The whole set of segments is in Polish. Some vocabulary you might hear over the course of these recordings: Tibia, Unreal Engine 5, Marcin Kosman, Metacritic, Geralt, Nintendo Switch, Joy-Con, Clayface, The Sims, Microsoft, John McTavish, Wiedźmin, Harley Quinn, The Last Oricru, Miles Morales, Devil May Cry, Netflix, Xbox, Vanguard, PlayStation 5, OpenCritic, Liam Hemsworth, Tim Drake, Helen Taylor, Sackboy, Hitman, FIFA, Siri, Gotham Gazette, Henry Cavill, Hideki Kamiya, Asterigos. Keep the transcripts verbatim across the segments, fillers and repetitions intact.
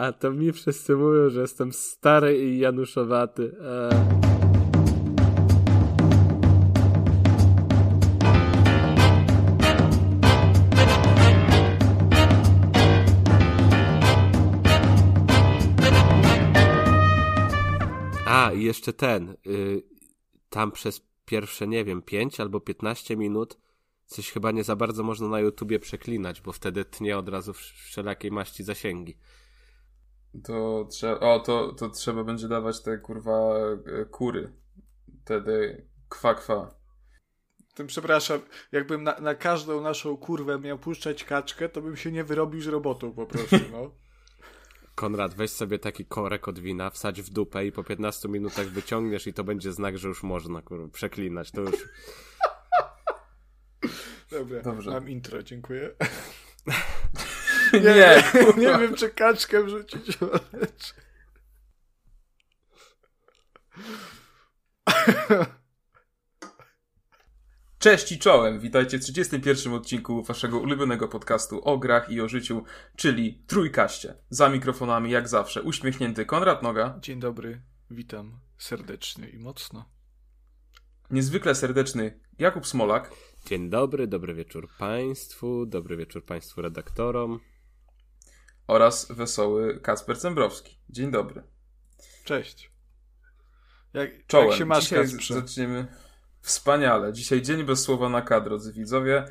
A to mi wszyscy mówią, że jestem stary i januszowaty. Eee... A, i jeszcze ten, yy, tam przez pierwsze, nie wiem, pięć albo piętnaście minut coś chyba nie za bardzo można na YouTubie przeklinać, bo wtedy tnie od razu wszelakiej maści zasięgi. To, trze- o, to, to trzeba będzie dawać te kurwa kury, wtedy kwa kwa. Tym przepraszam, jakbym na, na każdą naszą kurwę miał puszczać kaczkę, to bym się nie wyrobił z robotą po prostu, no. Konrad, weź sobie taki korek od wina, wsadź w dupę i po piętnastu minutach wyciągniesz i to będzie znak, że już można, kurwa, przeklinać. To już... Dobra, Dobrze. Mam intro, dziękuję. Nie, nie, nie wiem, czy kaczkę wrzucić, ale... Cześć i czołem, witajcie w trzydziestym pierwszym odcinku waszego ulubionego podcastu o grach i o życiu, czyli Trójkaście. Za mikrofonami jak zawsze uśmiechnięty Konrad Noga. Dzień dobry, witam serdecznie i mocno. Niezwykle serdeczny Jakub Smolak. Dzień dobry, dobry wieczór państwu, dobry wieczór państwu redaktorom. Oraz wesoły Kacper Cembrowski. Dzień dobry. Cześć. Jak, czołem. Jak się masz, Dzisiaj Kacprze? Zaczniemy... Wspaniale. Dzisiaj dzień bez słowa na K, drodzy widzowie,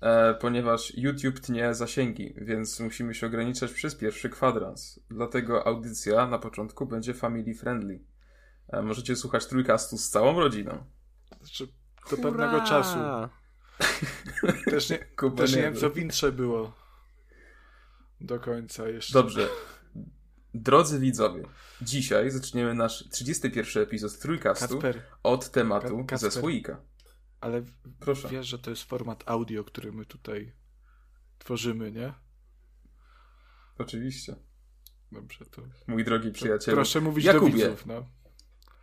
e, ponieważ YouTube tnie zasięgi, więc musimy się ograniczać przez pierwszy kwadrans. Dlatego audycja na początku będzie family friendly. E, możecie słuchać Trójkastu z całą rodziną. Znaczy, do Hurra! Pewnego czasu. Też nie, też nie wiem, co w intrze było do końca jeszcze. Dobrze. Drodzy widzowie, dzisiaj zaczniemy nasz trzydziesty pierwszy epizod Trójkastu Kacper, od tematu Kacper, ze słoika. Ale proszę. Wiesz, że to jest format audio, który my tutaj tworzymy, nie? Oczywiście. Dobrze, to... Mój drogi przyjacielu. Proszę mówić Jakubie, do widzów, no.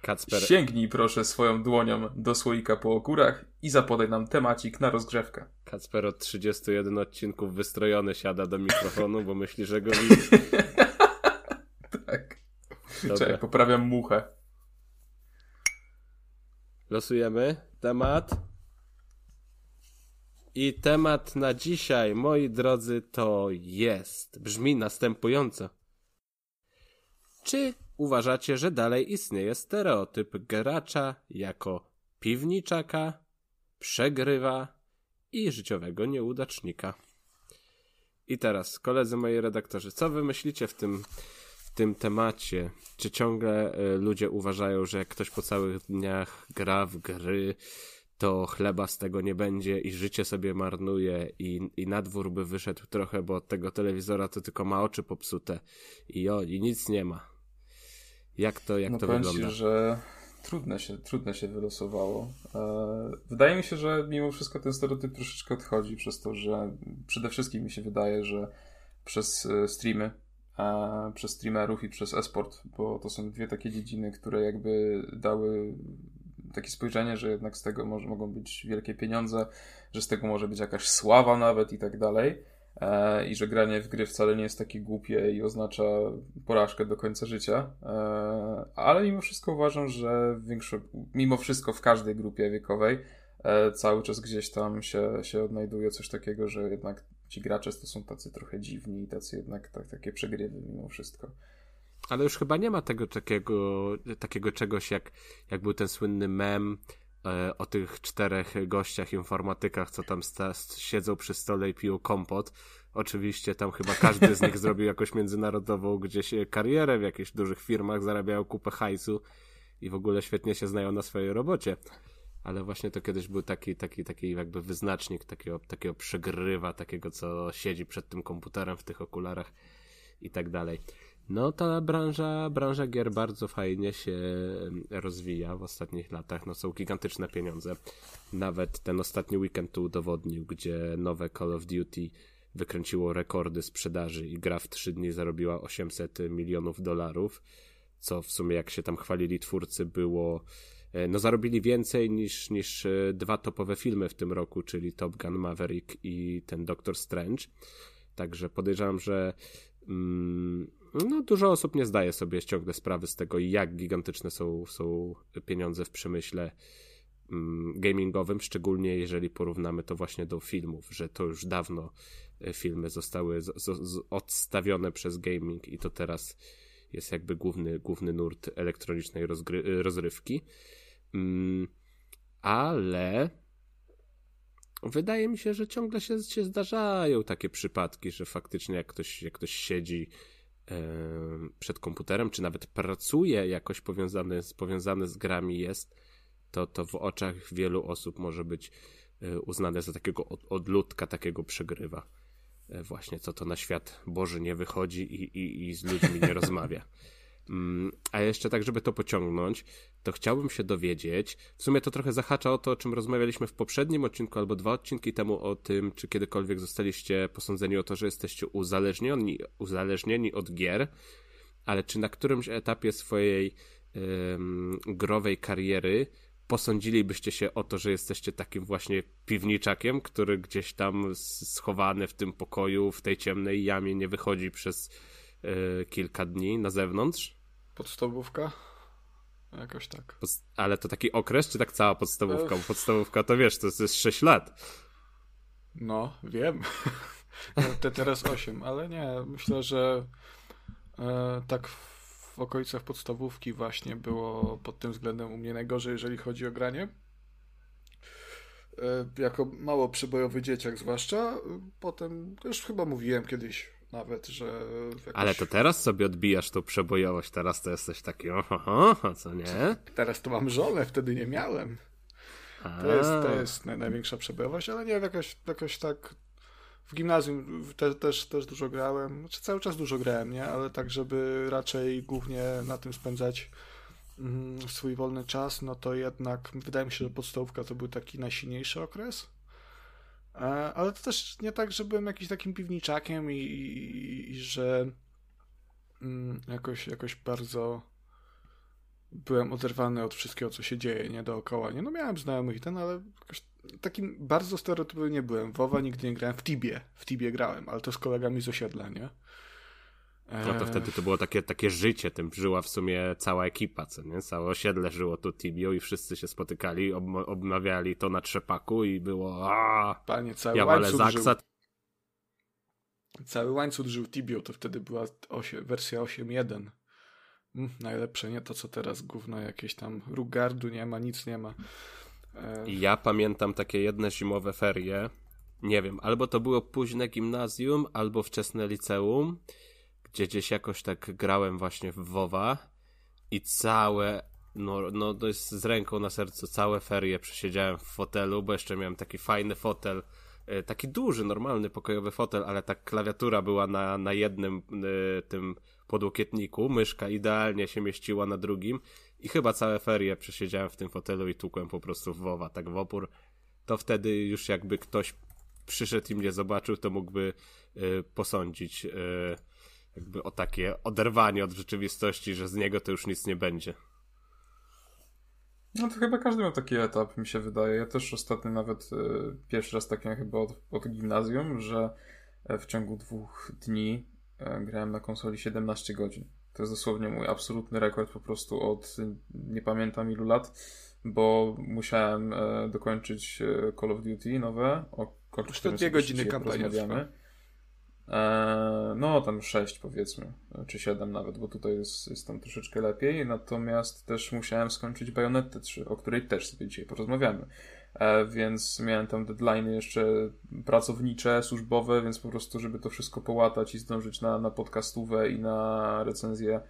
Kacper. Sięgnij proszę swoją dłonią do słoika po okurach i zapodaj nam temacik na rozgrzewkę. Kacper od trzydziestu jeden odcinków wystrojony siada do mikrofonu, bo myśli, że go widzi. Tak. Czekaj, poprawiam muchę. Losujemy temat. I temat na dzisiaj, moi drodzy, to jest. Brzmi następująco. Czy uważacie, że dalej istnieje stereotyp gracza jako piwniczaka, przegrywa i życiowego nieudacznika? I teraz, koledzy moi redaktorzy, co wy myślicie w tym... W tym temacie, czy ciągle y, ludzie uważają, że jak ktoś po całych dniach gra w gry, to chleba z tego nie będzie i życie sobie marnuje i, i na dwór by wyszedł trochę, bo od tego telewizora to tylko ma oczy popsute i, o, i nic nie ma. Jak to, jak no to wygląda? Powiem ci, że trudne się, trudne się wylosowało. Eee, wydaje mi się, że mimo wszystko ten stereotyp troszeczkę odchodzi przez to, że przede wszystkim mi się wydaje, że przez streamy przez streamerów i przez esport, bo to są dwie takie dziedziny, które jakby dały takie spojrzenie, że jednak z tego może, mogą być wielkie pieniądze, że z tego może być jakaś sława nawet i tak dalej i że granie w gry wcale nie jest takie głupie i oznacza porażkę do końca życia, e, ale mimo wszystko uważam, że większo, mimo wszystko w każdej grupie wiekowej e, cały czas gdzieś tam się, się odnajduje coś takiego, że jednak ci gracze to są tacy trochę dziwni i tacy jednak tak, takie przegrywy mimo wszystko. Ale już chyba nie ma tego takiego, takiego czegoś jak, jak był ten słynny mem e, o tych czterech gościach informatykach, co tam sta, siedzą przy stole i piją kompot. Oczywiście tam chyba każdy z nich zrobił jakąś międzynarodową gdzieś karierę w jakichś dużych firmach, zarabiają kupę hajsu i w ogóle świetnie się znają na swojej robocie. Ale właśnie to kiedyś był taki, taki, taki jakby wyznacznik takiego, takiego przegrywa, takiego, co siedzi przed tym komputerem w tych okularach i tak dalej. No ta branża, branża gier bardzo fajnie się rozwija w ostatnich latach. No są gigantyczne pieniądze. Nawet ten ostatni weekend to udowodnił, gdzie nowe Call of Duty wykręciło rekordy sprzedaży i gra w trzy dni zarobiła osiemset milionów dolarów, co w sumie jak się tam chwalili twórcy było... No zarobili więcej niż, niż dwa topowe filmy w tym roku, czyli Top Gun Maverick i ten Doctor Strange. Także podejrzewam, że mm, no dużo osób nie zdaje sobie ściągnę sprawy z tego, jak gigantyczne są, są pieniądze w przemyśle gamingowym, szczególnie jeżeli porównamy to właśnie do filmów, że to już dawno filmy zostały z, z, odstawione przez gaming i to teraz jest jakby główny, główny nurt elektronicznej rozgry, rozrywki. Ale wydaje mi się, że ciągle się, się zdarzają takie przypadki, że faktycznie jak ktoś, jak ktoś siedzi przed komputerem, czy nawet pracuje jakoś powiązany, powiązany z grami jest, to, to w oczach wielu osób może być uznane za takiego odludka, takiego przegrywa. Właśnie co to na świat Boży nie wychodzi i, i, i z ludźmi nie rozmawia. A jeszcze tak, żeby to pociągnąć, to chciałbym się dowiedzieć, w sumie to trochę zahacza o to, o czym rozmawialiśmy w poprzednim odcinku albo dwa odcinki temu, o tym, czy kiedykolwiek zostaliście posądzeni o to, że jesteście uzależnieni, uzależnieni od gier, ale czy na którymś etapie swojej ym, growej kariery posądzilibyście się o to, że jesteście takim właśnie piwniczakiem, który gdzieś tam schowany w tym pokoju, w tej ciemnej jamie nie wychodzi przez y, kilka dni na zewnątrz? Podstawówka? Jakoś tak. Ale to taki okres, czy tak cała podstawówka? Bo podstawówka to wiesz, to jest sześć lat. No, wiem. Te teraz osiem, ale nie, myślę, że e, tak w okolicach podstawówki właśnie było pod tym względem u mnie najgorzej, jeżeli chodzi o granie. E, jako mało przybojowy dzieciak zwłaszcza. Potem też chyba mówiłem kiedyś nawet, że... Jakoś... Ale to teraz sobie odbijasz tą przebojowość, teraz to jesteś taki ohoho, co nie? Teraz to mam żonę, wtedy nie miałem. A. To jest, to jest naj, największa przebojowość, ale nie, jakoś, jakoś tak w gimnazjum te, też, też dużo grałem, znaczy cały czas dużo grałem, nie? Ale tak, żeby raczej głównie na tym spędzać mm, swój wolny czas, no to jednak wydaje mi się, że podstawówka to był taki najsilniejszy okres. Ale to też nie tak, że byłem jakimś takim piwniczakiem i, i, i że mm, jakoś, jakoś bardzo byłem oderwany od wszystkiego, co się dzieje, nie, dookoła. Nie? No miałem znajomych i ten, ale jakoś takim bardzo stereotypowym nie byłem. WoWa nigdy nie grałem, w Tibie, w Tibie grałem, ale to z kolegami z osiedla, nie? No to wtedy to było takie, takie życie, tym żyła w sumie cała ekipa, co nie? Całe osiedle żyło tu Tibią i wszyscy się spotykali, ob, obmawiali to na trzepaku i było aaa, panie, cały ja łańcuch zaksa... żył. Cały łańcuch żył Tibią, to wtedy była osiem, wersja osiem jeden. Mm, najlepsze, nie to co teraz, gówno jakieś tam rugardu nie ma, nic nie ma. E... Ja pamiętam takie jedne zimowe ferie, nie wiem, albo to było późne gimnazjum, albo wczesne liceum, gdzie gdzieś jakoś tak grałem właśnie w WoWa i całe, no, no to jest z ręką na sercu, całe ferie przesiedziałem w fotelu, bo jeszcze miałem taki fajny fotel, taki duży, normalny, pokojowy fotel, ale tak klawiatura była na, na jednym y, tym podłokietniku, myszka idealnie się mieściła na drugim i chyba całe ferie przesiedziałem w tym fotelu i tłukłem po prostu w WoWa, tak w opór. To wtedy już jakby ktoś przyszedł i mnie zobaczył, to mógłby y, posądzić... Y, jakby o takie oderwanie od rzeczywistości, że z niego to już nic nie będzie. No to chyba każdy miał taki etap, mi się wydaje. Ja też ostatnio nawet y, pierwszy raz tak miałem chyba od, od gimnazjum, że w ciągu dwóch dni y, grałem na konsoli siedemnaście godzin. To jest dosłownie mój absolutny rekord po prostu od nie pamiętam ilu lat, bo musiałem y, dokończyć y, Call of Duty nowe. To dwie godziny kampanii. No tam sześć powiedzmy, czy siedem nawet, bo tutaj jest, jest tam troszeczkę lepiej, natomiast też musiałem skończyć Bayonettę trzy, o której też sobie dzisiaj porozmawiamy, więc miałem tam deadline'y jeszcze pracownicze, służbowe, więc po prostu, żeby to wszystko połatać i zdążyć na, na podcastówę i na recenzje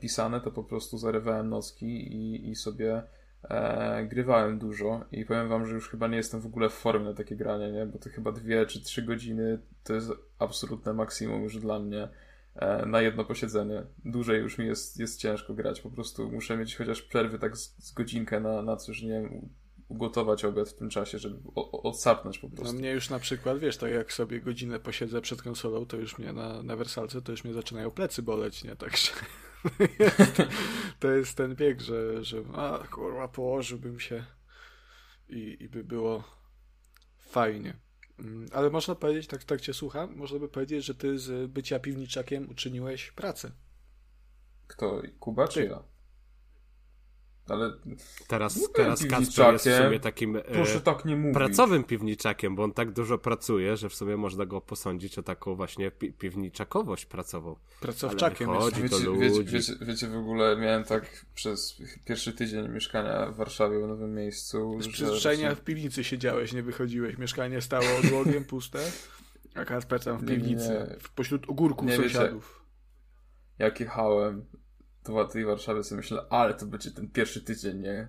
pisane, to po prostu zarywałem nocki i, i sobie E, grywałem dużo i powiem wam, że już chyba nie jestem w ogóle w formie na takie granie, nie? Bo to chyba dwie czy trzy godziny to jest absolutne maksimum już dla mnie e, na jedno posiedzenie. Dłużej już mi jest, jest ciężko grać, po prostu muszę mieć chociaż przerwy tak z, z godzinkę na, na coś, nie wiem, ugotować obiad w tym czasie, żeby o, o, odsapnąć po prostu. No mnie już na przykład, wiesz, to jak sobie godzinę posiedzę przed konsolą, to już mnie na, na wersalce to już mnie zaczynają plecy boleć, nie? Także... To jest ten bieg, że, że a kurwa, położyłbym się i, i by było fajnie. Ale można powiedzieć, tak, tak cię słucham, można by powiedzieć, że ty z bycia piwniczakiem uczyniłeś pracę. Kto? Kuba czy ja? Ale teraz, teraz Kacper jest w sumie takim e, tak pracowym piwniczakiem, bo on tak dużo pracuje, że w sumie można go posądzić o taką właśnie pi- piwniczakowość pracową. Pracowczakiem. Wiecie, wiecie, wiecie, wiecie, w ogóle miałem tak przez pierwszy tydzień mieszkania w Warszawie w nowym miejscu. Z przyzwyczajenia w piwnicy siedziałeś, nie wychodziłeś, mieszkanie stało odłogiem puste, a Kacper tam w piwnicy, nie, pośród ogórków nie sąsiadów. Wiecie, jak jechałem w tej Warszawie sobie myślę, ale to będzie ten pierwszy tydzień, nie?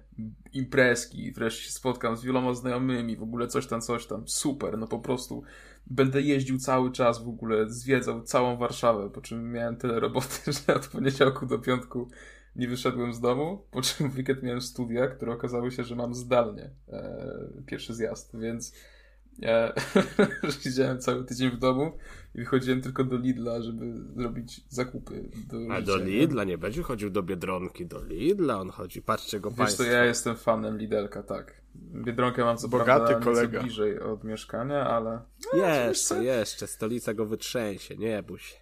Imprezki, wreszcie się spotkam z wieloma znajomymi, w ogóle coś tam, coś tam, super, no po prostu będę jeździł cały czas w ogóle, zwiedzał całą Warszawę, po czym miałem tyle roboty, że od poniedziałku do piątku nie wyszedłem z domu, po czym w weekend miałem studia, które okazały się, że mam zdalnie e, pierwszy zjazd, więc ja siedziałem cały tydzień w domu i wychodziłem tylko do Lidla, żeby zrobić zakupy. Do A życia, do Lidla nie będzie chodził do Biedronki, do Lidla on chodzi, patrzcie go państwo. Wiesz co, ja jestem fanem Lidelka, tak. Biedronkę mam co Bogaty prawda kolega. Nieco bliżej od mieszkania, ale... No, jeszcze, jeszcze, stolica go wytrzęsie, nie bój się.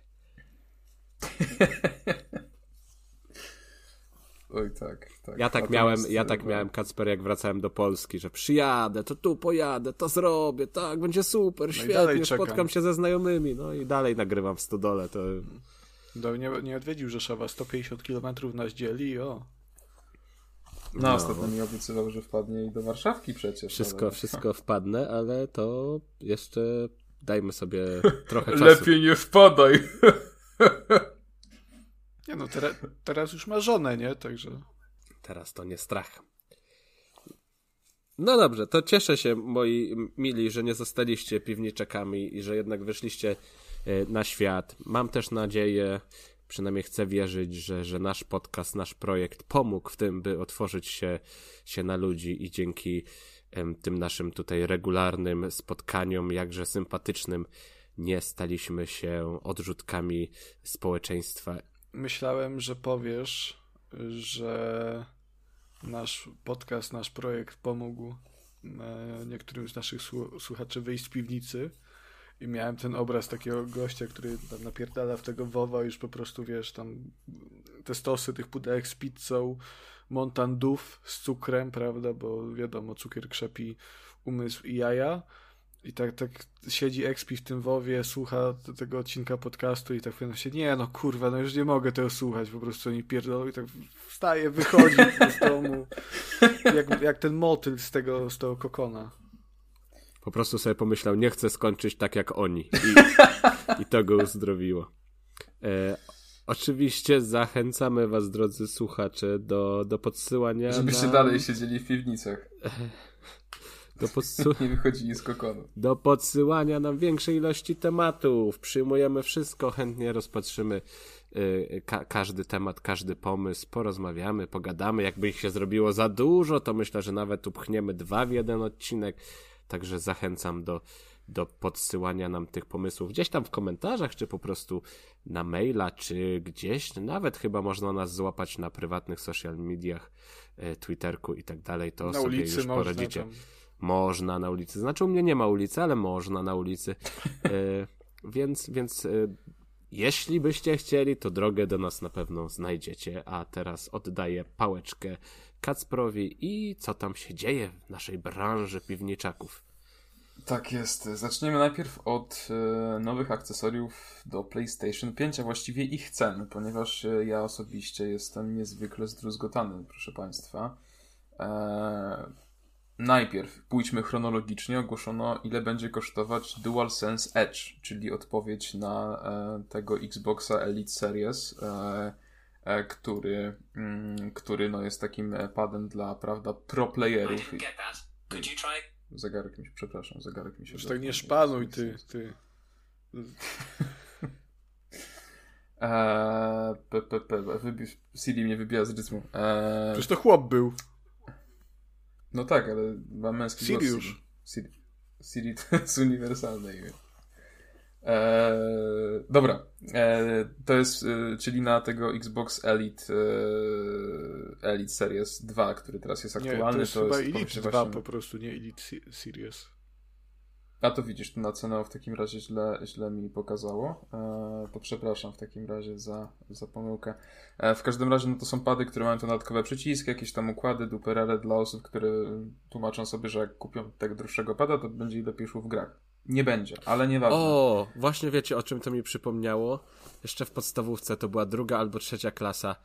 Oj, tak, tak. Ja tak miałem, ja tak miałem, Kacper, jak wracałem do Polski, że przyjadę, to tu pojadę, to zrobię, tak, będzie super, świetnie, spotkam się ze znajomymi, no i dalej nagrywam w Stodole. To... Do, nie, nie odwiedził Rzeszowa, sto pięćdziesiąt kilometrów nas dzieli i o. No, no, ostatnio mi obiecywał, że wpadnie i do Warszawki przecież. Wszystko, ale... wszystko wpadnę, ale to jeszcze dajmy sobie trochę czasu. Lepiej nie wpadaj. Nie no, teraz, teraz już ma żonę, nie? Także... Teraz to nie strach. No dobrze, to cieszę się, moi mili, że nie zostaliście piwniczakami i że jednak wyszliście na świat. Mam też nadzieję, przynajmniej chcę wierzyć, że, że nasz podcast, nasz projekt pomógł w tym, by otworzyć się, się na ludzi i dzięki tym naszym tutaj regularnym spotkaniom, jakże sympatycznym, nie staliśmy się odrzutkami społeczeństwa. Myślałem, że powiesz, że nasz podcast, nasz projekt pomógł niektórym z naszych słuchaczy wyjść z piwnicy i miałem ten obraz takiego gościa, który tam napierdala w tego wowa już po prostu, wiesz, tam te stosy tych pudełek z pizzą, montandów z cukrem, prawda, bo wiadomo, cukier krzepi umysł i jaja. I tak, tak siedzi Expi w tym wowie, słucha tego odcinka podcastu i tak powiem się, nie no kurwa, no już nie mogę tego słuchać, po prostu oni pierdolą i tak wstaje, wychodzi z domu, jak, jak ten motyl z tego, z tego kokona. Po prostu sobie pomyślał, nie chcę skończyć tak jak oni i, i to go uzdrowiło. E, oczywiście zachęcamy was, drodzy słuchacze, do, do podsyłania... Żebyście na... dalej siedzieli w piwnicach. E... Do, podsu- nie wychodzili z kokonu. Do podsyłania nam większej ilości tematów. Przyjmujemy wszystko, chętnie rozpatrzymy yy, ka- każdy temat, każdy pomysł, porozmawiamy, pogadamy. Jakby ich się zrobiło za dużo, to myślę, że nawet upchniemy dwa w jeden odcinek. Także zachęcam do, do podsyłania nam tych pomysłów gdzieś tam w komentarzach, czy po prostu na maila, czy gdzieś. Nawet chyba można nas złapać na prywatnych social mediach, yy, Twitterku i tak dalej. To na sobie już poradzicie. Tam. Można na ulicy. Znaczy u mnie nie ma ulicy, ale można na ulicy. Yy, więc więc yy, jeśli byście chcieli, to drogę do nas na pewno znajdziecie. A teraz oddaję pałeczkę Kacprowi i co tam się dzieje w naszej branży piwniczaków. Tak jest. Zaczniemy najpierw od e, nowych akcesoriów do PlayStation pięć, a właściwie ich cen, ponieważ e, ja osobiście jestem niezwykle zdruzgotany, proszę Państwa. E, Najpierw pójdźmy chronologicznie, ogłoszono ile będzie kosztować DualSense Edge, czyli odpowiedź na e, tego Xboxa Elite Series, e, e, który, mm, który no, jest takim padem dla, prawda, pro playerów. Zegarek mi się, przepraszam, zegarek mi się... Już tak nie szpanuj ty, ty. eee, p, p, p, wybi- Siri mnie wybija z rytmu. Eee... Przecież to chłop był. No tak, ale mam męski głos. Siri już. Siri, Siri to jest uniwersalne imię. Eee, dobra. Eee, to jest, e, czyli na tego Xbox Elite e, Elite Series dwa, który teraz jest aktualny. Nie, to jest to chyba jest, Elite dwa właśnie... po prostu, nie Elite Series. A to widzisz, na cenę w takim razie źle, źle mi pokazało. E, to przepraszam w takim razie za, za pomyłkę. E, w każdym razie no to są pady, które mają ten dodatkowe przyciski, jakieś tam układy, duperele dla osób, które tłumaczą sobie, że jak kupią tego droższego pada, to będzie lepiej szło w grach. Nie będzie, ale nieważne. O, właśnie wiecie o czym to mi przypomniało? Jeszcze w podstawówce to była druga albo trzecia klasa.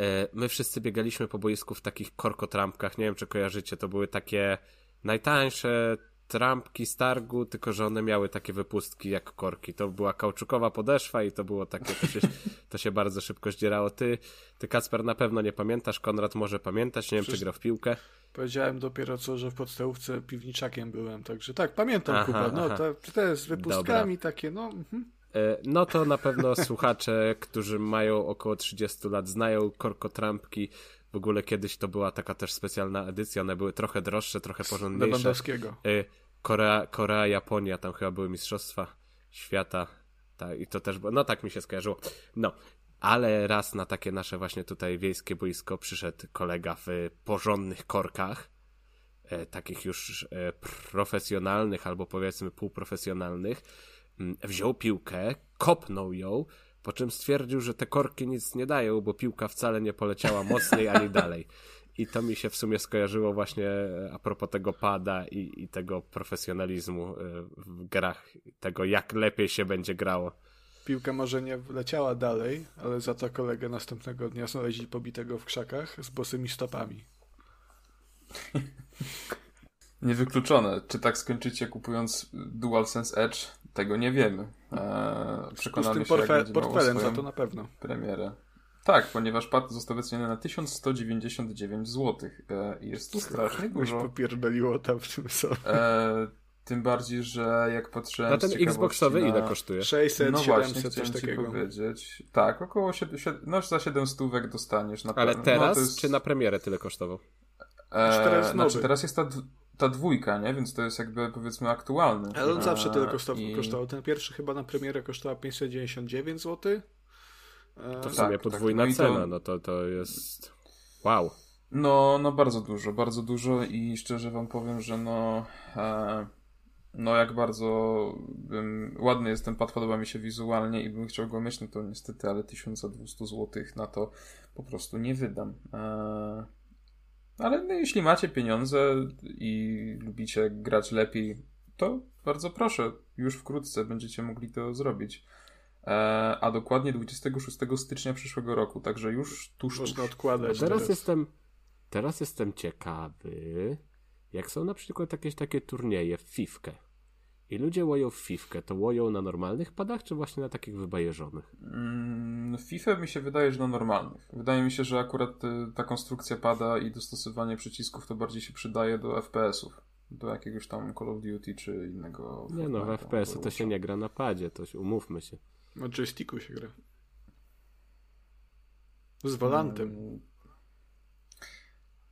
E, my wszyscy biegaliśmy po boisku w takich korkotrampkach, nie wiem czy kojarzycie, to były takie najtańsze trampki z targu, tylko że one miały takie wypustki jak korki. To była kauczukowa podeszwa i to było takie, to się, to się bardzo szybko zdzierało. Ty, ty Kacper na pewno nie pamiętasz, Konrad może pamiętać, nie wiem Przecież czy grał w piłkę. Powiedziałem dopiero co, że w podstawówce piwniczakiem byłem, także tak, pamiętam aha, Kuba, no to, te z wypustkami dobra. Takie, no... Mhm. No to na pewno słuchacze, którzy mają około trzydzieści lat, znają korkotrampki. W ogóle kiedyś to była taka też specjalna edycja, one były trochę droższe, trochę porządniejsze. Lewandowskiego. Korea, Korea, Japonia, tam chyba były mistrzostwa świata. Ta, i to też było, no tak mi się skojarzyło. No, ale raz na takie nasze właśnie tutaj wiejskie boisko przyszedł kolega w porządnych korkach, takich już profesjonalnych albo powiedzmy półprofesjonalnych. Wziął piłkę, kopnął ją, po czym stwierdził, że te korki nic nie dają, bo piłka wcale nie poleciała mocniej ani dalej. I to mi się w sumie skojarzyło właśnie a propos tego pada i, i tego profesjonalizmu w grach, tego jak lepiej się będzie grało. Piłka może nie leciała dalej, ale za to kolegę następnego dnia znaleźli pobitego w krzakach z bosymi stopami. Niewykluczone. Czy tak skończycie kupując DualSense Edge? Tego nie wiemy. Eee, przekonamy się, portfe- jak portfelem za to na pewno. Premierę. Tak, ponieważ pad został wyceniony na tysiąc sto dziewięćdziesiąt dziewięć złotych. Eee, jest to strasznie dużo. Popierdoliło tam w tym sobie. Eee, tym bardziej, że jak patrzyłem na ten Xboxowy na... ile kosztuje? sześćset, no właśnie, siedemset, coś takiego. Powiedzieć. Tak, około siedemset, no za siedem stówek dostaniesz na pewno. Ale teraz, no, jest... czy na premierę tyle kosztował? Eee, teraz, znaczy, teraz jest ta... D- ta dwójka, nie? Więc to jest jakby powiedzmy aktualny. Ale on zawsze tyle kosztował. I... Ten pierwszy chyba na premierę kosztował pięćset dziewięćdziesiąt dziewięć złotych. E... To w sumie tak, podwójna tak. No cena, to... no to, to jest wow. No, no bardzo dużo, bardzo dużo i szczerze wam powiem, że no e... no jak bardzo bym... ładny jest ten pad, podoba mi się wizualnie i bym chciał go mieć, no to niestety, ale tysiąc dwieście złotych na to po prostu nie wydam. E... Ale no, jeśli macie pieniądze i lubicie grać lepiej, to bardzo proszę, już wkrótce będziecie mogli to zrobić. Eee, a dokładnie dwudziestego szóstego stycznia przyszłego roku, także już tuż można odkładać. Teraz, teraz. Jestem, teraz jestem ciekawy, jak są na przykład jakieś takie turnieje w fifkę i ludzie łoją w fifkę, to łoją na normalnych padach, czy właśnie na takich wybajeżonych? Mm, Fifę mi się wydaje, że na normalnych. Wydaje mi się, że akurat ta konstrukcja pada i dostosowanie przycisków to bardziej się przydaje do F P S ów. Do jakiegoś tam Call of Duty czy innego... Nie no, w F P S y to się nie gra na padzie, to się, umówmy się. Na joysticku się gra. Z wolantem. Hmm.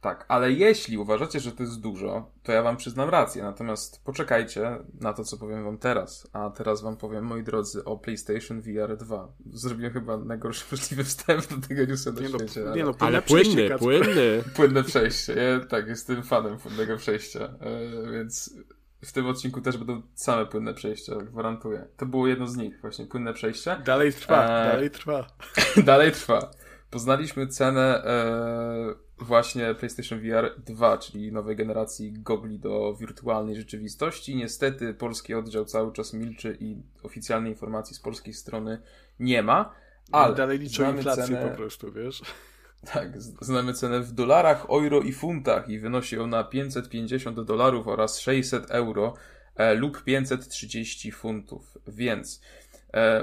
Tak, ale jeśli uważacie, że to jest dużo, to ja wam przyznam rację, natomiast poczekajcie na to, co powiem wam teraz. A teraz wam powiem, moi drodzy, o PlayStation V R dwa. Zrobiłem chyba najgorszy możliwy wstęp do tego newsa na świecie. No, ale nie no, ale płynny, płynny. Płynne przejście, ja, tak, jestem fanem płynnego przejścia, yy, więc w tym odcinku też będą same płynne przejścia, gwarantuję. To było jedno z nich, właśnie, płynne przejście. Dalej trwa, e... dalej trwa. dalej trwa. Poznaliśmy cenę... Yy... właśnie PlayStation V R dwa, czyli nowej generacji gobli do wirtualnej rzeczywistości. Niestety polski oddział cały czas milczy i oficjalnej informacji z polskiej strony nie ma. Ale no dalej liczą inflację cenę, po prostu, wiesz? Tak, znamy cenę w dolarach, euro i funtach i wynosi ona pięćset pięćdziesiąt dolarów oraz sześćset euro e, lub pięćset trzydzieści funtów, więc...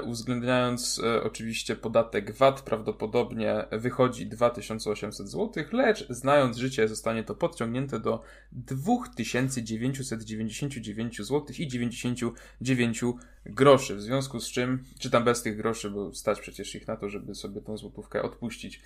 uwzględniając e, oczywiście podatek V A T, prawdopodobnie wychodzi dwa tysiące osiemset złotych, lecz znając życie zostanie to podciągnięte do dwa tysiące dziewięćset dziewięćdziesiąt dziewięć złotych i dziewięćdziesiąt dziewięć groszy, w związku z czym, czytam bez tych groszy, bo stać przecież ich na to, żeby sobie tą złotówkę odpuścić.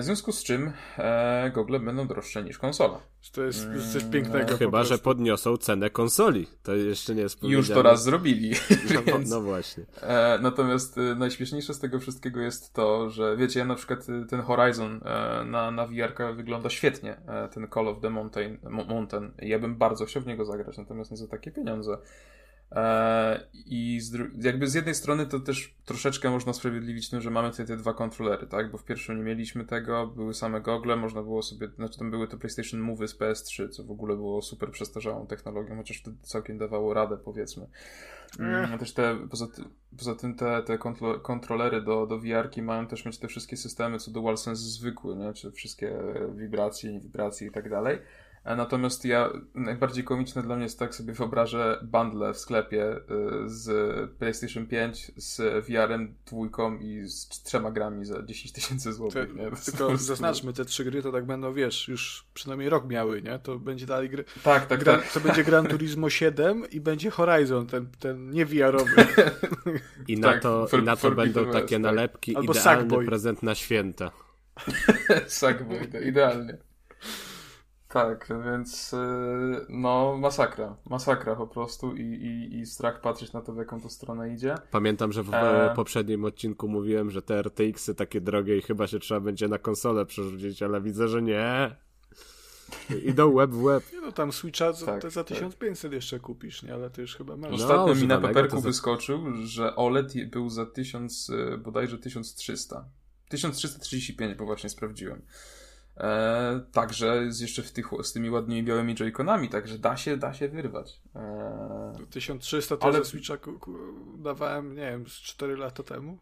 W związku z czym e, gogle będą droższe niż konsola. To jest coś pięknego. Chyba, po że podniosą cenę konsoli. To jeszcze nie jest powiedziane. Już to raz zrobili. No, więc, no właśnie. E, natomiast e, najśmieszniejsze z tego wszystkiego jest to, że wiecie, ja na przykład ten Horizon e, na, na V R-ka wygląda świetnie. E, ten Call of the Mountain, Mountain. Ja bym bardzo chciał w niego zagrać, natomiast nie za takie pieniądze. I z dru- jakby z jednej strony to też troszeczkę można sprawiedliwić tym, że mamy tutaj te dwa kontrolery, tak? Bo w pierwszym nie mieliśmy tego, były same gogle, można było sobie, znaczy tam były to PlayStation Move z P S trzy, co w ogóle było super przestarzałą technologią, chociaż wtedy całkiem dawało radę, powiedzmy. Mm. Też te, poza, ty, poza tym te, te kontro, kontrolery do, do V R-ki mają też mieć te wszystkie systemy, co DualSense zwykły, nie? Czyli wszystkie wibracje, wibracje i tak dalej. Natomiast ja, najbardziej komiczne dla mnie jest, tak sobie wyobrażę bundle w sklepie z PlayStation pięć, z V R-em dwójką i z trzema grami za dziesięć tysięcy złotych. Tylko zaznaczmy, te trzy gry to tak będą, wiesz, już przynajmniej rok miały, nie? To będzie dalej gry. Tak, tak, Gra... tak. To będzie Gran Turismo siedem i będzie Horizon, ten, ten nie V R-owy. I na tak, to, for, i na to będą takie tak. nalepki, albo idealny Sackboy. Prezent na święta. Sackboy, to idealnie. Tak, więc no masakra, masakra po prostu i, i, i strach patrzeć na to, w jaką to stronę idzie. Pamiętam, że w e... poprzednim odcinku mówiłem, że te R T X-y takie drogie i chyba się trzeba będzie na konsolę przerzucić, ale widzę, że nie. Idą łeb w łeb. Nie, no tam Switcha tak, za, za tysiąc pięćset tak. jeszcze kupisz, nie? Ale to już chyba masz. Ostatnio no, mi na paperku za... wyskoczył, że O L E D był za tysiąc, bodajże tysiąc trzysta. tysiąc trzysta trzydzieści pięć, bo właśnie sprawdziłem. E, także z jeszcze w tych, z tymi ładnymi białymi Joy-Conami, także da się, da się wyrwać. E... tysiąc trzysta to ale... ze Switcha ku, ku, dawałem, nie wiem, z cztery lata temu.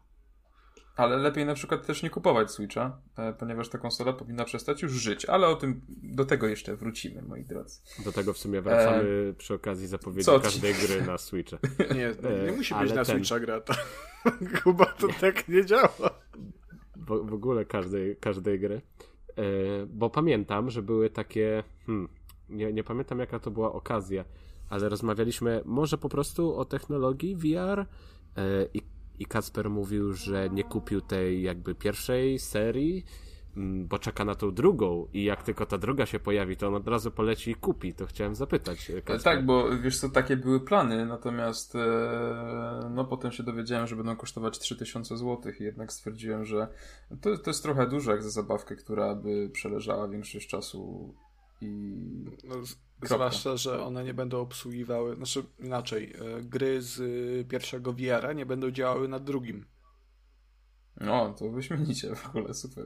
Ale lepiej na przykład też nie kupować Switcha, e, ponieważ ta konsola powinna przestać już żyć, ale o tym, do tego jeszcze wrócimy, moi drodzy. Do tego w sumie wracamy e... przy okazji zapowiedzi Co każdej ci... gry na Switcha. Nie, no, nie e, musi być na ten... Switcha gra. To... Kuba, to nie. tak nie działa. Bo, w ogóle każdej, każdej gry. Bo pamiętam, że były takie hmm, nie, nie pamiętam jaka to była okazja, ale rozmawialiśmy może po prostu o technologii V R i, i Kacper mówił, że nie kupił tej jakby pierwszej serii, bo czeka na tą drugą i jak tylko ta druga się pojawi, to on od razu poleci i kupi. To chciałem zapytać Kacper. Tak, bo wiesz co, takie były plany, natomiast no potem się dowiedziałem, że będą kosztować trzy tysiące złotych i jednak stwierdziłem, że to, to jest trochę dużo jak za zabawkę, która by przeleżała większość czasu i... No, zwłaszcza, że one nie będą obsługiwały, znaczy inaczej, gry z pierwszego V R-a nie będą działały na drugim. No, to wyśmienicie w ogóle, super.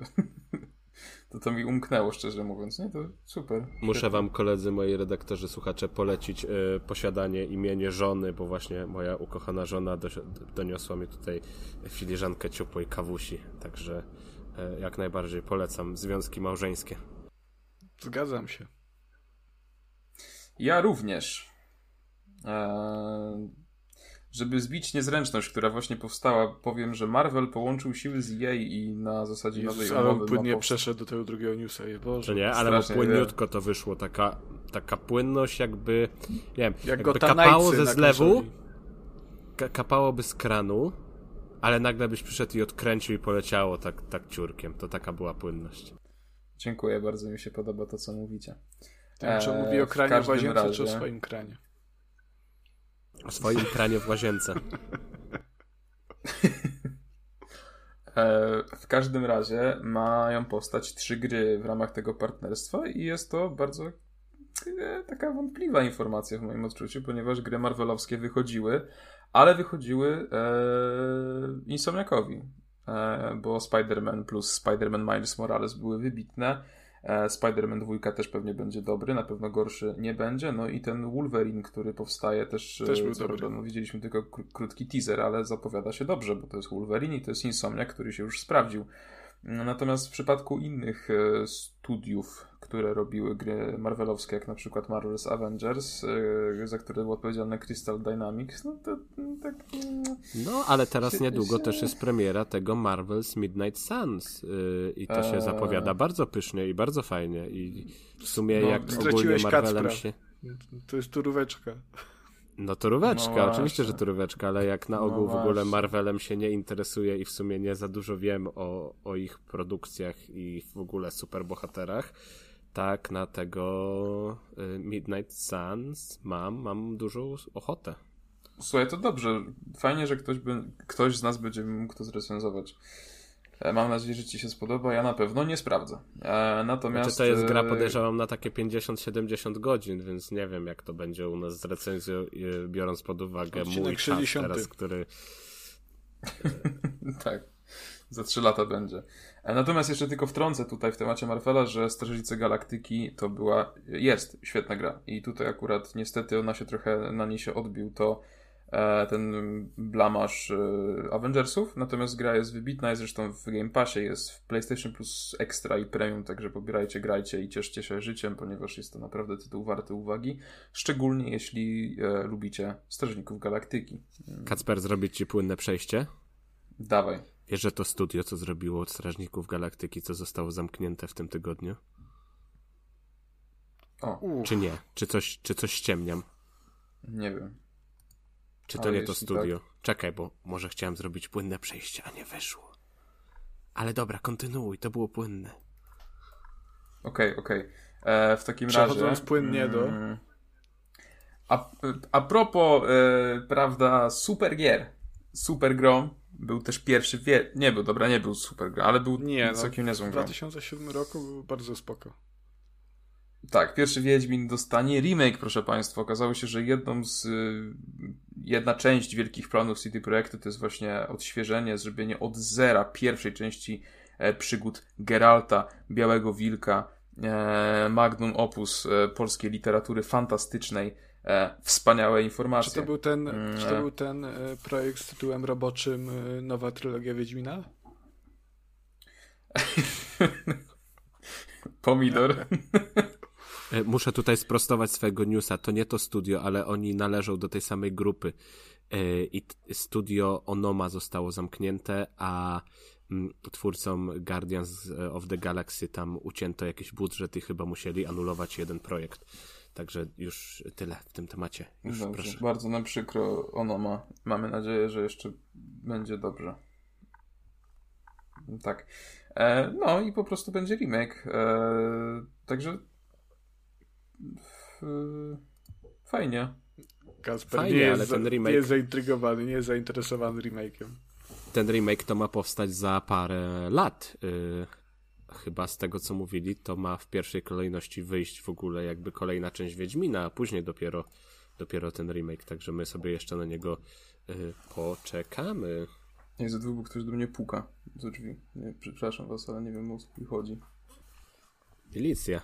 To to mi umknęło, szczerze mówiąc, nie? To super. Muszę wam, koledzy, moi redaktorzy, słuchacze, polecić y, posiadanie imienia żony, bo właśnie moja ukochana żona do, doniosła mi tutaj filiżankę ciepłej kawusi, także y, jak najbardziej polecam związki małżeńskie. Zgadzam się. Ja również. Eee... Żeby zbić niezręczność, która właśnie powstała, powiem, że Marvel połączył siły z E A i na zasadzie Jezus, nowej umowy... Ale płynnie przeszedł do tego drugiego newsa. Boże, nie, ale płynniutko to wyszło. Taka, taka płynność jakby... Nie wiem, jak jakby kapało ze zlewu, ka- kapałoby z kranu, ale nagle byś przyszedł i odkręcił i poleciało tak, tak ciurkiem. To taka była płynność. Dziękuję, bardzo mi się podoba to, co mówicie. Ten, co mówi o kranie w łazience, razie... czy o swoim kranie? O swoim kranie w łazience. W każdym razie mają powstać trzy gry w ramach tego partnerstwa i jest to bardzo taka wątpliwa informacja w moim odczuciu, ponieważ gry marvelowskie wychodziły, ale wychodziły e, Insomniakowi, e, bo Spider-Man plus Spider-Man Miles Morales były wybitne. Spider-Man dwa też pewnie będzie dobry, na pewno gorszy nie będzie, no i ten Wolverine, który powstaje też, też był dobry. No, widzieliśmy tylko kró- krótki teaser, ale zapowiada się dobrze, bo to jest Wolverine i to jest Insomniac, który się już sprawdził. Natomiast w przypadku innych studiów, które robiły gry marvelowskie, jak na przykład Marvel's Avengers, za które był odpowiedzialny Crystal Dynamics, no to tak... No, ale teraz niedługo się... też jest premiera tego Marvel's Midnight Suns i to się eee... zapowiada bardzo pysznie i bardzo fajnie i w sumie no, jak ogólnie Marvelem Kacpra. Się... To jest turóweczka. No turóweczka, no oczywiście, że turóweczka, ale jak na ogół no w ogóle Marvelem się nie interesuje i w sumie nie za dużo wiem o, o ich produkcjach i w ogóle superbohaterach, tak na tego Midnight Suns mam, mam dużą ochotę. Słuchaj, to dobrze. Fajnie, że ktoś, by, ktoś z nas będzie mógł to zrecenzować. Mam nadzieję, że ci się spodoba. Ja na pewno nie sprawdzę. Natomiast... Znaczy to jest gra, podejrzewam, na takie pięćdziesiąt siedemdziesiąt godzin, więc nie wiem, jak to będzie u nas z recenzją, biorąc pod uwagę odcinek mój czas teraz, który... Tak, za trzy lata będzie. Natomiast jeszcze tylko wtrącę tutaj w temacie Marvela, że Strażnicy Galaktyki to była... jest świetna gra. I tutaj akurat niestety ona się trochę, na niej się odbił to... ten blamaż Avengersów, natomiast gra jest wybitna, jest zresztą w Game Passie, jest w PlayStation Plus Extra i Premium, także pobierajcie, grajcie i cieszcie się życiem, ponieważ jest to naprawdę tytuł warty uwagi, szczególnie jeśli e, lubicie Strażników Galaktyki. Kacper, zrobić ci płynne przejście? Dawaj. Wiesz, że to studio, co zrobiło od Strażników Galaktyki, co zostało zamknięte w tym tygodniu? O. Czy nie? Czy coś, czy coś ściemniam? Nie wiem. Czy to ale nie to studio? Tak. Czekaj, bo może chciałem zrobić płynne przejście, a nie wyszło. Ale dobra, kontynuuj, to było płynne. Okej, okay, okej. Okay. W takim Przechodząc razie... Przechodząc płynnie do... A, a propos, e, prawda, super gier. Super grą był też pierwszy... Wie... Nie był, dobra, nie był super grą, ale był nie, całkiem no, niezłą grą. W dwa tysiące siódmym roku był bardzo spoko. Tak, pierwszy Wiedźmin dostanie remake, proszę Państwa. Okazało się, że jedną z, jedna część wielkich planów C D Projektu to jest właśnie odświeżenie, zrobienie od zera pierwszej części przygód Geralta, Białego Wilka, magnum opus polskiej literatury fantastycznej. Wspaniałe informacje. Czy to był ten, hmm. czy to był ten projekt z tytułem roboczym Nowa Trylogia Wiedźmina? Pomidor. Muszę tutaj sprostować swojego newsa. To nie to studio, ale oni należą do tej samej grupy. I studio Onoma zostało zamknięte, a twórcom Guardians of the Galaxy tam ucięto jakiś budżet i chyba musieli anulować jeden projekt. Także już tyle w tym temacie. Już dobrze, proszę. Bardzo nam przykro Onoma. Mamy nadzieję, że jeszcze będzie dobrze. Tak. No i po prostu będzie remake. Także fajnie. Kacper fajnie, nie jest, ale ten remake... nie jest zaintrygowany, nie jest zainteresowany remake'em. Ten remake to ma powstać za parę lat. Chyba z tego, co mówili, to ma w pierwszej kolejności wyjść w ogóle jakby kolejna część Wiedźmina, a później dopiero, dopiero ten remake. Także my sobie jeszcze na niego poczekamy. Nie, za długo ktoś do mnie puka do drzwi. Nie, przepraszam was, ale nie wiem, o co mi chodzi. Felicja.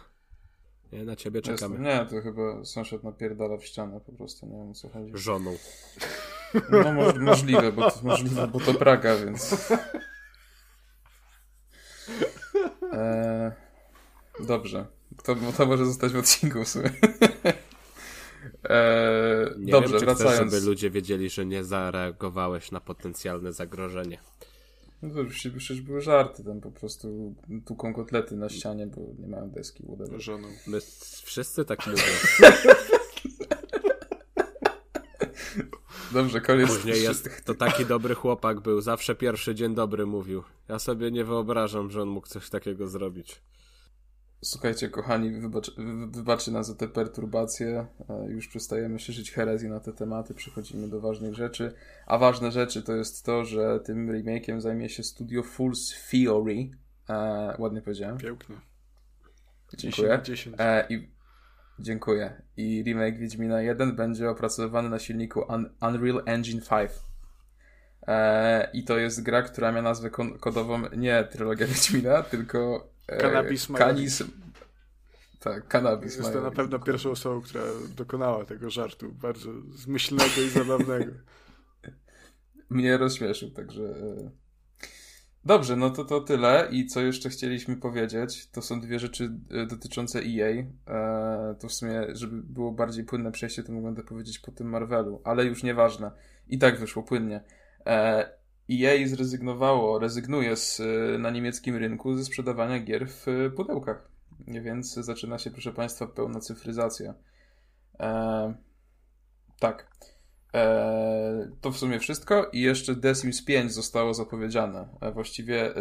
Nie, na ciebie czekamy. Jest, nie, to chyba sąsiad napierdala w ścianę po prostu, nie wiem, o co chodzi. Żoną. No mo- możliwe, bo to, możliwe, bo to Praga, więc... Eee, dobrze. To, to może zostać w odcinku w sumie. Eee, nie dobrze, wiem, czy wracając... chcesz, żeby ludzie wiedzieli, że nie zareagowałeś na potencjalne zagrożenie. No to już przecież były żarty, tam po prostu tuką kotlety na ścianie, bo nie mają deski. Żoną. My wszyscy tak mówią. Dobrze, koniec. Później jest, to taki dobry chłopak był, zawsze pierwszy dzień dobry mówił. Ja sobie nie wyobrażam, że on mógł coś takiego zrobić. Słuchajcie, kochani, wybacz, wybaczcie nas za te perturbacje. Już przestajemy się żyć herezji na te tematy, przechodzimy do ważnych rzeczy. A ważne rzeczy to jest to, że tym remake'iem zajmie się studio Fool's Theory. E, ładnie powiedziałem. Pięknie. Dziękuję. dziesięć E, i, dziękuję. I remake Wiedźmina jeden będzie opracowywany na silniku Un- Unreal Engine pięć. E, I to jest gra, która miała nazwę kon- kodową nie Trylogia Wiedźmina, tylko Cannabis Cannabis. Tak, Cannabis. Jest to na pewno pierwsza osoba, która dokonała tego żartu, bardzo zmyślnego i zabawnego. Mnie rozśmieszył, także... Dobrze, no to to tyle. I co jeszcze chcieliśmy powiedzieć, to są dwie rzeczy dotyczące E A. To w sumie, żeby było bardziej płynne przejście, to mogłem to powiedzieć po tym Marvelu, ale już nieważne. I tak wyszło płynnie. E A zrezygnowało, rezygnuje z, na niemieckim rynku ze sprzedawania gier w pudełkach. Więc zaczyna się, proszę Państwa, pełna cyfryzacja. E, Tak. Eee, to w sumie wszystko i jeszcze The Sims pięć zostało zapowiedziane. Właściwie e,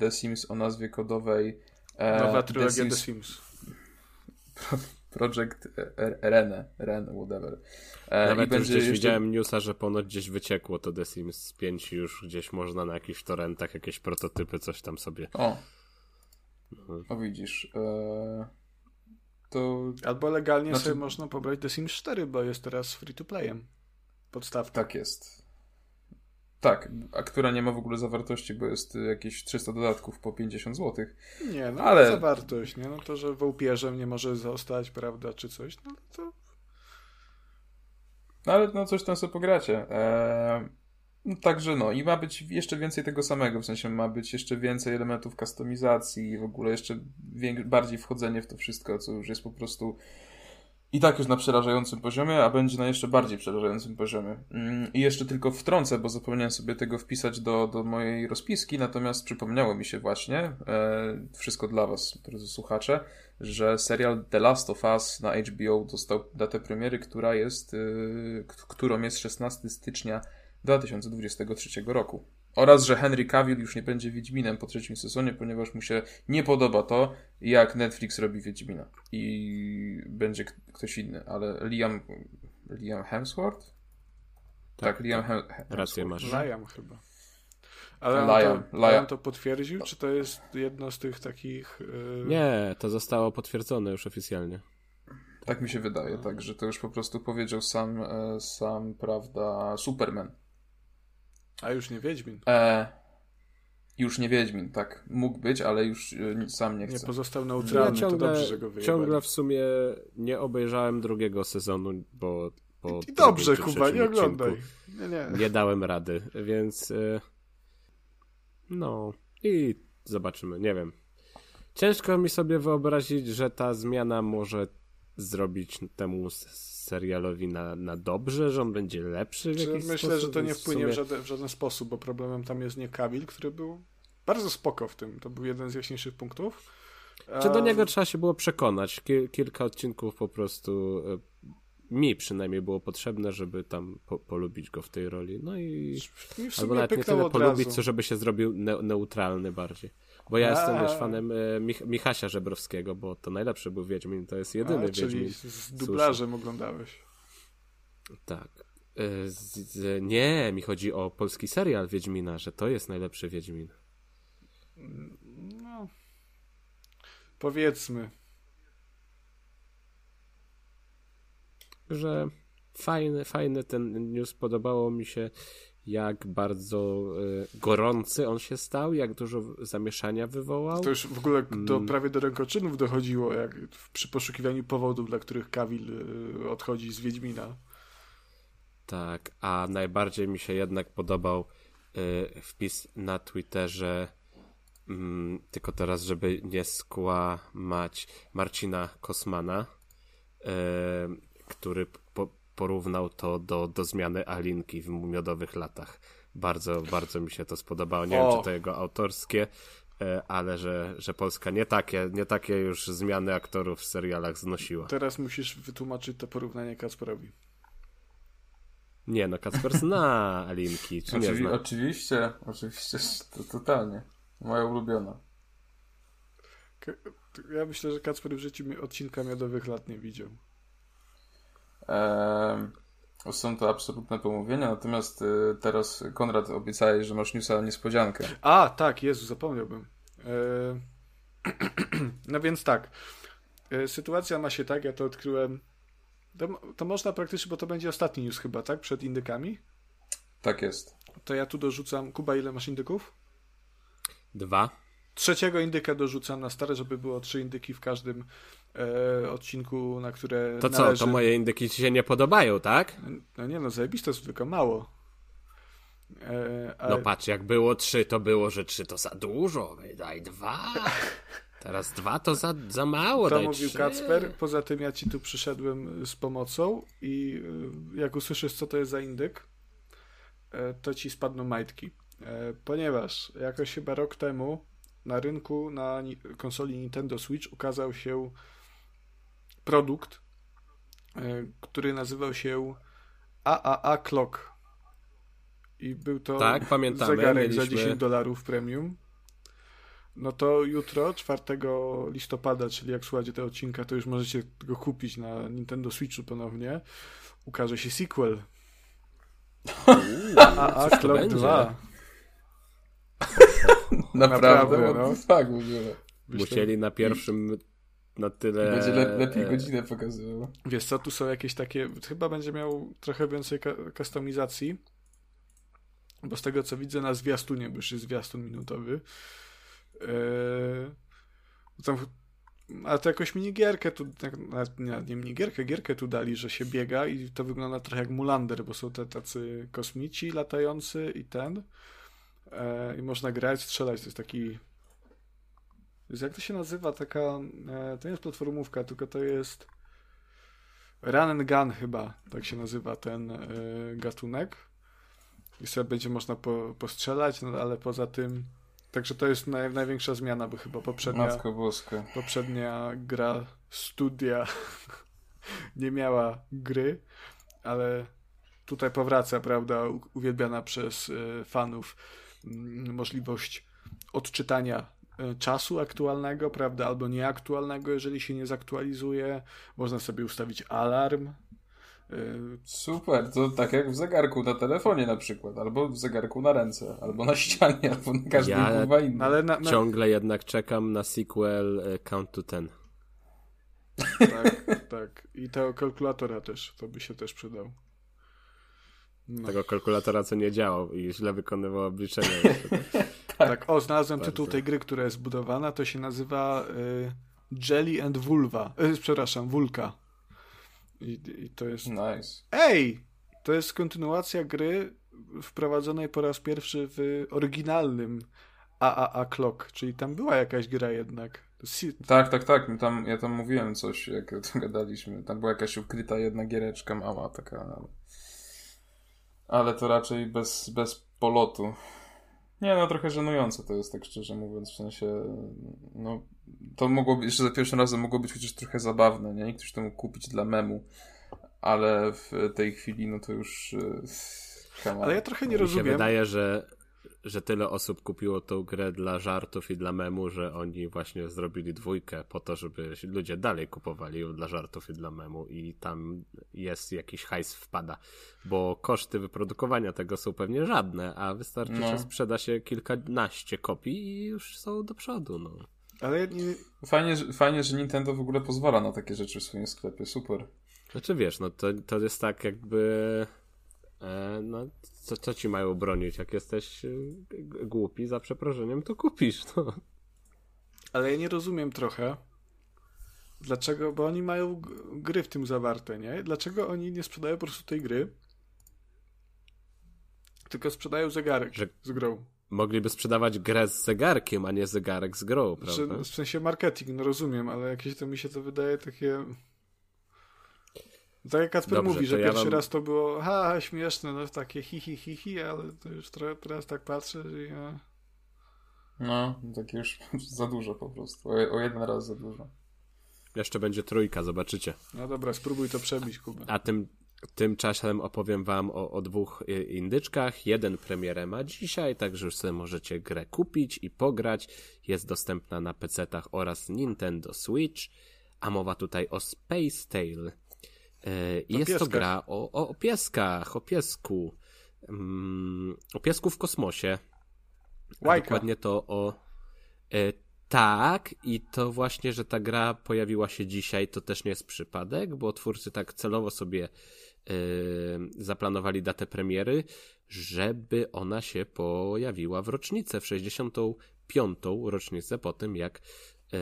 The Sims o nazwie kodowej e, Nowa trylogia The Sims, The Sims. Project Rene, Rene, whatever. E, Nawet i już będzie gdzieś jeszcze... widziałem newsa, że ponoć gdzieś wyciekło to The Sims pięć i już gdzieś można na jakichś torrentach jakieś prototypy, coś tam sobie. O, mhm. o widzisz. E... To... Albo legalnie znaczy... sobie można pobrać The Sims cztery, bo jest teraz free to playem. Podstawka. Tak jest. Tak, a która nie ma w ogóle zawartości, bo jest jakieś trzysta dodatków po pięćdziesiąt złotych. Nie, no ale... zawartość, nie? No to, że wołpierzem nie może zostać, prawda, czy coś, no to... No ale no coś tam sobie pogracie. Eee... No, także no i ma być jeszcze więcej tego samego, w sensie ma być jeszcze więcej elementów kustomizacji i w ogóle jeszcze więk- bardziej wchodzenie w to wszystko, co już jest po prostu i tak już na przerażającym poziomie, a będzie na jeszcze bardziej przerażającym poziomie. Yy, I jeszcze tylko wtrącę, bo zapomniałem sobie tego wpisać do, do mojej rozpiski, natomiast przypomniało mi się właśnie, yy, wszystko dla was, drodzy słuchacze, że serial The Last of Us na H B O dostał datę premiery, która jest, yy, k- którą jest szesnastego stycznia dwa tysiące dwudziestego trzeciego roku. Oraz, że Henry Cavill już nie będzie Wiedźminem po trzecim sezonie, ponieważ mu się nie podoba to, jak Netflix robi Wiedźmina. I będzie k- ktoś inny, ale Liam... Liam Hemsworth? Tak, tak Liam Hem- Hemsworth. Rację masz. Liam chyba. Ale Liam to, Liam to potwierdził? Czy to jest jedno z tych takich... Yy... Nie, to zostało potwierdzone już oficjalnie. Tak mi się wydaje, tak, że to już po prostu powiedział sam, sam prawda, Superman. A już nie Wiedźmin. E, już nie Wiedźmin, tak. Mógł być, ale już e, sam nie chce. Nie pozostał neutralny, ja ciągle, to dobrze, że go wyjebali. Ciągle w sumie nie obejrzałem drugiego sezonu, bo... bo I dobrze, Kuba, nie oglądaj. Nie, nie. nie dałem rady, więc... E, no i zobaczymy, nie wiem. Ciężko mi sobie wyobrazić, że ta zmiana może zrobić temu serialowi na, na dobrze, że on będzie lepszy w jakiś Myślę, sposób, że to nie wpłynie w, sumie... w, żaden, w żaden sposób, bo problemem tam jest nie Cavill, który był bardzo spoko w tym. To był jeden z jaśniejszych punktów. Czy do niego trzeba się było przekonać? Kil, kilka odcinków po prostu mi przynajmniej było potrzebne, żeby tam po, polubić go w tej roli. No i mi w sumie albo nawet nie tyle polubić, razu. co żeby się zrobił ne, neutralny bardziej. Bo ja A. jestem też fanem Mich- Michasia Żebrowskiego, bo to najlepszy był Wiedźmin, to jest jedyny A, Wiedźmin. Czyli z dublażem Słyszę. oglądałeś. Tak. Z, z, nie, mi chodzi o polski serial Wiedźmina, że to jest najlepszy Wiedźmin. No. Powiedzmy. Że fajny, fajny ten news, podobało mi się, jak bardzo y, gorący on się stał, jak dużo zamieszania wywołał. To już w ogóle do, prawie do rękoczynów dochodziło, jak przy poszukiwaniu powodów, dla których Cavill y, odchodzi z Wiedźmina. Tak, a najbardziej mi się jednak podobał y, wpis na Twitterze, y, tylko teraz, żeby nie skłamać, Marcina Kosmana, y, który po, porównał to do, do zmiany Alinki w Miodowych Latach. Bardzo, bardzo mi się to spodobało. Nie o. wiem, czy to jego autorskie, ale że, że Polska nie takie, nie takie już zmiany aktorów w serialach znosiła. Teraz musisz wytłumaczyć to porównanie Kacperowi. Nie, no Kacper zna Alinki, czy Oczywi- nie zna? Oczywiście, oczywiście, to totalnie. Moja ulubiona. K- ja myślę, że Kacper w życiu odcinka Miodowych Lat nie widział. Eee, są to absolutne pomówienia, natomiast y, teraz Konrad obiecałeś, że masz newsa niespodziankę. A, tak, Jezu, zapomniałbym. Eee, no więc tak, eee, sytuacja ma się tak, ja to odkryłem, to, to można praktycznie, bo to będzie ostatni news chyba, tak? Przed indykami? Tak jest. To ja tu dorzucam, Kuba, ile masz indyków? Dwa. Trzeciego indyka dorzucam na stare, żeby było trzy indyki w każdym e, odcinku, na które To należy. co, to moje indyki ci się nie podobają, tak? No nie no, zajebiste jest tylko mało. E, ale... No patrz, jak było trzy, to było, że trzy to za dużo, daj dwa. Teraz dwa to za, za mało, to daj To mówił trzy. Kacper, poza tym ja ci tu przyszedłem z pomocą i jak usłyszysz, co to jest za indyk, to ci spadną majtki. Ponieważ jakoś chyba rok temu na rynku, na konsoli Nintendo Switch ukazał się produkt, który nazywał się A A A Clock. I był to tak, pamiętamy, zegarek mieliśmy... za dziesięć dolarów premium. No to jutro, czwartego listopada, czyli jak słuchacie tego odcinka, to już możecie go kupić na Nintendo Switchu ponownie. Ukaże się sequel. A A A Clock dwa. Naprawdę, Naprawdę no. Musieli na pierwszym na tyle... Będzie le- lepiej godzinę pokazywało. Wiesz co, tu są jakieś takie... Chyba będzie miał trochę więcej kustomizacji, bo z tego co widzę na zwiastunie, bo już jest zwiastun minutowy. Yy... Tam... A to jakąś minigierkę tu... Nie, nie minigierkę, gierkę tu dali, że się biega i to wygląda trochę jak Mulander, bo są te tacy kosmici latający i ten... I można grać, strzelać, to jest taki... Jak to się nazywa? Taka... To nie jest platformówka, tylko to jest... Run and gun chyba, tak się nazywa ten gatunek. I sobie będzie można po, postrzelać, no ale poza tym... Także to jest naj, największa zmiana, bo chyba poprzednia... Matko Boska. Poprzednia gra studia nie miała gry, ale tutaj powraca, prawda, uwielbiana przez fanów możliwość odczytania czasu aktualnego, prawda, albo nieaktualnego, jeżeli się nie zaktualizuje. Można sobie ustawić alarm. Super, to tak jak w zegarku na telefonie na przykład, albo w zegarku na ręce, albo na ścianie, albo na każdym ja chyba innym. Ale na, na... ciągle jednak czekam na sequel Count to Ten. Tak, tak. I tego kalkulatora też, to by się też przydał. No. Tego kalkulatora, co nie działał i źle wykonywał obliczenia. Tak, o, znalazłem bardzo. Tytuł tej gry, która jest budowana, to się nazywa y, Jelly and Vulva. Y, przepraszam, Vulka. I, I to jest... Nice. Ej! To jest kontynuacja gry wprowadzonej po raz pierwszy w oryginalnym A A A Clock, czyli tam była jakaś gra jednak. Tak, tak, tak. Tam, ja tam mówiłem coś, jak o tym gadaliśmy. Tam była jakaś ukryta jedna giereczka mała, taka... Ale to raczej bez, bez polotu. Nie, no trochę żenujące to jest, tak szczerze mówiąc, w sensie, no, to mogło być, jeszcze za pierwszym razem mogło być chociaż trochę zabawne, nie? Ktoś to mógł kupić dla memu, ale w tej chwili, no to już... Chyba, ale ja trochę nie rozumiem. Mi się wydaje, że, że tyle osób kupiło tą grę dla żartów i dla memu, że oni właśnie zrobili dwójkę po to, żeby ludzie dalej kupowali ją dla żartów i dla memu i tam jest jakiś hajs wpada, bo koszty wyprodukowania tego są pewnie żadne, a wystarczy, no. że sprzeda się kilkanaście kopii i już są do przodu. No. Ale nie... fajnie, fajnie, że Nintendo w ogóle pozwala na takie rzeczy w swoim sklepie, super. Znaczy wiesz, no to, to jest tak jakby... No, co, co ci mają bronić? Jak jesteś głupi, za przeproszeniem, to kupisz to. Ale ja nie rozumiem trochę, dlaczego, bo oni mają gry w tym zawarte, nie? Dlaczego oni nie sprzedają po prostu tej gry, tylko sprzedają zegarek Że z grą. Mogliby sprzedawać grę z zegarkiem, a nie zegarek z grą, prawda? Znaczy, w sensie marketing, no rozumiem, ale jakieś to mi się to wydaje takie... Tak jak Kacper mówi, że ja pierwszy mam... raz to było ha, śmieszne, no takie hi, hi, hi, hi, ale to już trochę teraz tak patrzę, że ja... No, tak już za dużo po prostu, o, o jeden raz za dużo. Jeszcze będzie trójka, zobaczycie. No dobra, spróbuj to przebić, Kuba. A tym, tymczasem opowiem wam o, o dwóch indyczkach, jeden premierę ma dzisiaj, także już sobie możecie grę kupić i pograć, jest dostępna na pecetach oraz Nintendo Switch, a mowa tutaj o Space Tale. Jest pieskach. To gra o, o, o pieskach, o piesku, um, o piesku w kosmosie. Łajka. Dokładnie to o... E, tak, i to właśnie, że ta gra pojawiła się dzisiaj, to też nie jest przypadek, bo twórcy tak celowo sobie e, zaplanowali datę premiery, żeby ona się pojawiła w rocznicę, w sześćdziesiątą piątą rocznicę po tym, jak e,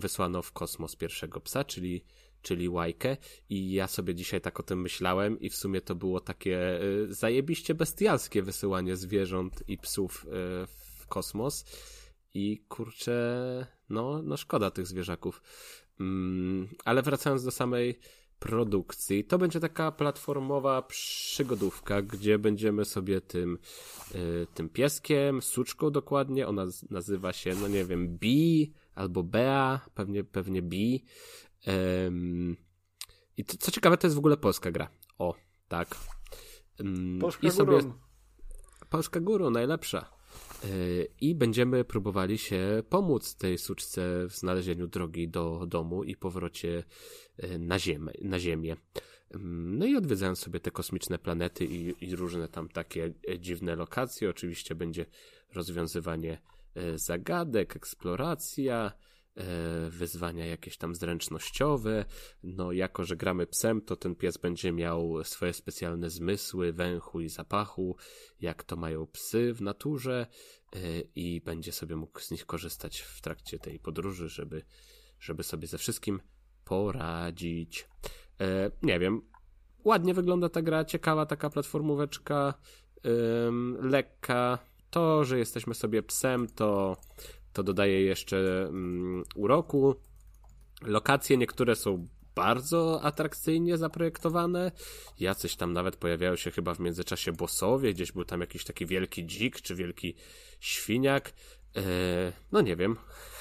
wysłano w kosmos pierwszego psa, czyli czyli Łajkę, i ja sobie dzisiaj tak o tym myślałem i w sumie to było takie zajebiście bestialskie wysyłanie zwierząt i psów w kosmos i kurczę, no, no szkoda tych zwierzaków. Ale wracając do samej produkcji, to będzie taka platformowa przygodówka, gdzie będziemy sobie tym, tym pieskiem, suczką dokładnie, ona nazywa się, no nie wiem, Bee albo Bea, pewnie, pewnie Bee. I to, co ciekawe, to jest w ogóle polska gra. O, Tak. Mm, Polska i sobie... górą. Polska górą, najlepsza. Yy, I będziemy próbowali się pomóc tej suczce w znalezieniu drogi do domu i powrocie na ziemię. Na ziemię. No i odwiedzając sobie te kosmiczne planety i, i różne tam takie dziwne lokacje. Oczywiście będzie rozwiązywanie zagadek, eksploracja, wyzwania jakieś tam zręcznościowe. No jako, że gramy psem, to ten pies będzie miał swoje specjalne zmysły węchu i zapachu, jak to mają psy w naturze i będzie sobie mógł z nich korzystać w trakcie tej podróży, żeby, żeby sobie ze wszystkim poradzić. E, nie wiem, ładnie wygląda ta gra, ciekawa taka platformóweczka, ym, lekka. To, że jesteśmy sobie psem, to, to dodaje jeszcze mm, uroku. Lokacje niektóre są bardzo atrakcyjnie zaprojektowane. Jacyś tam nawet pojawiają się chyba w międzyczasie bossowie, gdzieś był tam jakiś taki wielki dzik czy wielki świniak. E, no nie wiem,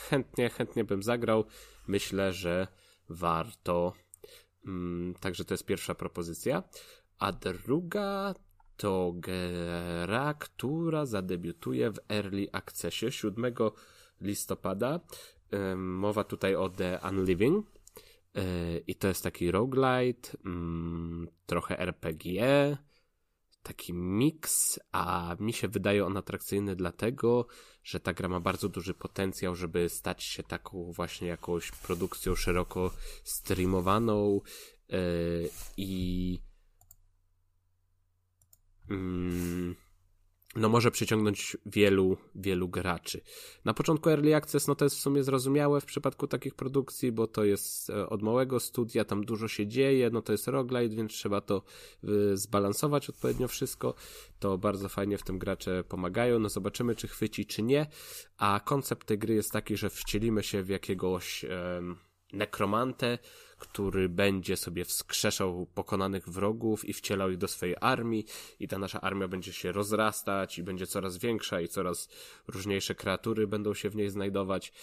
chętnie, chętnie bym zagrał. Myślę, że warto. Także to jest pierwsza propozycja. A druga to gra, która zadebiutuje w Early Accessie siódmego listopada. Mowa tutaj o The Unliving. I to jest taki roguelite, trochę R P G, taki miks, a mi się wydaje on atrakcyjny dlatego, że ta gra ma bardzo duży potencjał, żeby stać się taką właśnie jakąś produkcją szeroko streamowaną yy, i yy, no może przyciągnąć wielu, wielu graczy. Na początku Early Access, no to jest w sumie zrozumiałe w przypadku takich produkcji, bo to jest od małego studia, tam dużo się dzieje, no to jest roguelite, więc trzeba to zbalansować odpowiednio wszystko. To bardzo fajnie w tym gracze pomagają, no zobaczymy, czy chwyci, czy nie. A koncept tej gry jest taki, że wcielimy się w jakiegoś em, nekromantę, który będzie sobie wskrzeszał pokonanych wrogów i wcielał ich do swojej armii i ta nasza armia będzie się rozrastać i będzie coraz większa i coraz różniejsze kreatury będą się w niej znajdować.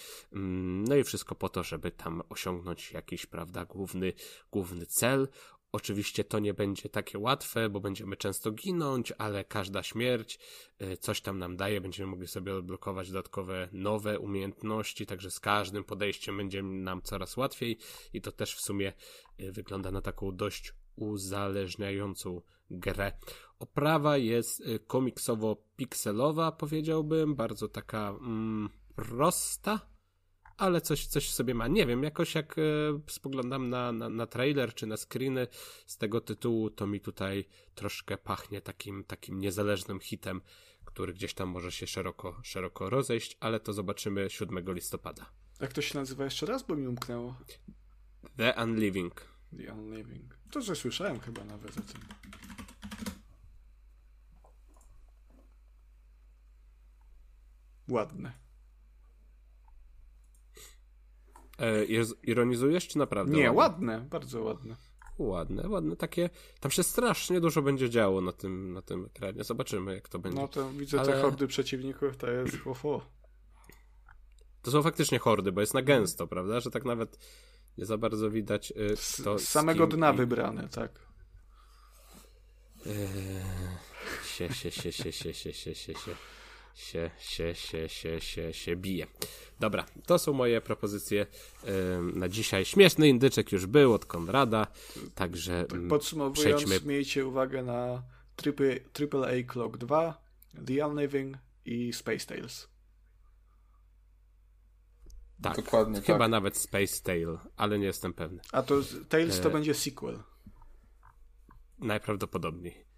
No i wszystko po to, żeby tam osiągnąć jakiś, prawda, główny, główny cel. Oczywiście to nie będzie takie łatwe, bo będziemy często ginąć, ale każda śmierć coś tam nam daje, będziemy mogli sobie odblokować dodatkowe nowe umiejętności, także z każdym podejściem będzie nam coraz łatwiej i to też w sumie wygląda na taką dość uzależniającą grę. Oprawa jest komiksowo-pikselowa, powiedziałbym, bardzo taka mm, prosta, ale coś, coś w sobie ma. Nie wiem, jakoś jak e, spoglądam na, na, na trailer czy na screeny z tego tytułu, to mi tutaj troszkę pachnie takim, takim niezależnym hitem, który gdzieś tam może się szeroko, szeroko rozejść, ale to zobaczymy siódmego listopada. Jak to się nazywa jeszcze raz, bo mi umknęło? The Unliving. The Unliving. To, że słyszałem chyba nawet o tym. Ładne. Ironizujesz, czy naprawdę? Nie, ładne? ładne, bardzo ładne. Ładne, ładne, takie... Tam się strasznie dużo będzie działo na tym, na tym ekranie. Zobaczymy, jak to będzie. No to widzę Ale... te hordy przeciwników, to jest ho, ho. To są faktycznie hordy, bo jest na gęsto, prawda? Że tak nawet nie za bardzo widać... Yy, to z, z samego dna i... wybrane, tak. Yy... Sie, się, się, się, się, się, się, się, się. się, się, się, się, się, się bije. Dobra, to są moje propozycje ym, na dzisiaj. Śmieszny indyczek już był od Konrada, także tak, podsumowując, przejdźmy... miejcie uwagę na A A A Clock dwa, The Unliving i Space Tales. Tak, dokładnie, chyba tak. Nawet Space Tale, ale nie jestem pewny. A to Tales to e... będzie sequel. Najprawdopodobniej.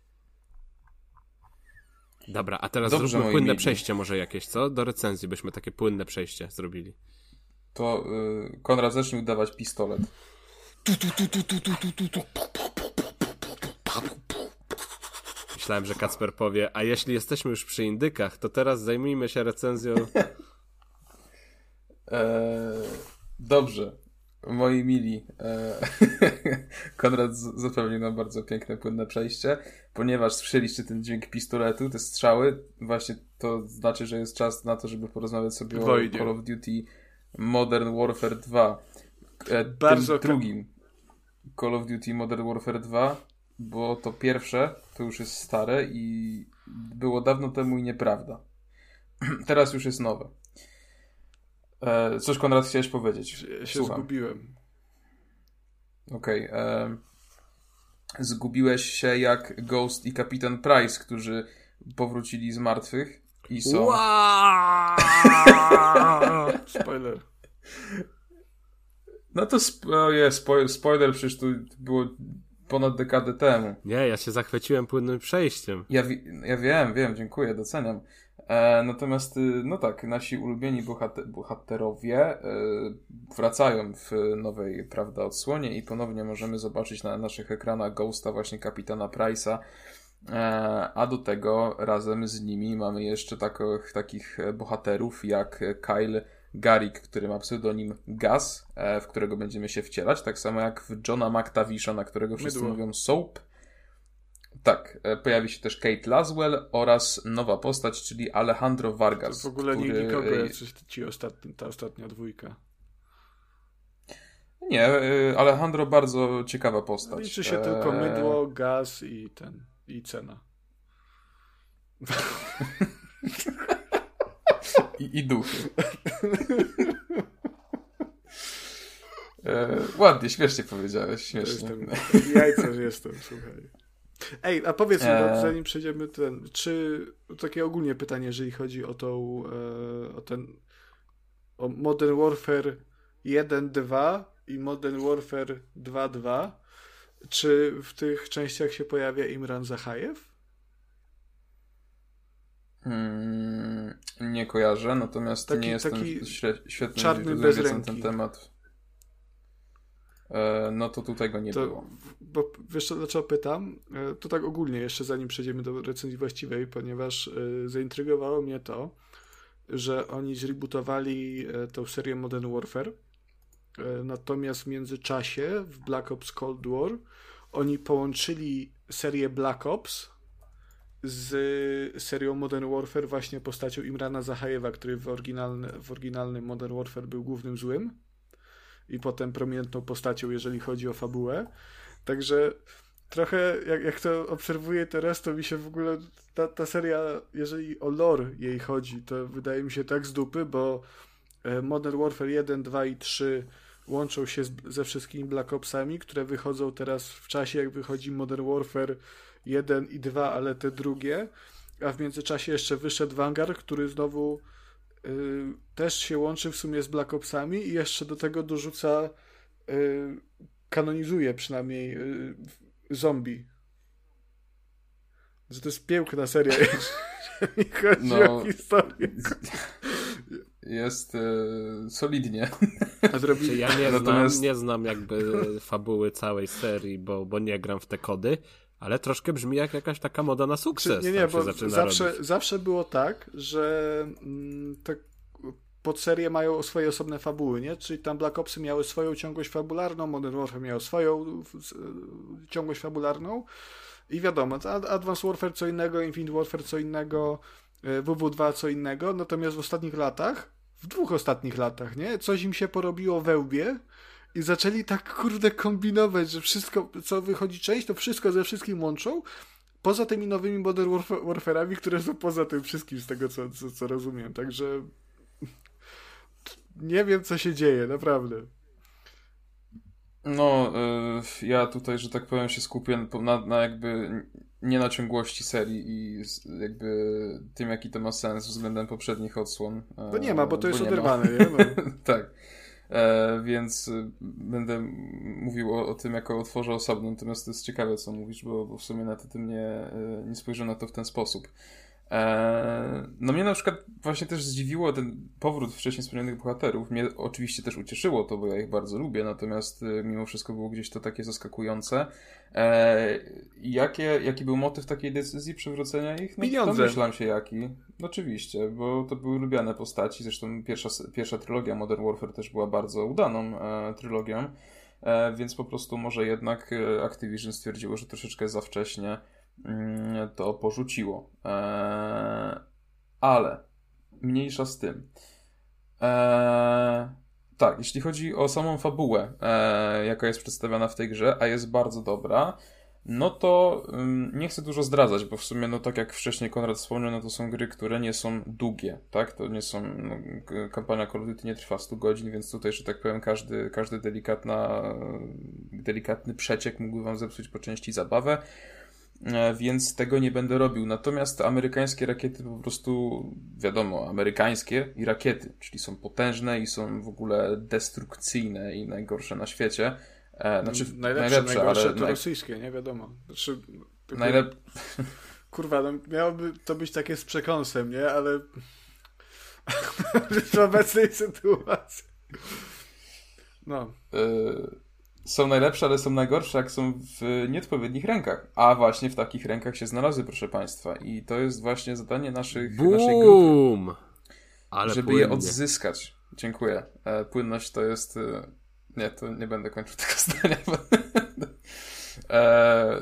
Dobra, a teraz Dobrze, zróbmy płynne mili. przejście może jakieś, co? Do recenzji byśmy takie płynne przejście zrobili. To yy, Konrad, zacznij udawać pistolet. Myślałem, że Kacper powie, a jeśli jesteśmy już przy indykach, to teraz zajmijmy się recenzją. eee, dobrze, moi mili. Eee, Konrad zapewnił nam bardzo piękne płynne przejście. Ponieważ słyszeliście ten dźwięk pistoletu, te strzały, właśnie to znaczy, że jest czas na to, żeby porozmawiać sobie Wojdzie. o Call of Duty Modern Warfare dwa. E, Bardzo tym drugim Call of Duty Modern Warfare dwa, bo to pierwsze to już jest stare i było dawno temu i nieprawda. Teraz już jest nowe. E, coś, Konrad, chciałeś powiedzieć? Ja się Słucham. zgubiłem. Okej. Okay, zgubiłeś się jak Ghost i Kapitan Price, którzy powrócili z martwych i są... Spoiler. No to sp- o je, spoiler, spoiler, przecież to było ponad dekadę temu. Nie, ja się zachwyciłem płynnym przejściem. Ja, wi- ja wiem, wiem, dziękuję, doceniam. E, natomiast, no tak, nasi ulubieni bohater- bohaterowie e, wracają w nowej, prawda, odsłonie i ponownie możemy zobaczyć na naszych ekranach Ghosta, właśnie Kapitana Price'a, e, a do tego razem z nimi mamy jeszcze takich, takich bohaterów jak Kyle Garrick, który ma pseudonim Gaz, w którego będziemy się wcielać, tak samo jak w Johna McTavisha, na którego wszyscy Mydło. mówią Soap. Tak, pojawi się też Kate Laswell oraz nowa postać, czyli Alejandro Vargas. To w ogóle który... nie nikogo, ci ostatni, ta ostatnia dwójka. Nie, Alejandro bardzo ciekawa postać. Liczy się e... tylko mydło, gaz i ten, i cena. I, i duchy. e, ładnie, śmiesznie powiedziałeś. Śmiesznie. Jajcarz jestem, słuchaj. Ej, a powiedz mi, e... zanim przejdziemy ten, czy takie ogólnie pytanie, jeżeli chodzi o tą, e, o ten, o Modern Warfare jeden dwa i Modern Warfare dwa dwa, czy w tych częściach się pojawia Imran Zahajew? Hmm, nie kojarzę, natomiast taki, nie jestem świetny, czarny bez ręki ten temat. E, no to tutaj go nie to, było. Bo wiesz co, dlaczego pytam? E, to tak ogólnie, jeszcze zanim przejdziemy do recenzji właściwej, ponieważ e, zaintrygowało mnie to, że oni zrebootowali e, tą serię Modern Warfare, e, natomiast w międzyczasie w Black Ops Cold War oni połączyli serię Black Ops z serią Modern Warfare właśnie postacią Imrana Zahajewa, który w, oryginalny, w oryginalnym Modern Warfare był głównym złym i potem prominentną postacią, jeżeli chodzi o fabułę. Także trochę jak, jak to obserwuję teraz, to mi się w ogóle ta, ta seria, jeżeli o lore jej chodzi, to wydaje mi się tak z dupy, bo Modern Warfare jeden, dwa i trzy łączą się z, ze wszystkimi Black Opsami, które wychodzą teraz w czasie, jak wychodzi Modern Warfare jeden i dwa, ale te drugie, a w międzyczasie jeszcze wyszedł Vanguard, który znowu y, też się łączy w sumie z Black Opsami i jeszcze do tego dorzuca, y, kanonizuje przynajmniej y, zombie. Że to jest piękna seria, jeżeli chodzi no, o historię. Jest y, solidnie. Znaczy, ja nie, Natomiast... znam, nie znam jakby fabuły całej serii, bo, bo nie gram w te kody. Ale troszkę brzmi jak jakaś taka moda na sukces. Nie, nie, bo zawsze, zawsze było tak, że te podserię mają swoje osobne fabuły, nie? Czyli tam Black Opsy miały swoją ciągłość fabularną, Modern Warfare miał swoją ciągłość fabularną i wiadomo, Advanced Warfare co innego, Infinite Warfare co innego, W W dwa co innego, natomiast w ostatnich latach, w dwóch ostatnich latach, nie? Coś im się porobiło we łbie, i zaczęli tak, kurde, kombinować, że wszystko, co wychodzi część, to wszystko ze wszystkim łączą, poza tymi nowymi Modern Warf- Warfare'ami, które są poza tym wszystkim, z tego, co, co, co rozumiem. Także nie wiem, co się dzieje, naprawdę. No, yy, ja tutaj, że tak powiem, się skupię na, na jakby nie na ciągłości serii i jakby tym, jaki to ma sens względem poprzednich odsłon. Yy, to nie ma, bo to jest oderwane, nie? nie? No. Tak. E, więc będę mówił o, o tym jako o tworze osobnym, natomiast to jest ciekawe, co mówisz, bo, bo w sumie na tym nie, nie spojrzę na to w ten sposób. E, no mnie na przykład właśnie też zdziwiło ten powrót wcześniej wspomnianych bohaterów. Mnie oczywiście też ucieszyło to, bo ja ich bardzo lubię, natomiast mimo wszystko było gdzieś to takie zaskakujące. E, jakie, jaki był motyw takiej decyzji przywrócenia ich? No, pieniądze. Domyślam się jaki. Oczywiście, bo to były lubiane postaci. Zresztą pierwsza, pierwsza trylogia Modern Warfare też była bardzo udaną e, trylogią, e, więc po prostu może jednak Activision stwierdziło, że troszeczkę za wcześnie mm, to porzuciło. E, ale mniejsza z tym. E, tak, jeśli chodzi o samą fabułę, e, jaka jest przedstawiana w tej grze, a jest bardzo dobra, No to ym, nie chcę dużo zdradzać, bo w sumie, no tak jak wcześniej Konrad wspomniał, no to są gry, które nie są długie, tak? To nie są, no, kampania Call of Duty nie trwa stu godzin, więc tutaj, że tak powiem, każdy, każdy delikatna, delikatny przeciek mógłby wam zepsuć po części zabawę, e, więc tego nie będę robił. Natomiast amerykańskie rakiety po prostu, wiadomo, amerykańskie i rakiety, czyli są potężne i są w ogóle destrukcyjne i najgorsze na świecie. Znaczy, najlepsze, najlepsze, najgorsze ale to naj... rosyjskie, nie wiadomo. Znaczy, Najlep... Kurwa, no miałoby to być takie z przekąsem, nie? Ale w obecnej sytuacji. No. Są najlepsze, ale są najgorsze, jak są w nieodpowiednich rękach. A właśnie w takich rękach się znalazły, proszę Państwa. I to jest właśnie zadanie naszych, naszej grupy. Ale żeby płynnie je odzyskać. Dziękuję. Płynność to jest... Nie, to nie będę kończył tego zdania. e,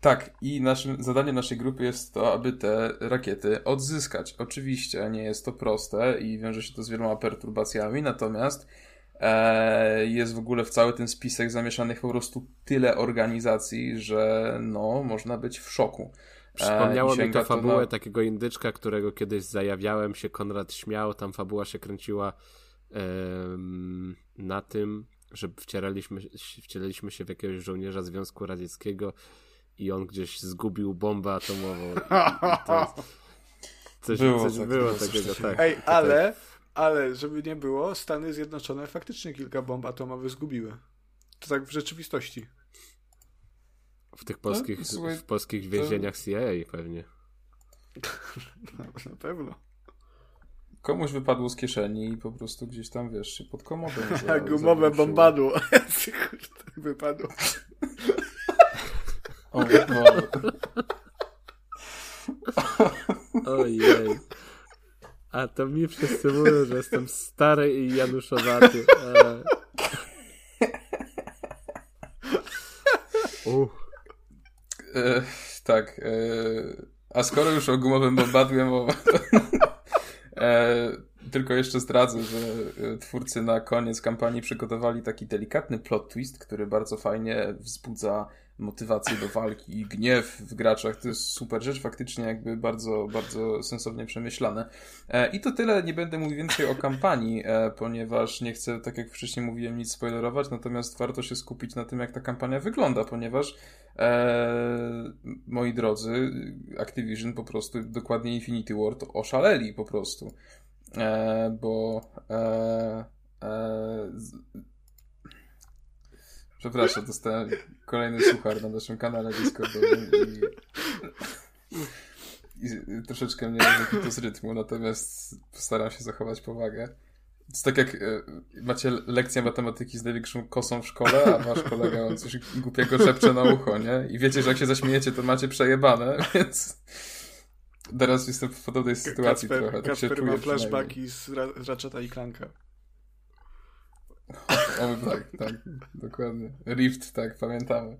tak, i naszym, zadaniem naszej grupy jest to, aby te rakiety odzyskać. Oczywiście nie jest to proste i wiąże się to z wieloma perturbacjami, natomiast e, jest w ogóle w cały ten spisek zamieszanych po prostu tyle organizacji, że no, można być w szoku. Przypomniało mi to fabułę to na... takiego indyczka, którego kiedyś zajawiałem, się Konrad śmiał, tam fabuła się kręciła em, na tym, że wcieraliśmy, wcielaliśmy się w jakiegoś żołnierza Związku Radzieckiego i on gdzieś zgubił bombę atomową. To coś było, coś tak, było takiego, tak. Ej, tutaj. ale, ale żeby nie było, Stany Zjednoczone faktycznie kilka bomb atomowych zgubiły. To tak w rzeczywistości. W tych polskich, no, słuchaj, w polskich więzieniach C I A pewnie. No, na pewno. Komuś wypadło z kieszeni i po prostu gdzieś tam, wiesz, się pod komodą za, gumowe bombadło. Wypadło. O, ojej. A to mi wszyscy mówią, że jestem stary i januszowaty. Uff. E, tak. E, a skoro już o gumowym bombadłem mowa, E, tylko jeszcze zdradzę, że twórcy na koniec kampanii przygotowali taki delikatny plot twist, który bardzo fajnie wzbudza motywację do walki i gniew w graczach. To jest super rzecz, faktycznie jakby bardzo, bardzo sensownie przemyślane. E, I to tyle, nie będę mówił więcej o kampanii, e, ponieważ nie chcę, tak jak wcześniej mówiłem, nic spoilerować, natomiast warto się skupić na tym, jak ta kampania wygląda, ponieważ e, moi drodzy, Activision po prostu, dokładnie Infinity Ward, oszaleli po prostu. E, bo e, e, z, przepraszam, dostałem kolejny suchar na naszym kanale Discordowym i, i, i troszeczkę mnie wybito z rytmu, natomiast postaram się zachować powagę. To jest tak jak y, macie lekcję matematyki z największą kosą w szkole, a wasz kolega on coś głupiego szepcze na ucho, nie? I wiecie, że jak się zaśmiejecie, to macie przejebane, więc teraz jestem w podobnej sytuacji Kacper, trochę. Tak się Kacper ma flashbacki z Ratcheta i Clanka. O, tak, tak, dokładnie. Rift, tak, pamiętamy.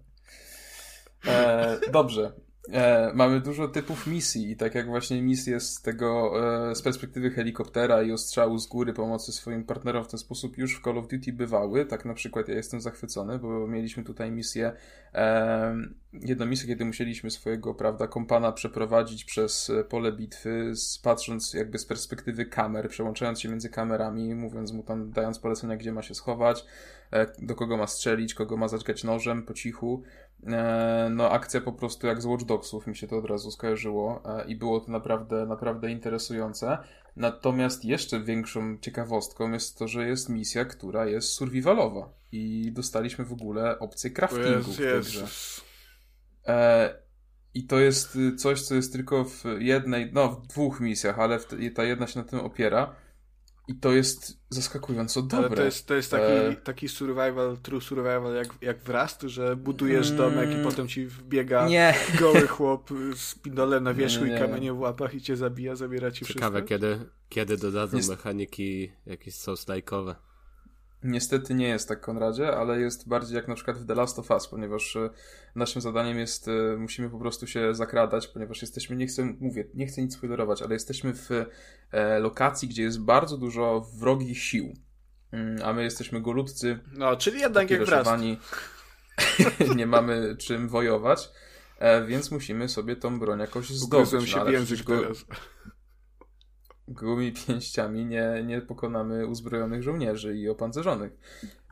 E, dobrze. E, mamy dużo typów misji i tak jak właśnie misje z tego, e, z perspektywy helikoptera i ostrzału z góry pomocy swoim partnerom w ten sposób już w Call of Duty bywały, tak na przykład ja jestem zachwycony, bo mieliśmy tutaj misję, e, jedną misję, kiedy musieliśmy swojego, prawda, kompana przeprowadzić przez pole bitwy, patrząc jakby z perspektywy kamer, przełączając się między kamerami, mówiąc mu tam, dając polecenia, gdzie ma się schować, e, do kogo ma strzelić, kogo ma zatkać nożem po cichu. No akcja po prostu jak z Watch Dogsów, mi się to od razu skojarzyło i było to naprawdę, naprawdę interesujące. Natomiast jeszcze większą ciekawostką jest to, że jest misja, która jest survivalowa i dostaliśmy w ogóle opcję craftingu w tej grze. I to jest coś, co jest tylko w jednej, no w dwóch misjach, ale ta jedna się na tym opiera. I to jest zaskakująco dobre. Ale to jest, to jest taki, e... taki survival, true survival, jak, jak w Rust, że budujesz mm. domek i potem ci wbiega nie. goły chłop z pindolem na wierzchu nie, nie. i kamieniem w łapach i cię zabija, zabiera ci wszystko. Ciekawe, kiedy, kiedy dodadzą jest... mechaniki jakieś souls-like'owe. Niestety nie jest tak, Konradzie, ale jest bardziej jak na przykład w The Last of Us, ponieważ naszym zadaniem jest, musimy po prostu się zakradać, ponieważ jesteśmy, nie chcę, mówię, nie chcę nic spoilerować, ale jesteśmy w lokacji, gdzie jest bardzo dużo wrogich sił, a my jesteśmy goludcy. No, czyli jednak jak w Rust. nie mamy czym wojować, więc musimy sobie tą broń jakoś zdobyć. Ugryzłem się no, w język go... teraz. Gumi pięściami nie, nie pokonamy uzbrojonych żołnierzy i opancerzonych.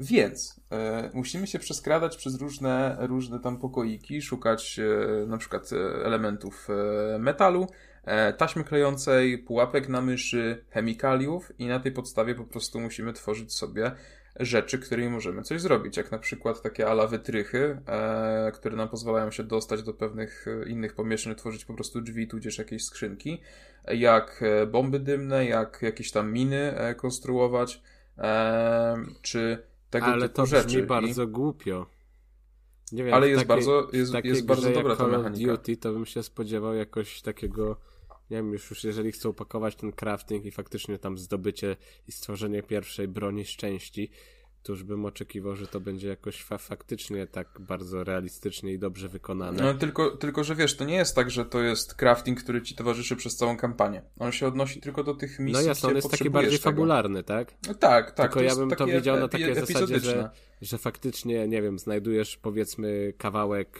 Więc e, musimy się przeskradać przez różne, różne tam pokoiki, szukać e, na przykład elementów e, metalu, e, taśmy klejącej, pułapek na myszy, chemikaliów i na tej podstawie po prostu musimy tworzyć sobie rzeczy, którymi możemy coś zrobić, jak na przykład takie ala wytrychy, e, które nam pozwalają się dostać do pewnych innych pomieszczeń, tworzyć po prostu drzwi, tudzież jakieś skrzynki, jak bomby dymne, jak jakieś tam miny e, konstruować, e, czy tego ale typu rzeczy. Ale to brzmi bardzo I... głupio. Nie wiem, ale jest, takiej, bardzo, jest, jest bardzo dobra ta mechanika. W Call of Duty to bym się spodziewał jakoś takiego... Nie wiem, już, już jeżeli chcą pakować ten crafting i faktycznie tam zdobycie i stworzenie pierwszej broni z części, to już bym oczekiwał, że to będzie jakoś fa- faktycznie tak bardzo realistycznie i dobrze wykonane. No tylko, tylko, że wiesz, to nie jest tak, że to jest crafting, który ci towarzyszy przez całą kampanię. On się odnosi tylko do tych misji, no jasno, on jest taki bardziej tego. fabularny, tak? No tak, tak. Tylko ja bym to widział na takiej zasadzie, że, że faktycznie, nie wiem, znajdujesz powiedzmy kawałek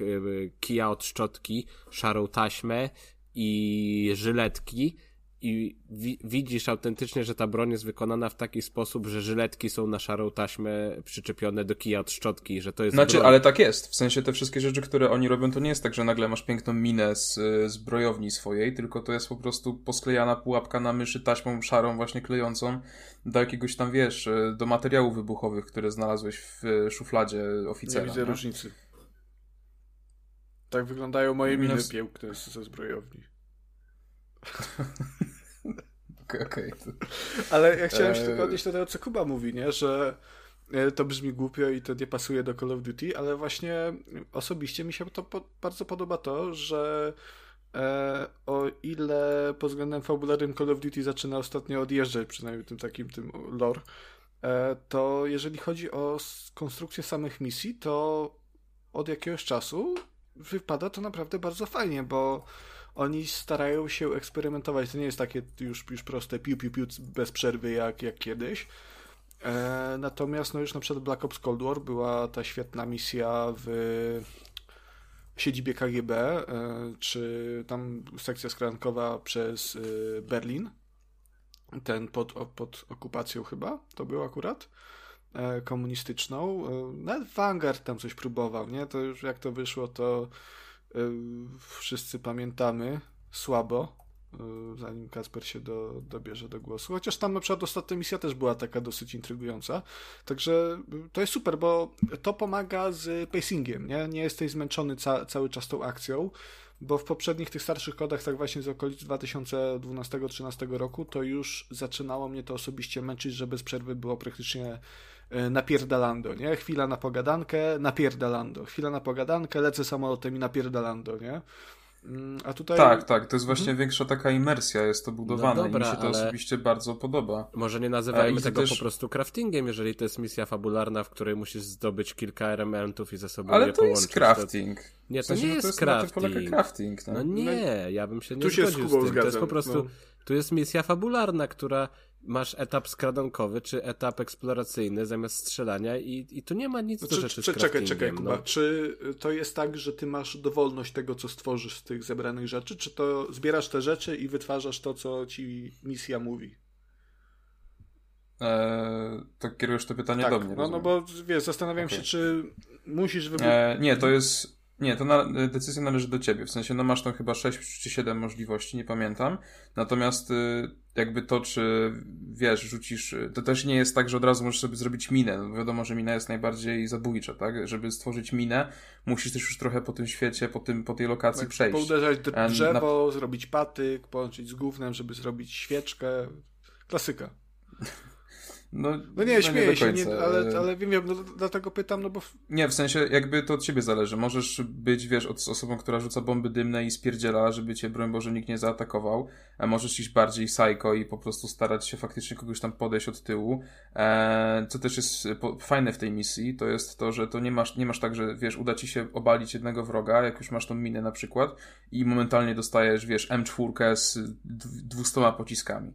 kija od szczotki, szarą taśmę, i żyletki i wi- widzisz autentycznie, że ta broń jest wykonana w taki sposób, że żyletki są na szarą taśmę przyczepione do kija od szczotki, że to jest Znaczy, broń. Ale tak jest. W sensie te wszystkie rzeczy, które oni robią, to nie jest tak, że nagle masz piękną minę z zbrojowni swojej, tylko to jest po prostu posklejana pułapka na myszy taśmą szarą właśnie klejącą do jakiegoś tam, wiesz, do materiałów wybuchowych, które znalazłeś w szufladzie oficera. Nie widzę no? różnicy. Tak wyglądają moje miny no, pieł, które są ze zbrojowni. Okej, okej. Ale ja chciałem się tylko odnieść do tego, co Kuba mówi, nie? Że to brzmi głupio i to nie pasuje do Call of Duty, ale właśnie osobiście mi się to po- bardzo podoba to, że e, o ile pod względem fabularnym Call of Duty zaczyna ostatnio odjeżdżać, przynajmniej tym takim tym lore, e, to jeżeli chodzi o konstrukcję samych misji, to od jakiegoś czasu wypada to naprawdę bardzo fajnie, bo oni starają się eksperymentować. To nie jest takie już, już proste piu, piu, piu bez przerwy jak, jak kiedyś. E, natomiast no już na przykład Black Ops Cold War była ta świetna misja w siedzibie K G B, e, czy tam sekcja skrankowa przez e, Berlin. Ten pod, pod okupacją chyba to był akurat. Komunistyczną. Nawet Vanguard tam coś próbował, nie? To już jak to wyszło, to wszyscy pamiętamy słabo, zanim Kacper się do, dobierze do głosu. Chociaż tam na przykład ostatnia misja też była taka dosyć intrygująca. Także to jest super, bo to pomaga z pacingiem, nie? Nie jesteś zmęczony ca- cały czas tą akcją, bo w poprzednich tych starszych kodach, tak właśnie z okolic dwa tysiące dwunastego do dwa tysiące trzynastego roku, to już zaczynało mnie to osobiście męczyć, że bez przerwy było praktycznie napierdalando, nie? Chwila na pogadankę, napierdalando. Chwila na pogadankę, lecę samolotem i napierdalando, nie? A tutaj... Tak, tak, to jest właśnie hmm. większa taka imersja, jest to budowane no dobra, i mi się to osobiście bardzo podoba. Może nie nazywajmy tego też... po prostu craftingiem, jeżeli to jest misja fabularna, w której musisz zdobyć kilka elementów i ze sobą ale je połączyć. Ale to jest crafting. To... Nie, w sensie, to nie to jest crafting. To crafting tak? No nie, ja bym się nie tu się zgodził z, z tym. Zgadzam. To jest po prostu, no. tu jest misja fabularna, która masz etap skradankowy, czy etap eksploracyjny zamiast strzelania i, i tu nie ma nic no, do czy, rzeczy czy, z craftingiem. Czekaj, czekaj, Kuba. No. Czy to jest tak, że ty masz dowolność tego, co stworzysz z tych zebranych rzeczy, czy to zbierasz te rzeczy i wytwarzasz to, co ci misja mówi? Eee, to kierujesz to pytanie tak, do mnie. No, rozumiem. No bo wiesz, zastanawiam okay. się, czy musisz wybrać... Eee, nie, to jest... Nie, to na, decyzja należy do ciebie. W sensie, no masz tam chyba sześć czy siedem możliwości, nie pamiętam. Natomiast y, jakby to, czy wiesz, rzucisz... To też nie jest tak, że od razu możesz sobie zrobić minę. No, wiadomo, że mina jest najbardziej zabójcza, tak? Żeby stworzyć minę, musisz też już trochę po tym świecie, po, tym, po tej lokacji tak, przejść. Pouderzać drzewo, na... zrobić patyk, połączyć z gównem, żeby zrobić świeczkę. Klasyka. No, no nie, no śmieję nie się, nie, ale, ale wiem, wiem no, dlatego pytam, no bo... Nie, w sensie jakby to od ciebie zależy. Możesz być, wiesz, od osobą, która rzuca bomby dymne i spierdziela, żeby cię, broń Boże, nikt nie zaatakował. A możesz iść bardziej psycho i po prostu starać się faktycznie kogoś tam podejść od tyłu. Eee, co też jest po- fajne w tej misji, to jest to, że to nie masz, nie masz tak, że wiesz, uda ci się obalić jednego wroga, jak już masz tą minę na przykład i momentalnie dostajesz, wiesz, em cztery z dwustoma pociskami.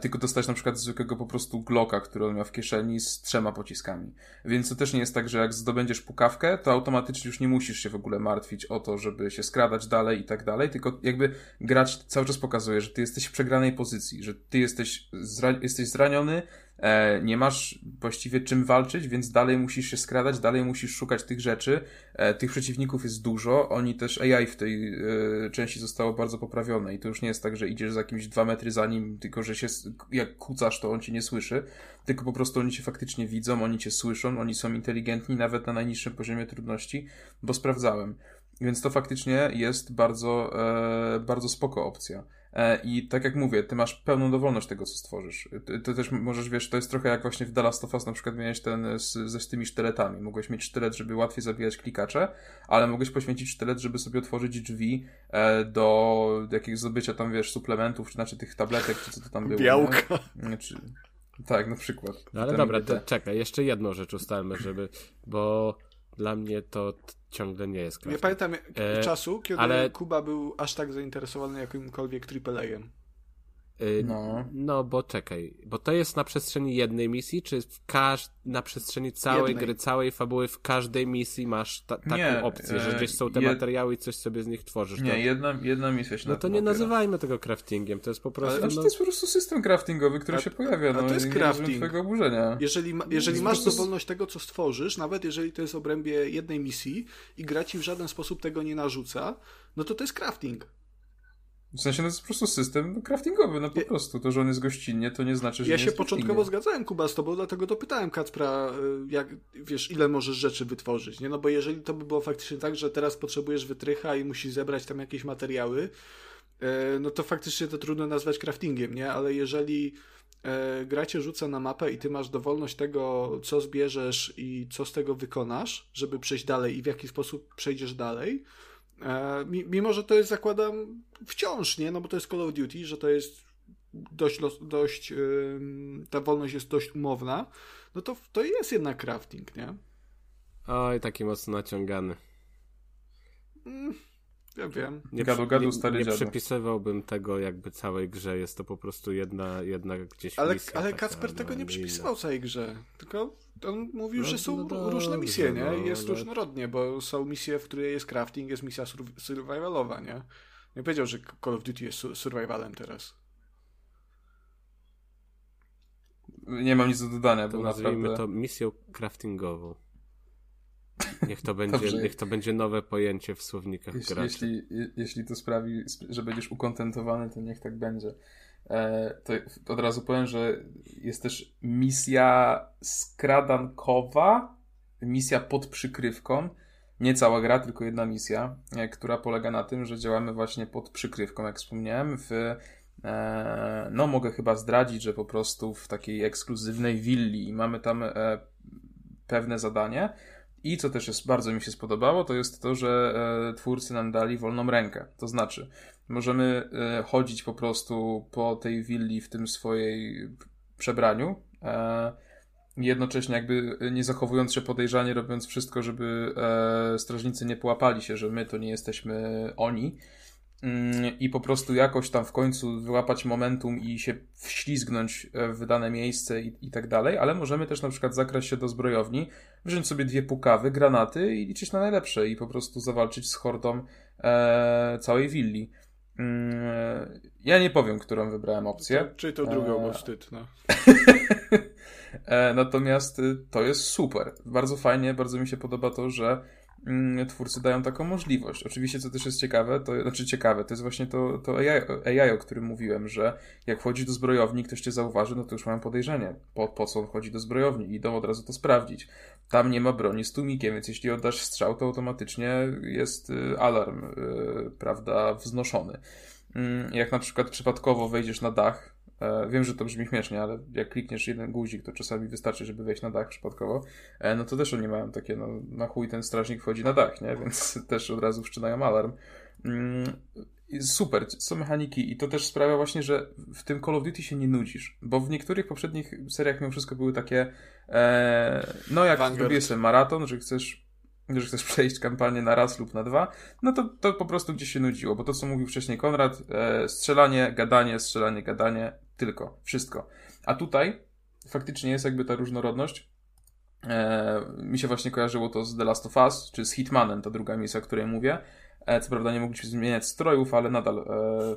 tylko dostać na przykład zwykłego po prostu glocka, który on miał w kieszeni z trzema pociskami. Więc to też nie jest tak, że jak zdobędziesz pukawkę, to automatycznie już nie musisz się w ogóle martwić o to, żeby się skradać dalej i tak dalej, tylko jakby gracz cały czas pokazuje, że ty jesteś w przegranej pozycji, że ty jesteś, zra- jesteś zraniony, E, nie masz właściwie czym walczyć, więc dalej musisz się skradać, dalej musisz szukać tych rzeczy. E, tych przeciwników jest dużo, oni też A I w tej e, części zostało bardzo poprawione i to już nie jest tak, że idziesz za jakimś dwa metry za nim, tylko że się jak kucasz, to on cię nie słyszy, tylko po prostu oni cię faktycznie widzą, oni cię słyszą, oni są inteligentni nawet na najniższym poziomie trudności, bo sprawdzałem. Więc to faktycznie jest bardzo, e, bardzo spoko opcja. I tak jak mówię, ty masz pełną dowolność tego, co stworzysz. Ty, ty też możesz, wiesz, to jest trochę jak właśnie w The Last of Us na przykład miałeś ten z, ze z tymi sztyletami. Mogłeś mieć sztylet, żeby łatwiej zabijać klikacze, ale mogłeś poświęcić sztylet, żeby sobie otworzyć drzwi e, do jakiegoś zdobycia tam, wiesz, suplementów, czy znaczy tych tabletek, czy co to tam było. Białka. Nie? Czy... Tak, na przykład. No ale ten dobra, to czekaj, jeszcze jedną rzecz ustalmy, żeby, bo dla mnie to ciągle nie jest. Krafty. Ja pamiętam e, czasu, kiedy ale... Kuba był aż tak zainteresowany jakimkolwiek triple A-em. Y, no. no, bo czekaj, bo to jest na przestrzeni jednej misji, czy w każ... na przestrzeni całej jednej. Gry, całej fabuły, w każdej misji masz ta- taką nie, opcję, że gdzieś są te jed... materiały i coś sobie z nich tworzysz. Nie, to... jedna, jedna misja się No to nie opiera. Nazywajmy tego craftingiem, to jest po prostu... Ale, no... To jest po prostu system craftingowy, który a, się pojawia, no, a to jest crafting. Twojego oburzenia. Jeżeli, ma, jeżeli masz prostu... dowolność tego, co stworzysz, nawet jeżeli to jest w obrębie jednej misji i gra ci w żaden sposób tego nie narzuca, no to to jest crafting. W sensie no to jest po prostu system craftingowy, no po ja, prostu. To, że on jest gościnnie, to nie znaczy, że Ja nie się jest początkowo zgadzałem, Kuba, z tobą, dlatego dopytałem Kacpra, jak, wiesz, ile możesz rzeczy wytworzyć, nie? No bo jeżeli to by było faktycznie tak, że teraz potrzebujesz wytrycha i musisz zebrać tam jakieś materiały, no to faktycznie to trudno nazwać craftingiem, nie? Ale jeżeli gra cię rzuca na mapę i ty masz dowolność tego, co zbierzesz i co z tego wykonasz, żeby przejść dalej i w jaki sposób przejdziesz dalej, mimo że to jest, zakładam, wciąż, nie? No bo to jest Call of Duty, że to jest dość, dość yy, ta wolność jest dość umowna, no to to jest jednak crafting, nie? Oj, taki mocno naciągany. Mm, ja wiem. Nie, gadu, gadu, stary nie, nie przypisywałbym tego jakby całej grze, jest to po prostu jedna, jedna gdzieś ale, misja. Ale taka, Kacper tego no, nie przypisywał inna. Całej grze, tylko on mówił, no, że są no, no, różne misje, no, nie? Jest no, różnorodnie, bo są misje, w której jest crafting, jest misja survivalowa, nie? Nie powiedział, że Call of Duty jest survivalem teraz. Nie mam nic do dodania, to bo nazwijmy naprawdę... to misją craftingową. Niech to będzie, niech to będzie nowe pojęcie w słownikach jeśli, graczy. Jeśli, je, jeśli to sprawi, że będziesz ukontentowany, to niech tak będzie. E, to od razu powiem, że jest też misja skradankowa, misja pod przykrywką. Nie cała gra, tylko jedna misja, która polega na tym, że działamy właśnie pod przykrywką, jak wspomniałem. W, e, no mogę chyba zdradzić, że po prostu w takiej ekskluzywnej willi i mamy tam e, pewne zadanie. I co też jest, bardzo mi się spodobało, to jest to, że e, twórcy nam dali wolną rękę. To znaczy, możemy e, chodzić po prostu po tej willi w tym swojej przebraniu, e, jednocześnie jakby nie zachowując się podejrzanie, robiąc wszystko, żeby e, strażnicy nie połapali się, że my to nie jesteśmy oni mm, i po prostu jakoś tam w końcu wyłapać momentum i się wślizgnąć w dane miejsce i, i tak dalej, ale możemy też na przykład zakraść się do zbrojowni, wziąć sobie dwie pukawy, granaty i liczyć na najlepsze i po prostu zawalczyć z hordą e, całej willi. Mm, ja nie powiem, którą wybrałem opcję. Czyli to drugą, bo wstyd, no. Natomiast to jest super. Bardzo fajnie, bardzo mi się podoba to, że twórcy dają taką możliwość. Oczywiście, co też jest ciekawe, to znaczy ciekawe, to jest właśnie to, to A I, A I, o którym mówiłem, że jak wchodzi do zbrojowni, ktoś cię zauważy, no to już mają podejrzenie, po, po co on chodzi do zbrojowni. Idą od razu to sprawdzić. Tam nie ma broni z tłumikiem, więc jeśli oddasz strzał, to automatycznie jest alarm, prawda, wznoszony. Jak na przykład przypadkowo wejdziesz na dach, wiem, że to brzmi śmiesznie, ale jak klikniesz jeden guzik, to czasami wystarczy, żeby wejść na dach przypadkowo, no to też oni mają takie, no na chuj ten strażnik wchodzi na dach, nie? Więc też od razu wszczynają alarm. Super, są mechaniki i to też sprawia właśnie, że w tym Call of Duty się nie nudzisz, bo w niektórych poprzednich seriach mimo wszystko były takie e, no jak robisz sobie maraton, że chcesz że chcesz przejść kampanię na raz lub na dwa, no to, to po prostu gdzieś się nudziło, bo to, co mówił wcześniej Konrad, e, strzelanie, gadanie, strzelanie, gadanie, tylko, wszystko. A tutaj faktycznie jest jakby ta różnorodność. Eee, mi się właśnie kojarzyło to z The Last of Us, czy z Hitmanem, ta druga misja, o której mówię. Eee, co prawda nie mogliśmy zmieniać strojów, ale nadal eee,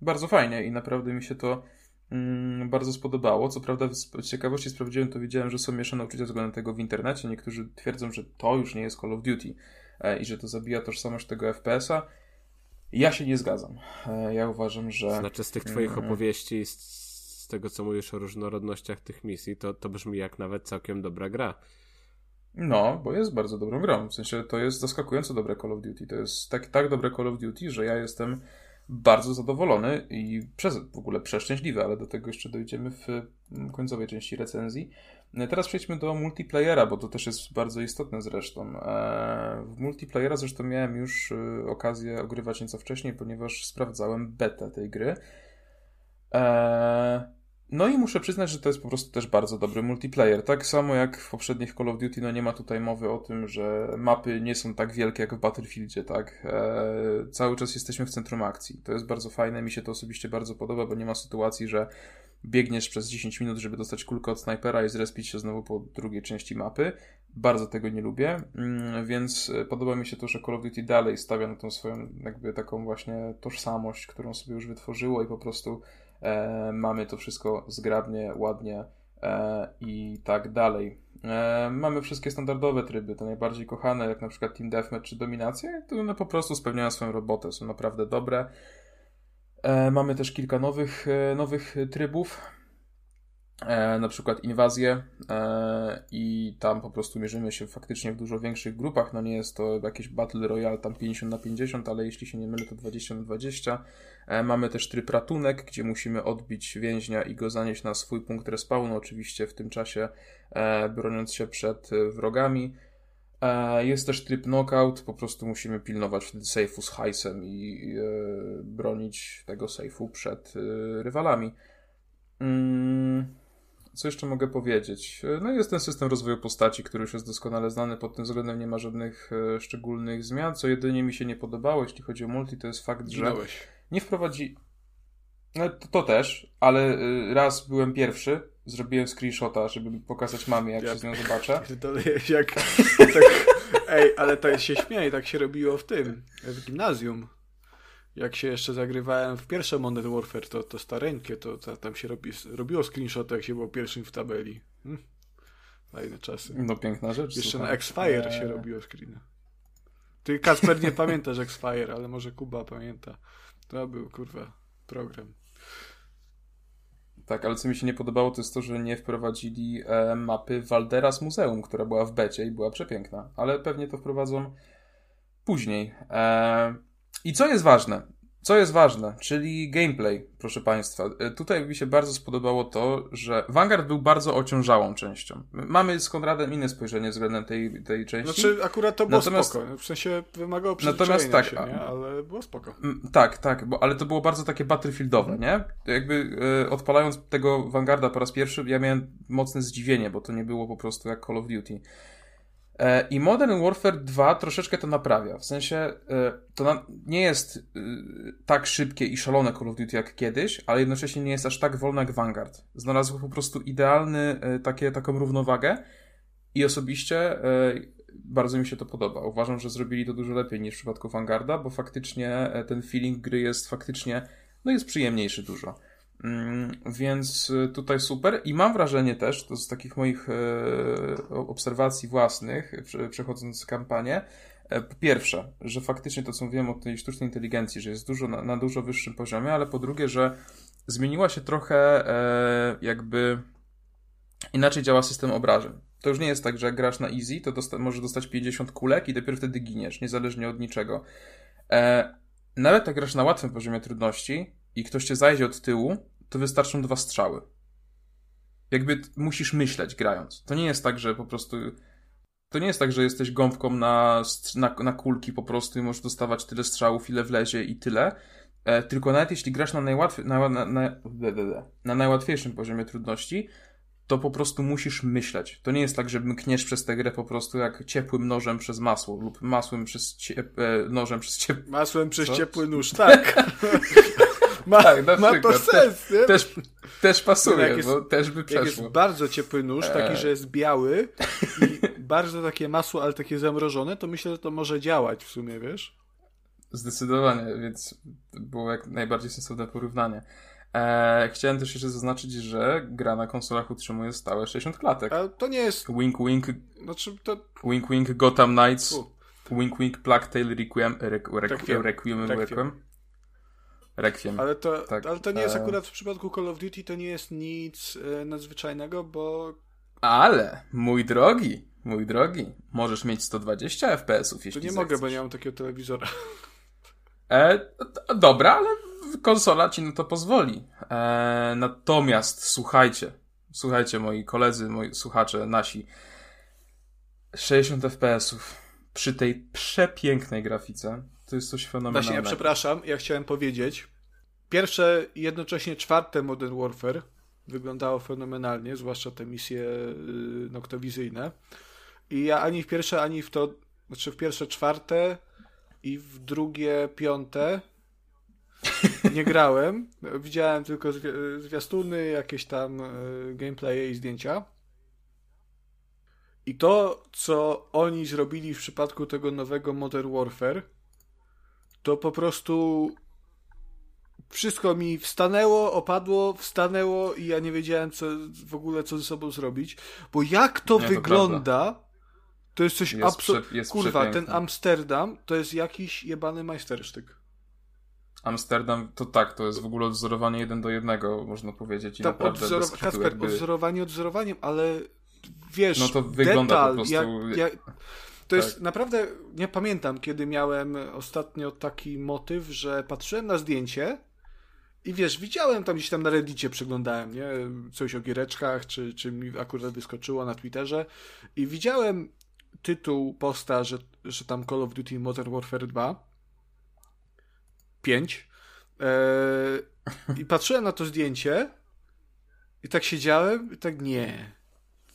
bardzo fajnie i naprawdę mi się to mm, bardzo spodobało. Co prawda z ciekawości sprawdziłem, to widziałem, że są mieszane uczucia względem tego w internecie. Niektórzy twierdzą, że to już nie jest Call of Duty eee, i że to zabija tożsamość tego F P S-a. Ja się nie zgadzam. Eee, ja uważam, że... Znaczy z tych twoich mm, opowieści... Z... z tego, co mówisz o różnorodnościach tych misji, to, to brzmi jak nawet całkiem dobra gra. No, bo jest bardzo dobrą grą. W sensie to jest zaskakująco dobre Call of Duty. To jest tak, tak dobre Call of Duty, że ja jestem bardzo zadowolony i przez, w ogóle przeszczęśliwy, ale do tego jeszcze dojdziemy w końcowej części recenzji. Teraz przejdźmy do multiplayera, bo to też jest bardzo istotne zresztą. W multiplayera zresztą miałem już okazję ogrywać nieco wcześniej, ponieważ sprawdzałem betę tej gry. Eee... No i muszę przyznać, że to jest po prostu też bardzo dobry multiplayer. Tak samo jak w poprzednich Call of Duty, no nie ma tutaj mowy o tym, że mapy nie są tak wielkie jak w Battlefieldzie, tak? Eee, cały czas jesteśmy w centrum akcji. To jest bardzo fajne, mi się to osobiście bardzo podoba, bo nie ma sytuacji, że biegniesz przez dziesięć minut, żeby dostać kulkę od snajpera i zrespić się znowu po drugiej części mapy. Bardzo tego nie lubię, mm, więc podoba mi się to, że Call of Duty dalej stawia na tą swoją jakby taką właśnie tożsamość, którą sobie już wytworzyło i po prostu E, mamy to wszystko zgrabnie, ładnie e, i tak dalej. E, mamy wszystkie standardowe tryby, te najbardziej kochane, jak na przykład Team Deathmatch czy Dominacje, to one po prostu spełniają swoją robotę, są naprawdę dobre. E, mamy też kilka nowych, nowych trybów, e, na przykład Inwazje e, i tam po prostu mierzymy się faktycznie w dużo większych grupach, no nie jest to jakiś Battle Royale tam pięćdziesiąt na pięćdziesiąt, ale jeśli się nie mylę to dwadzieścia na dwadzieścia. Mamy też tryb ratunek, gdzie musimy odbić więźnia i go zanieść na swój punkt respawnu, oczywiście w tym czasie e, broniąc się przed wrogami. E, jest też tryb knockout, po prostu musimy pilnować wtedy sejfu z hajsem i e, bronić tego sejfu przed e, rywalami. Mm, co jeszcze mogę powiedzieć? No jest ten system rozwoju postaci, który już jest doskonale znany, pod tym względem nie ma żadnych e, szczególnych zmian, co jedynie mi się nie podobało, jeśli chodzi o multi, to jest fakt, że... Dałeś. Nie wprowadzi... No to, to też, ale raz byłem pierwszy, zrobiłem screenshota, żeby pokazać mamie, jak ja... się z nią zobaczę. Jak... tak... Ej, ale tak się śmieję, tak się robiło w tym, w gimnazjum. Jak się jeszcze zagrywałem w pierwsze Modern Warfare, to, to stareńkie, to, to tam się robi... robiło screenshoty, jak się było pierwszym w tabeli. Hm? Fajne czasy. No piękna rzecz. Jeszcze słucham. Na X-Fire eee... się robiło screena. Ty, Kacper, nie pamiętasz X-Fire, ale może Kuba pamięta. To był, kurwa, program. Tak, ale co mi się nie podobało, to jest to, że nie wprowadzili e, mapy Walderas Muzeum, która była w becie i była przepiękna. Ale pewnie to wprowadzą później. E, I co jest ważne? Co jest ważne? Czyli gameplay, proszę Państwa. E, tutaj mi się bardzo spodobało to, że Vanguard był bardzo ociężałą częścią. Mamy z Konradem inne spojrzenie względem tej, tej części. Znaczy akurat to było natomiast, spoko. W sensie wymagało natomiast tak, się, nie? Ale było spoko. M, tak, tak. Bo, ale to było bardzo takie battlefieldowe, mhm. nie? Jakby e, odpalając tego Vanguarda po raz pierwszy, ja miałem mocne zdziwienie, bo to nie było po prostu jak Call of Duty. I Modern Warfare dwa troszeczkę to naprawia, w sensie to nie jest tak szybkie i szalone Call of Duty jak kiedyś, ale jednocześnie nie jest aż tak wolne jak Vanguard. Znalazł po prostu idealny takie, taką równowagę i osobiście bardzo mi się to podoba. Uważam, że zrobili to dużo lepiej niż w przypadku Vanguarda, bo faktycznie ten feeling gry jest faktycznie, no jest przyjemniejszy dużo. Mm, więc tutaj super i mam wrażenie też, to z takich moich e, obserwacji własnych prze, przechodząc kampanię, e, po pierwsze, że faktycznie to co wiem o tej sztucznej inteligencji, że jest dużo na, na dużo wyższym poziomie, ale po drugie, że zmieniła się trochę e, jakby inaczej działa system obrażeń. To już nie jest tak, że jak grasz na easy, to dosta- możesz dostać pięćdziesiąt kulek i dopiero wtedy giniesz, niezależnie od niczego. E, nawet jak grasz na łatwym poziomie trudności i ktoś cię zajdzie od tyłu, to wystarczą dwa strzały. Jakby musisz myśleć grając. To nie jest tak, że po prostu... To nie jest tak, że jesteś gąbką na, na, na kulki po prostu i możesz dostawać tyle strzałów, ile wlezie i tyle. E, tylko nawet jeśli grasz na, najłatwy, na, na, na, na najłatwiejszym poziomie trudności, to po prostu musisz myśleć. To nie jest tak, że mkniesz przez tę grę po prostu jak ciepłym nożem przez masło lub masłem przez ciep... nożem przez ciepły... Masłem przez Co? ciepły nóż, tak. ma, tak, na ma to sens, nie? Też, też pasuje, jest, bo też by przeszło. Jak jest bardzo ciepły nóż, taki, że jest biały i bardzo takie masło, ale takie zamrożone, to myślę, że to może działać w sumie, wiesz? Zdecydowanie, więc było jak najbardziej sensowne porównanie. Eee, chciałem też jeszcze zaznaczyć, że gra na konsolach utrzymuje stałe sześćdziesiąt klatek. Ale to nie jest... Wink, wink, znaczy to... wink, wink Gotham Knights, U. wink, wink Plague Tale Requiem, Requiem, Requiem, Requiem, Requiem. Requiem. Ale, to, tak. ale to nie jest akurat w przypadku Call of Duty, to nie jest nic e, nadzwyczajnego, bo... Ale, mój drogi, mój drogi, możesz mieć sto dwadzieścia ef pe esów, jeśli zechcesz. To nie mogę, bo nie mam takiego telewizora. E, dobra, ale konsola ci na to pozwoli. E, natomiast słuchajcie, słuchajcie moi koledzy, moi słuchacze, nasi, sześćdziesiąt ef pe esów przy tej przepięknej grafice, to jest coś fenomenalnego. Właśnie, ja przepraszam, ja chciałem powiedzieć, pierwsze i jednocześnie czwarte Modern Warfare wyglądało fenomenalnie, zwłaszcza te misje yy, noktowizyjne. I ja ani w pierwsze, ani w to, znaczy w pierwsze czwarte i w drugie piąte nie grałem. Widziałem tylko zwi- zwiastuny, jakieś tam yy, gameplaye i zdjęcia. I to, co oni zrobili w przypadku tego nowego Modern Warfare, to po prostu wszystko mi wstanęło, opadło, wstanęło i ja nie wiedziałem co, w ogóle co ze sobą zrobić, bo jak to nie, wygląda, to, to jest coś absolutnie... Kurwa, przepiękne. Ten Amsterdam to jest jakiś jebany majstersztyk. Amsterdam, to tak, to jest w ogóle odwzorowanie jeden do jednego, można powiedzieć. I Ta, naprawdę odwzorow- Kacper, jakby... odwzorowanie odwzorowaniem, ale wiesz, no to wygląda detal, po prostu... Jak, jak... To tak. jest naprawdę, nie pamiętam, kiedy miałem ostatnio taki motyw, że patrzyłem na zdjęcie i wiesz, widziałem tam gdzieś tam na Reddicie, przeglądałem, nie? Coś o giereczkach, czy, czy mi akurat wyskoczyło na Twitterze i widziałem tytuł posta, że, że tam Call of Duty Modern Warfare dwa, pięć eee, i patrzyłem na to zdjęcie i tak siedziałem i tak nie,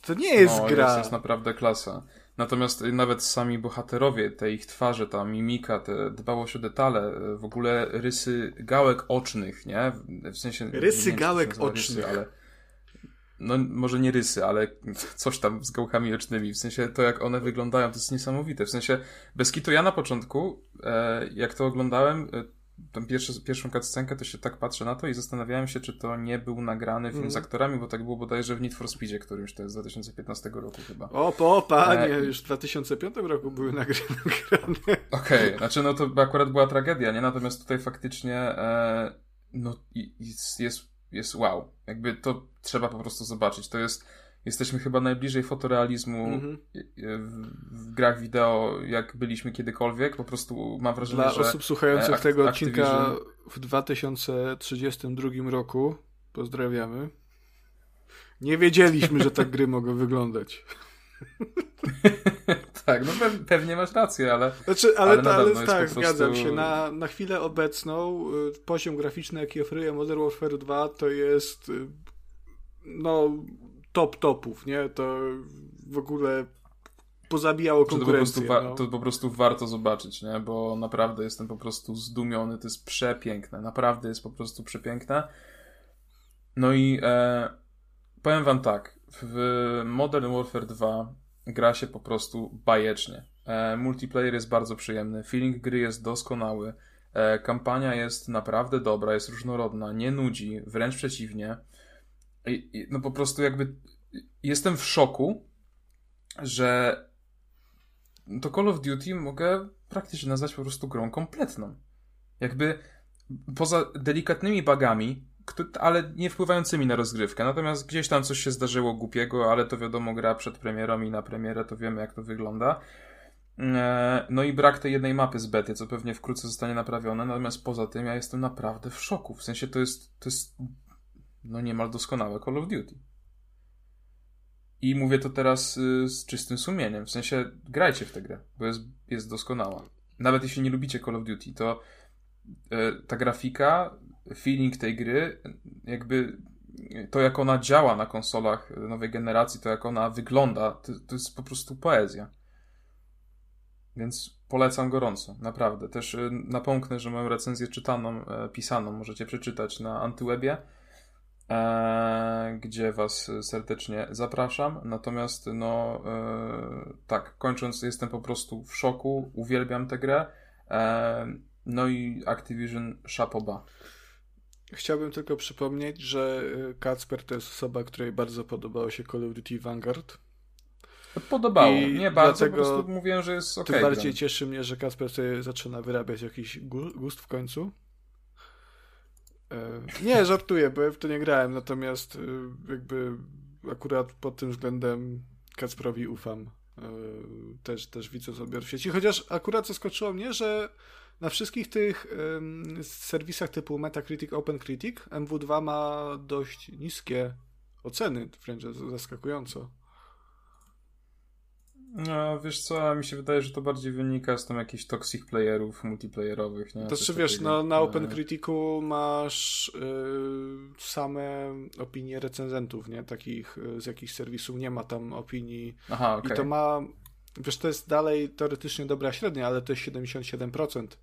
to nie jest no, gra. To jest naprawdę klasa. Natomiast nawet sami bohaterowie, te ich twarze, ta mimika, te dbałość o detale, w ogóle rysy gałek ocznych, nie? W sensie... Rysy wiem, gałek ocznych. Rysy, ale... No może nie rysy, ale coś tam z gałkami ocznymi. W sensie to, jak one wyglądają, to jest niesamowite. W sensie, bez kitu ja na początku, jak to oglądałem, tą pierwszą, pierwszą cutscenkę, to się tak patrzę na to i zastanawiałem się, czy to nie był nagrany film mm. z aktorami, bo tak było bodajże w Need for Speedzie, którymś to jest z dwa tysiące piętnastego roku chyba. O, po, panie, e... już w dwa tysiące piątym roku były nagrane. Okej, okay. Znaczy no to akurat była tragedia, nie? Natomiast tutaj faktycznie e... no jest, jest, jest wow. Jakby to trzeba po prostu zobaczyć. To jest, jesteśmy chyba najbliżej fotorealizmu mm-hmm. w, w grach wideo, jak byliśmy kiedykolwiek. Po prostu mam wrażenie, Dla że... Dla osób słuchających ak- tego odcinka Activision... w dwa tysiące trzydziestym drugim roku, pozdrawiamy, nie wiedzieliśmy, że tak gry mogą wyglądać. Tak, no pe- pewnie masz rację, ale... Znaczy, ale, ale, ta, ale tak, prostu... zgadzam się. Na, na chwilę obecną poziom graficzny, jaki oferuje Modern Warfare dwa, to jest... no... top topów, nie? To w ogóle pozabijało konkurencję. To po, wa- no. to po prostu warto zobaczyć, nie? Bo naprawdę jestem po prostu zdumiony, to jest przepiękne, naprawdę jest po prostu przepiękne. No i e, powiem wam tak, w Modern Warfare dwa gra się po prostu bajecznie. E, multiplayer jest bardzo przyjemny, feeling gry jest doskonały, e, kampania jest naprawdę dobra, jest różnorodna, nie nudzi, wręcz przeciwnie. No po prostu jakby jestem w szoku, że to Call of Duty mogę praktycznie nazwać po prostu grą kompletną. Jakby poza delikatnymi bugami, ale nie wpływającymi na rozgrywkę. Natomiast gdzieś tam coś się zdarzyło głupiego, ale to wiadomo, gra przed premierą i na premierę, to wiemy jak to wygląda. No i brak tej jednej mapy z bety, co pewnie wkrótce zostanie naprawione. Natomiast poza tym ja jestem naprawdę w szoku. W sensie to jest... To jest no niemal doskonałe Call of Duty. I mówię to teraz y, z czystym sumieniem. W sensie grajcie w tę grę, bo jest, jest doskonała. Nawet jeśli nie lubicie Call of Duty, to y, ta grafika, feeling tej gry, jakby to jak ona działa na konsolach nowej generacji, to jak ona wygląda, to, to jest po prostu poezja. Więc polecam gorąco, naprawdę. Też napomknę, że moją recenzję czytaną, pisaną możecie przeczytać na Antywebie, gdzie was serdecznie zapraszam. Natomiast no tak, kończąc, jestem po prostu w szoku, uwielbiam tę grę. No i Activision chapeau bas. Chciałbym tylko przypomnieć, że Kacper to jest osoba, której bardzo podobało się Call of Duty Vanguard. Podobało, I nie bardzo, po prostu mówiłem, że jest okej. Okay, tym bardziej cieszy mnie, że Kacper sobie zaczyna wyrabiać jakiś gust w końcu. Nie, żartuję, bo ja w to nie grałem, natomiast jakby akurat pod tym względem Kacprowi ufam. Też, też widzę sobie w sieci, chociaż akurat zaskoczyło mnie, że na wszystkich tych serwisach typu Metacritic, OpenCritic M W dwa ma dość niskie oceny, wręcz zaskakująco. No, wiesz co, mi się wydaje, że to bardziej wynika z tam jakichś toxic playerów multiplayerowych, nie? To czy wiesz, takiego... no, na OpenCriticu masz yy, same opinie recenzentów, nie? Takich yy, z jakichś serwisów, nie ma tam opinii. Aha, okay. I to ma, wiesz, to jest dalej teoretycznie dobra średnia, ale to jest siedemdziesiąt siedem procent.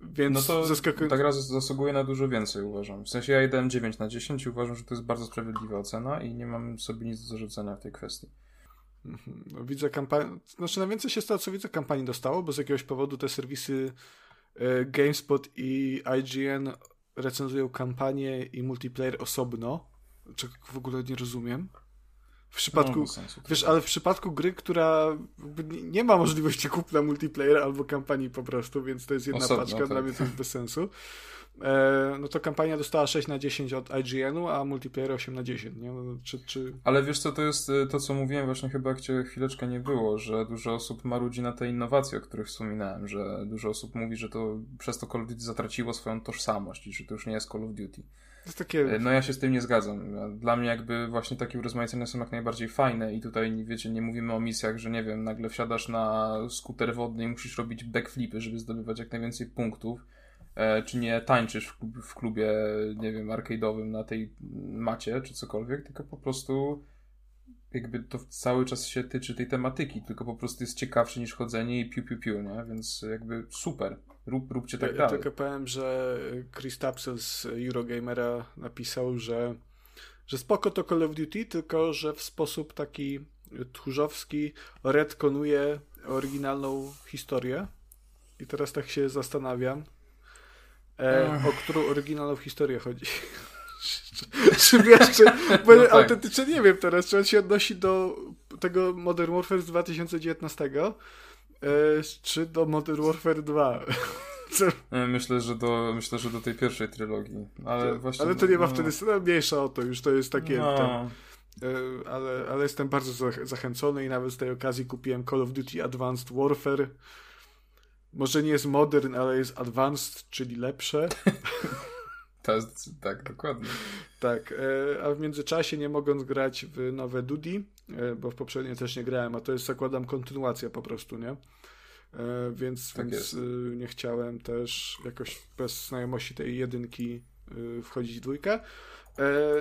Więc no to zaskakuj... ta gra zasługuje na dużo więcej, uważam. W sensie ja jej dałem dziewięć na dziesięć i uważam, że to jest bardzo sprawiedliwa ocena i nie mam sobie nic do zarzucenia w tej kwestii. Widzę kampanię, znaczy najwięcej się z tego co widzę kampanii dostało, bo z jakiegoś powodu te serwisy GameSpot i I G N recenzują kampanię i multiplayer osobno, czego w ogóle nie rozumiem. W przypadku, no, sensu, wiesz, ale w przypadku gry, która nie ma możliwości kupna multiplayer albo kampanii po prostu, więc to jest jedna osobno, paczka, tak. Dla mnie to jest bez sensu. No to kampania dostała sześć na dziesięć od I G N-u, a multiplayer osiem na dziesięć, nie? Czy, czy... Ale wiesz co, to jest to, co mówiłem właśnie chyba, gdzie chwileczkę nie było, że dużo osób marudzi na te innowacje, o których wspominałem, że dużo osób mówi, że to przez to Call of Duty zatraciło swoją tożsamość i że to już nie jest Call of Duty. To jest takie... No ja się z tym nie zgadzam. Dla mnie jakby właśnie takie urozmaicenia są jak najbardziej fajne i tutaj, wiecie, nie mówimy o misjach, że nie wiem, nagle wsiadasz na skuter wodny i musisz robić backflipy, żeby zdobywać jak najwięcej punktów. Czy nie tańczysz w klubie, nie wiem, arcade'owym na tej macie, czy cokolwiek, tylko po prostu jakby to cały czas się tyczy tej tematyki, tylko po prostu jest ciekawsze niż chodzenie i piu piu piu, nie? Więc jakby super, Rób, róbcie tak ja, dalej. Ja tylko powiem, że Chris Tapsell z Eurogamera napisał, że, że spoko to Call of Duty, tylko że w sposób taki tchórzowski retkonuje oryginalną historię i teraz tak się zastanawiam, E, o którą oryginalną historię chodzi. Czy wiesz, czy, bo no tak. Autentycznie nie wiem teraz, czy on się odnosi do tego Modern Warfare z dwa tysiące dziewiętnastego, e, czy do Modern Warfare dwa. Myślę, że do, myślę, że do tej pierwszej trylogii. Ale, to, właśnie, ale to nie ma wtedy no, mniejsza o to, już to jest takie... No. Tam, e, ale, ale jestem bardzo zachęcony i nawet z tej okazji kupiłem Call of Duty Advanced Warfare. Może nie jest modern, ale jest advanced, czyli lepsze. To jest, tak, dokładnie. Tak, a w międzyczasie nie mogąc grać w nowe Duty, bo w poprzednie też nie grałem, a to jest, zakładam, kontynuacja po prostu, nie? Więc, tak więc nie chciałem też jakoś bez znajomości tej jedynki wchodzić w dwójkę.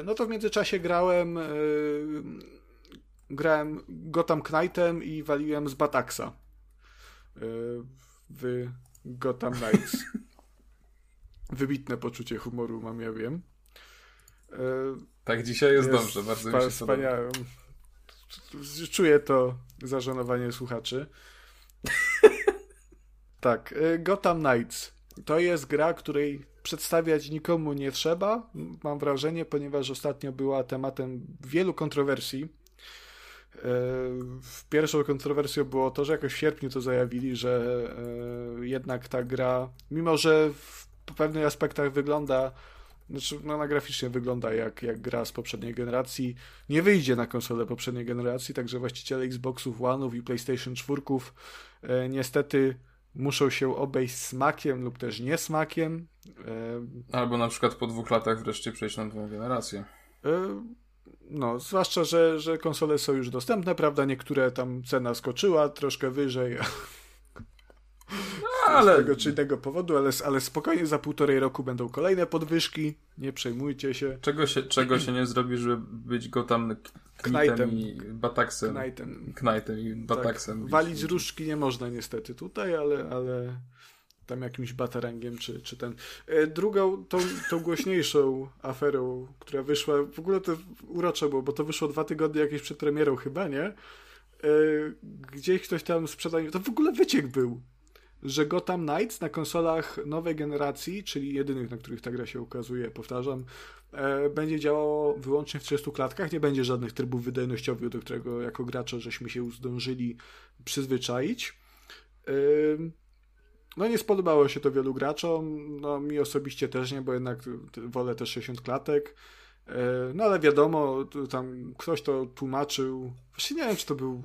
No to w międzyczasie grałem grałem Gotham Knightem i waliłem z Bataksa w Gotham Knights. Wybitne poczucie humoru mam, ja wiem. E, tak, dzisiaj jest, jest dobrze, bardzo mi się wspaniałym. Podoba. Czuję to zażenowanie słuchaczy. Tak, Gotham Knights. To jest gra, której przedstawiać nikomu nie trzeba, mam wrażenie, ponieważ ostatnio była tematem wielu kontrowersji. Pierwszą kontrowersją było to, że jakoś w sierpniu to zajawili, że jednak ta gra, mimo że w pewnych aspektach wygląda, znaczy no, ona graficznie wygląda jak, jak gra z poprzedniej generacji, nie wyjdzie na konsolę poprzedniej generacji, także właściciele Xboxów One'ów i PlayStation czwórki niestety muszą się obejść smakiem lub też niesmakiem. Albo na przykład po dwóch latach wreszcie przejść na nową generację. Y- No, zwłaszcza, że, że konsole są już dostępne, prawda? Niektóre tam cena skoczyła troszkę wyżej. No, ale... z tego czy innego powodu, ale, ale spokojnie za półtorej roku będą kolejne podwyżki, nie przejmujcie się. Czego się, czego się nie zrobi, żeby być Gotham Knightem i Bataksem. Knightem. Knightem i Bataksem. Tak. Walić różdżki nie można niestety tutaj, ale, ale tam jakimś batarangiem czy, czy ten. Drugą, tą, tą głośniejszą aferą, która wyszła, w ogóle to urocze było, bo to wyszło dwa tygodnie jakieś przed premierą chyba, nie? Gdzieś ktoś tam sprzedał, to w ogóle wyciek był, że Gotham Knights na konsolach nowej generacji, czyli jedynych, na których ta gra się ukazuje, powtarzam, e, będzie działało wyłącznie w trzydziestu klatkach, nie będzie żadnych trybów wydajnościowych, do którego jako gracze żeśmy się zdążyli przyzwyczaić. E, no nie spodobało się to wielu graczom, no mi osobiście też nie, bo jednak wolę te sześćdziesiąt klatek. No ale wiadomo, tam ktoś to tłumaczył, właśnie nie wiem, czy to był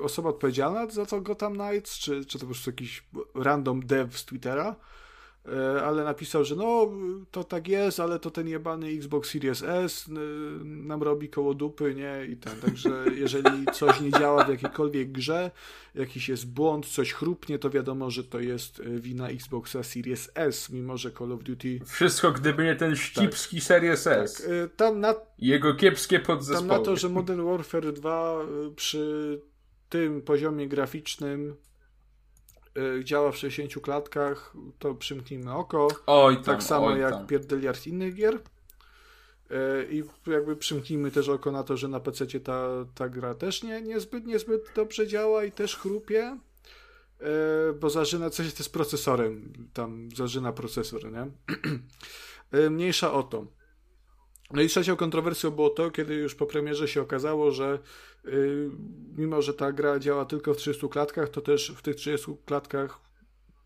osoba odpowiedzialna za to Gotham Knights, czy, czy to po prostu jakiś random dev z Twittera, ale napisał, że no to tak jest, ale to ten jebany Xbox Series S nam robi koło dupy, nie? I tak, także jeżeli coś nie działa w jakiejkolwiek grze, jakiś jest błąd, coś chrupnie, to wiadomo, że to jest wina Xboxa Series S, mimo że Call of Duty... Wszystko gdyby nie ten ścipski tak, Series S. Tak. Tam na... Jego kiepskie podzespoły. Tam na to, że Modern Warfare dwa przy tym poziomie graficznym działa w sześćdziesięciu klatkach, to przymknijmy oko. Oj tam, tak samo oj jak tam. Pierdeliard innych gier. I jakby przymknijmy też oko na to, że na pececie ta, ta gra też nie, niezbyt, niezbyt dobrze działa i też chrupie, bo zażyna coś z procesorem. Tam zażyna procesor, nie? Mniejsza o to. No i trzecią kontrowersją było to, kiedy już po premierze się okazało, że yy, mimo, że ta gra działa tylko w trzydziestu klatkach, to też w tych trzydziestu klatkach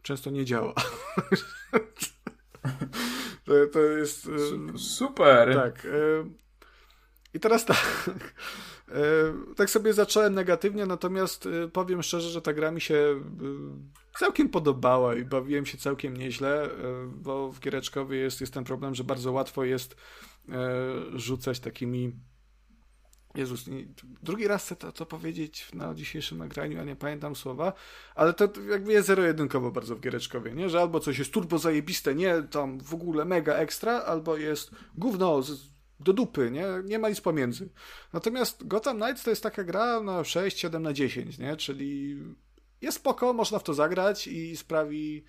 często nie działa. to, to jest... Yy, Super! Tak. Yy, I teraz tak. Yy, tak sobie zacząłem negatywnie, natomiast yy, powiem szczerze, że ta gra mi się yy, całkiem podobała i bawiłem się całkiem nieźle, yy, bo w giereczkowie jest, jest ten problem, że bardzo łatwo jest rzucać takimi... Jezus, nie... drugi raz chcę to, to powiedzieć na dzisiejszym nagraniu, a nie pamiętam słowa, ale to jakby jest zero-jedynkowo bardzo w giereczkowie, nie? Że albo coś jest turbo zajebiste, nie, tam w ogóle mega ekstra, albo jest gówno z... do dupy, nie? Nie ma nic pomiędzy. Natomiast Gotham Knights to jest taka gra na sześć, siedem na dziesięć, nie? Czyli jest spoko, można w to zagrać i sprawi...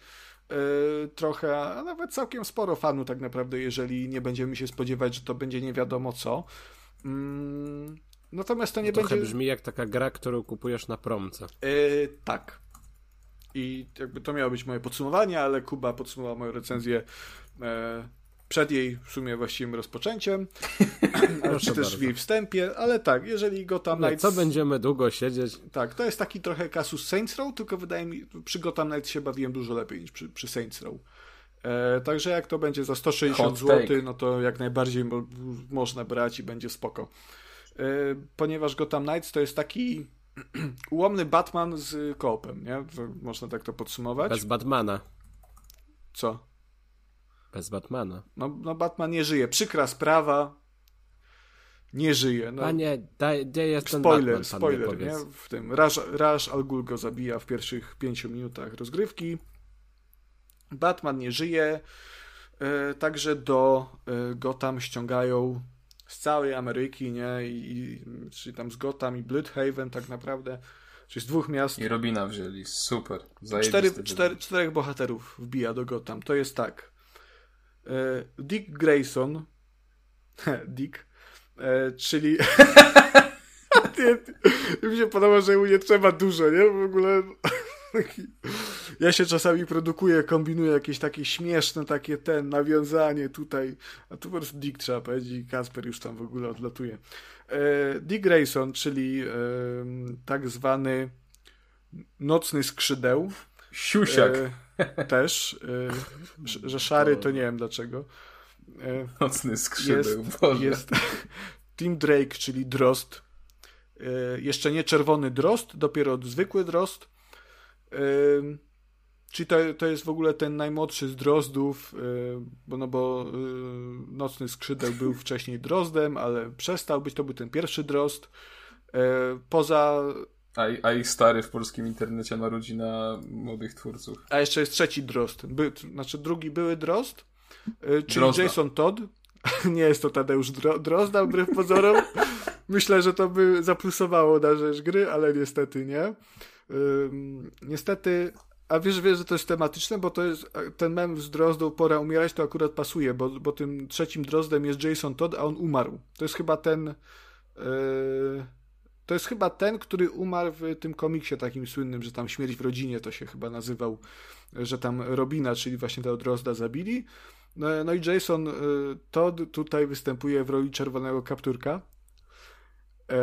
Yy, trochę, a nawet całkiem sporo fanu tak naprawdę, jeżeli nie będziemy się spodziewać, że to będzie nie wiadomo co. Yy, natomiast to nie trochę będzie... Trochę brzmi jak taka gra, którą kupujesz na promce. Yy, tak. I jakby to miało być moje podsumowanie, ale Kuba podsumował moją recenzję yy, przed jej w sumie właściwym rozpoczęciem, czy też w jej wstępie, ale tak, jeżeli Gotham Knights... No, co będziemy długo siedzieć? Tak, to jest taki trochę kasus Saints Row, tylko wydaje mi, przy Gotham Knights się bawiłem dużo lepiej niż przy, przy Saints Row. E, także jak to będzie za sto sześćdziesiąt złotych, no to jak najbardziej mo- można brać i będzie spoko. E, ponieważ Gotham Knights to jest taki ułomny Batman z koopem, nie? To można tak to podsumować. Bez Batmana. Co? Bez Batmana. No, no Batman nie żyje. Przykra sprawa. Nie żyje. No. A nie, gdzie jest ten spoiler, Batman? Spoiler, spoiler, nie? W tym Ra's, Ra's al Ghul go zabija w pierwszych pięciu minutach rozgrywki. Batman nie żyje. E, także do e, Gotham ściągają z całej Ameryki, nie? I, i, czyli tam z Gotham i Bloodhaven tak naprawdę. Czyli z dwóch miast. I Robina wzięli. Super. Cztery, czter, czterech bohaterów wbija do Gotham. To jest tak. Dick Grayson Dick e, czyli mi się podoba, że mu nie trzeba dużo, nie? W ogóle ja się czasami produkuję, kombinuję jakieś takie śmieszne takie ten nawiązanie tutaj, a tu po prostu Dick trzeba powiedzieć i Kacper już tam w ogóle odlatuje. e, Dick Grayson, czyli e, tak zwany nocny skrzydeł siusiak e, też, y, że szary to nie wiem dlaczego. Y, Nocny skrzydeł, jest, Boże. Jest Tim Drake, czyli Drost. Y, jeszcze nie czerwony Drost, dopiero zwykły Drost. Y, czyli to, to jest w ogóle ten najmłodszy z Drozdów, y, bo, no bo y, Nocny skrzydeł był wcześniej Drozdem, ale przestał być, to był ten pierwszy Drost. Y, poza A, a ich stary w polskim internecie marudzi na młodych twórców. A jeszcze jest trzeci Drost. By, znaczy drugi były Drost, yy, czyli Drozda. Jason Todd. Nie jest to Tadeusz Dro- Drozda, wbrew pozorom. Myślę, że to by zaplusowało na rzecz gry, ale niestety nie. Yy, niestety... A wiesz, wiesz, że to jest tematyczne, bo to jest ten mem z Drozdą Pora umierać, to akurat pasuje, bo, bo tym trzecim Drozdem jest Jason Todd, a on umarł. To jest chyba ten... Yy, to jest chyba ten, który umarł w tym komiksie takim słynnym, że tam Śmierć w rodzinie to się chyba nazywał, że tam Robina, czyli właśnie tego Drozda zabili. No, no i Jason Todd tutaj występuje w roli Czerwonego Kapturka. Yy,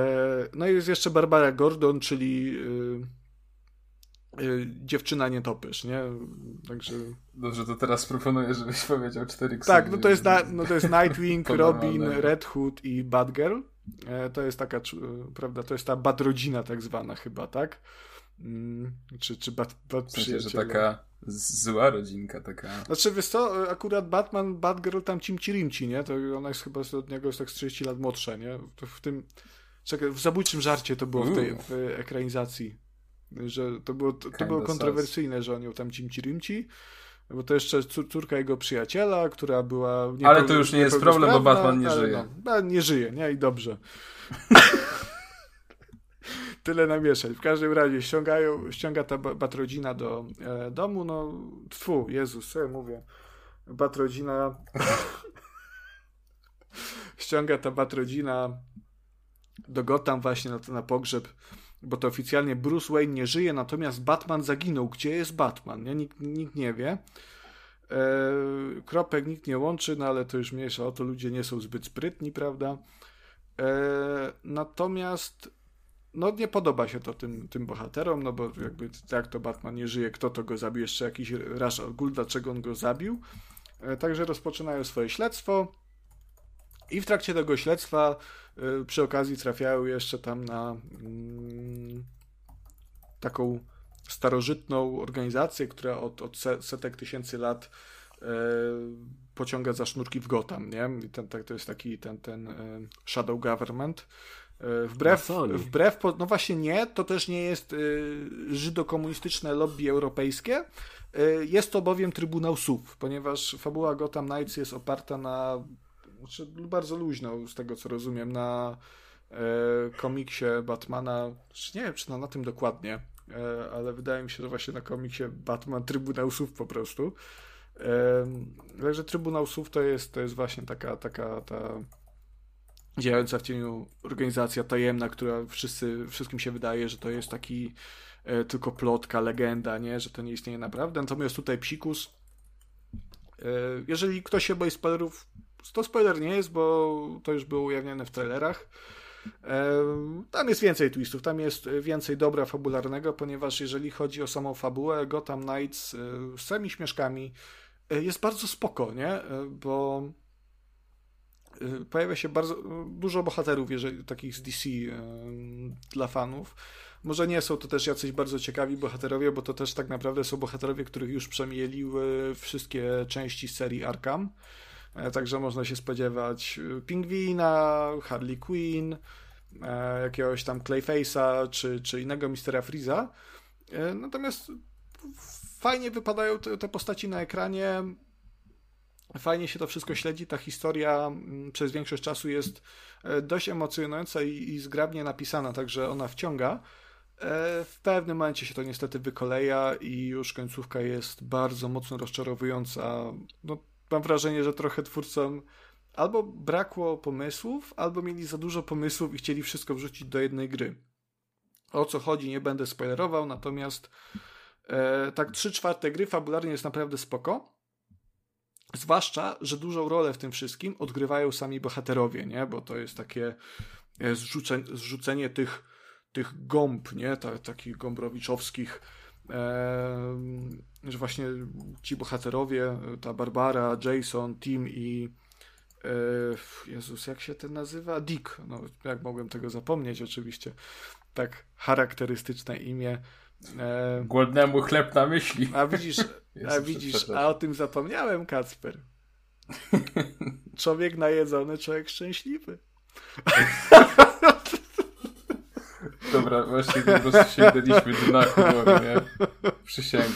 no i jest jeszcze Barbara Gordon, czyli... Yy, dziewczyna nietoperz, nie? Także... Dobrze, to teraz proponuję, żebyś powiedział cztery ksywy. Tak, no to jest, na, no to jest Nightwing, Robin, Red Hood i Batgirl. To jest taka, prawda, to jest ta Batrodzina tak zwana chyba, tak? Czy, czy bat, bat przyjaciela. Myślę, że taka zła rodzinka taka. Znaczy, wiesz co, akurat Batman, Batgirl tam cimci-rimci, nie? To ona jest chyba od niego jest tak z trzydzieści lat młodsza, nie? To w tym... Czekaj, w Zabójczym żarcie to było w tej w ekranizacji. Że to było, to, to było kontrowersyjne, że on ją tam cimci-rimci, bo to jeszcze córka jego przyjaciela, która była... Ale to już nie jest problem, bo Batman nie żyje. No, nie żyje, nie? I dobrze. Tyle namieszać. W każdym razie ściągają, ściąga ta Batrodzina do e, domu, no tfu, Jezus, co ja mówię. Batrodzina... ściąga ta Batrodzina do Gotham właśnie na, na pogrzeb, bo to oficjalnie Bruce Wayne nie żyje, natomiast Batman zaginął. Gdzie jest Batman? Nie? Nikt, nikt nie wie. Eee, kropek nikt nie łączy, no ale to już mniejsza o to, ludzie nie są zbyt sprytni, prawda? Eee, natomiast no nie podoba się to tym, tym bohaterom, no bo jakby tak to Batman nie żyje, kto to go zabił? Jeszcze jakiś Ra's al Ghul, dlaczego on go zabił? Eee, także rozpoczynają swoje śledztwo i w trakcie tego śledztwa przy okazji trafiały jeszcze tam na mm, taką starożytną organizację, która od, od setek tysięcy lat e, pociąga za sznurki w Gotham, nie? I ten, tak, to jest taki ten, ten e, shadow government. E, wbrew, wbrew po, no właśnie nie, to też nie jest e, żydokomunistyczne lobby europejskie. E, jest to bowiem Trybunał Sów, ponieważ fabuła Gotham Knights jest oparta na Znaczy, bardzo luźno, z tego co rozumiem, na e, komiksie Batmana, nie wiem czy na, na tym dokładnie, e, ale wydaje mi się, że właśnie na komiksie Batman Trybunał Sów po prostu. E, także Trybunał Sów to jest, to jest właśnie taka, taka ta działająca w cieniu organizacja tajemna, która wszyscy, wszystkim się wydaje, że to jest taki e, tylko plotka, legenda, nie, że to nie istnieje naprawdę. Natomiast tutaj psikus. E, jeżeli ktoś się boi spoilerów, to spoiler nie jest, bo to już było ujawnione w trailerach. Tam jest więcej twistów, tam jest więcej dobra fabularnego, ponieważ jeżeli chodzi o samą fabułę, Gotham Knights z samymi śmieszkami jest bardzo spoko, nie? Bo pojawia się bardzo dużo bohaterów, jeżeli, takich z D C dla fanów. Może nie są to też jacyś bardzo ciekawi bohaterowie, bo to też tak naprawdę są bohaterowie, których już przemieliły wszystkie części serii Arkham. Także można się spodziewać Pingwina, Harley Quinn, jakiegoś tam Clayface'a czy, czy innego mistera Freeza. Natomiast fajnie wypadają te, te postaci na ekranie, fajnie się to wszystko śledzi. Ta historia przez większość czasu jest dość emocjonująca i, i zgrabnie napisana, także ona wciąga. W pewnym momencie się to niestety wykoleja i już końcówka jest bardzo mocno rozczarowująca. No, mam wrażenie, że trochę twórcom albo brakło pomysłów, albo mieli za dużo pomysłów i chcieli wszystko wrzucić do jednej gry. O co chodzi, nie będę spoilerował, natomiast e, tak trzy czwarte gry fabularnie jest naprawdę spoko. Zwłaszcza, że dużą rolę w tym wszystkim odgrywają sami bohaterowie, nie? Bo to jest takie e, zrzucenie, zrzucenie tych, tych gąb, nie? Ta, takich gombrowiczowskich. Eee, że właśnie ci bohaterowie, ta Barbara, Jason, Tim i e, Jezus, jak się ten nazywa? Dick, no jak mogłem tego zapomnieć oczywiście, tak charakterystyczne imię. Eee, Głodnemu chleb na myśli. A widzisz, a, widzisz a o tym zapomniałem, Kacper. Człowiek najedzony, człowiek szczęśliwy. Dobra, właśnie po prostu sięgnęliśmy dna humoru, nie? Przysięgam.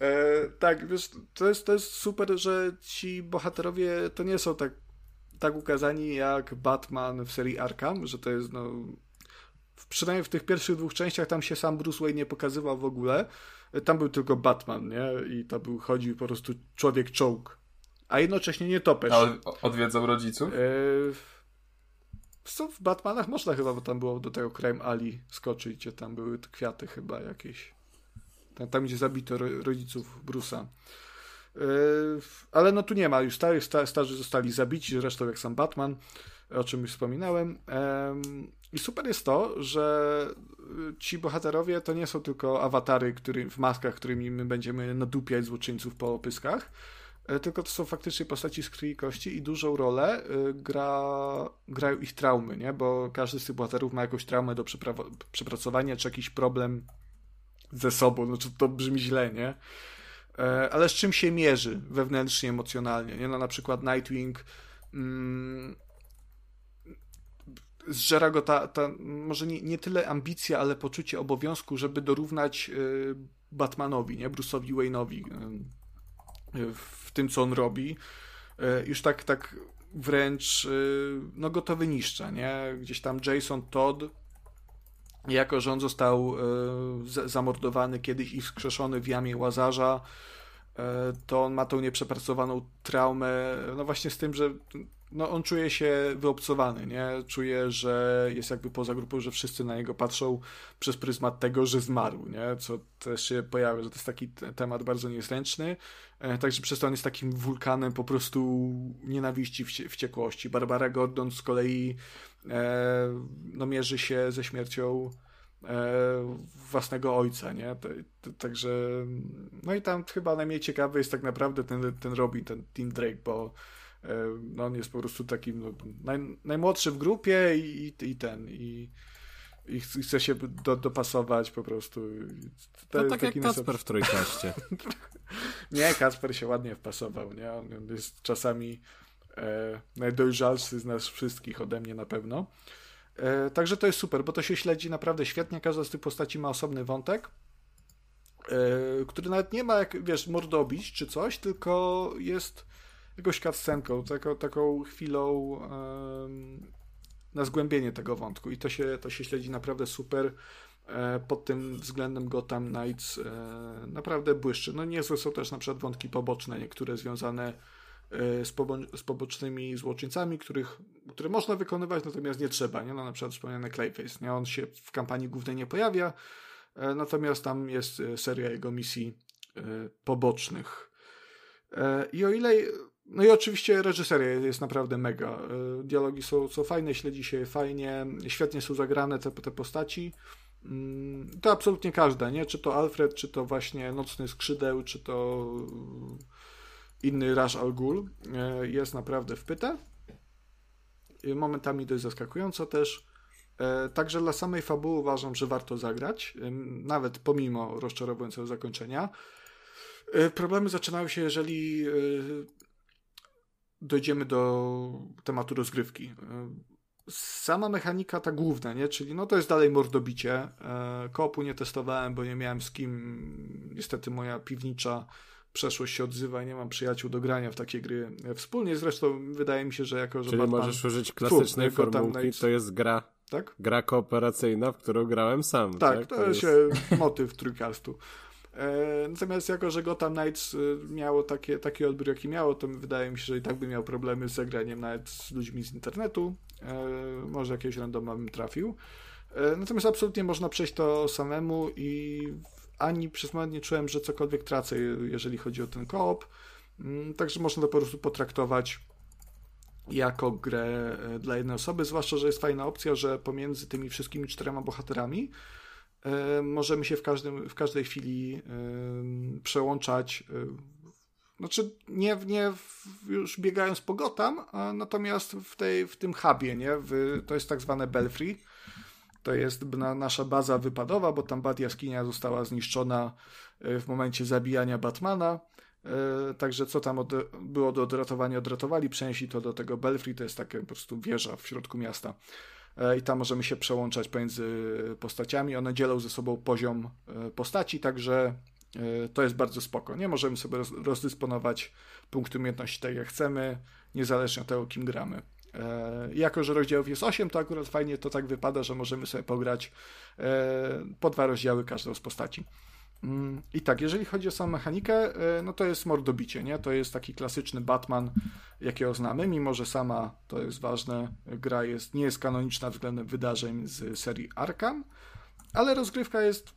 E, tak, wiesz, to jest, to jest super, że ci bohaterowie to nie są tak, tak ukazani jak Batman w serii Arkham, że to jest, no... Przynajmniej w tych pierwszych dwóch częściach tam się sam Bruce Wayne nie pokazywał w ogóle. Tam był tylko Batman, nie? I tam był, chodził po prostu człowiek-czołg. A jednocześnie nie topesz. A odwiedzał rodziców? Yy, w Batmanach można chyba, bo tam było do tego Crime Alley skoczyć, gdzie tam były kwiaty chyba jakieś. Tam, tam gdzie zabito rodziców Bruce'a. Yy, ale no tu nie ma już starych, starzy zostali zabici, zresztą jak sam Batman, o czym już wspominałem. Yy, I super jest to, że ci bohaterowie to nie są tylko awatary, który, w maskach, którymi my będziemy nadupiać złoczyńców po pyskach, tylko to są faktycznie postaci z krwi i kości i dużą rolę gra, grają ich traumy, nie? Bo każdy z tych bohaterów ma jakąś traumę do przepra- przepracowania, czy jakiś problem ze sobą, no to, to brzmi źle, nie? Ale z czym się mierzy wewnętrznie, emocjonalnie, nie? No na przykład Nightwing... Mm, zżera go ta, ta może nie, nie tyle ambicja, ale poczucie obowiązku, żeby dorównać y, Batmanowi, nie? Bruce'owi Wayne'owi y, w tym, co on robi. Y, już tak, tak wręcz y, no go to wyniszcza, nie? Gdzieś tam Jason Todd, jako że on został y, z, zamordowany kiedyś i wskrzeszony w jamie łazarza, y, to on ma tą nieprzepracowaną traumę, no właśnie z tym, że no on czuje się wyobcowany, nie? Czuje, że jest jakby poza grupą, że wszyscy na niego patrzą przez pryzmat tego, że zmarł, nie? Co też się pojawia, że to jest taki temat bardzo niezręczny. Także przez to on jest takim wulkanem po prostu nienawiści, wściekłości. Barbara Gordon z kolei e, no mierzy się ze śmiercią e, własnego ojca, nie? Także no i tam chyba najmniej ciekawy jest tak naprawdę ten, ten Robin, ten Tim Drake, bo no on jest po prostu takim no, naj, najmłodszy w grupie i, i ten i, i chce się do, dopasować po prostu. To no tak jak Kacper w Trójkaście. Nie, Kacper się ładnie wpasował, nie? On jest czasami e, najdojrzalszy z nas wszystkich, ode mnie na pewno. E, także to jest super, bo to się śledzi naprawdę świetnie. Każda z tych postaci ma osobny wątek, e, który nawet nie ma, jak wiesz, mordobić czy coś, tylko jest jakąś cutscenką, taką, taką chwilą um, na zgłębienie tego wątku i to się, to się śledzi naprawdę super. E, pod tym względem Gotham Knights e, naprawdę błyszczy. No niezłe są też na przykład wątki poboczne, niektóre związane e, z, pobo- z pobocznymi złoczyńcami, których, które można wykonywać, natomiast nie trzeba, nie? No, na przykład wspomniany Clayface, nie? On się w kampanii głównej nie pojawia, e, natomiast tam jest seria jego misji e, pobocznych. E, I o ile No i oczywiście reżyseria jest naprawdę mega. Dialogi są, są fajne, śledzi się fajnie, świetnie są zagrane te, te postaci. To absolutnie każda, nie? Czy to Alfred, czy to właśnie Nocny Skrzydeł, czy to inny Ra's al Ghul jest naprawdę wpyte. Momentami dość zaskakująco też. Także dla samej fabuły uważam, że warto zagrać, nawet pomimo rozczarowującego zakończenia. Problemy zaczynają się, jeżeli dojdziemy do tematu rozgrywki. Sama mechanika ta główna, nie? Czyli no to jest dalej mordobicie. Koopu nie testowałem, bo nie miałem z kim. Niestety moja piwnicza przeszłość się odzywa i nie mam przyjaciół do grania w takie gry wspólnie. Zresztą wydaje mi się, że jako, że Czyli Batman... możesz użyć klasycznej Fu, formułki, to jest gra, tak? Gra kooperacyjna, w którą grałem sam. Tak, tak? To, to jest się motyw trójkastu. Natomiast jako, że Gotham Knights miało takie, taki odbiór, jaki miało, to wydaje mi się, że i tak by miał problemy z zagraniem nawet z ludźmi z internetu. Może jakiegoś randoma bym trafił. Natomiast absolutnie można przejść to samemu i ani przez moment nie czułem, że cokolwiek tracę, jeżeli chodzi o ten koop. Także można to po prostu potraktować jako grę dla jednej osoby, zwłaszcza, że jest fajna opcja, że pomiędzy tymi wszystkimi czterema bohaterami możemy się w, każdym, w każdej chwili y, przełączać. Znaczy, nie, nie w, już biegając po Gotham, a natomiast w, tej, w tym hubie, nie? W, to jest tak zwane Belfry. To jest na, nasza baza wypadowa, bo tam Bat Jaskinia została zniszczona w momencie zabijania Batmana. Y, także co tam od, było do odratowania, odratowali, przenieśli to do tego Belfry. To jest taka po prostu wieża w środku miasta. i tam możemy się przełączać pomiędzy postaciami. One dzielą ze sobą poziom postaci, także to jest bardzo spoko. Nie możemy sobie rozdysponować punktu umiejętności tak jak chcemy, niezależnie od tego, kim gramy. Jako że rozdziałów jest osiem, to akurat fajnie to tak wypada, że możemy sobie pograć po dwa rozdziały każdą z postaci. I tak, jeżeli chodzi o samą mechanikę, no to jest mordobicie, nie? To jest taki klasyczny Batman, jakiego znamy, mimo że sama, to jest ważne, gra jest, nie jest kanoniczna względem wydarzeń z serii Arkham, ale rozgrywka jest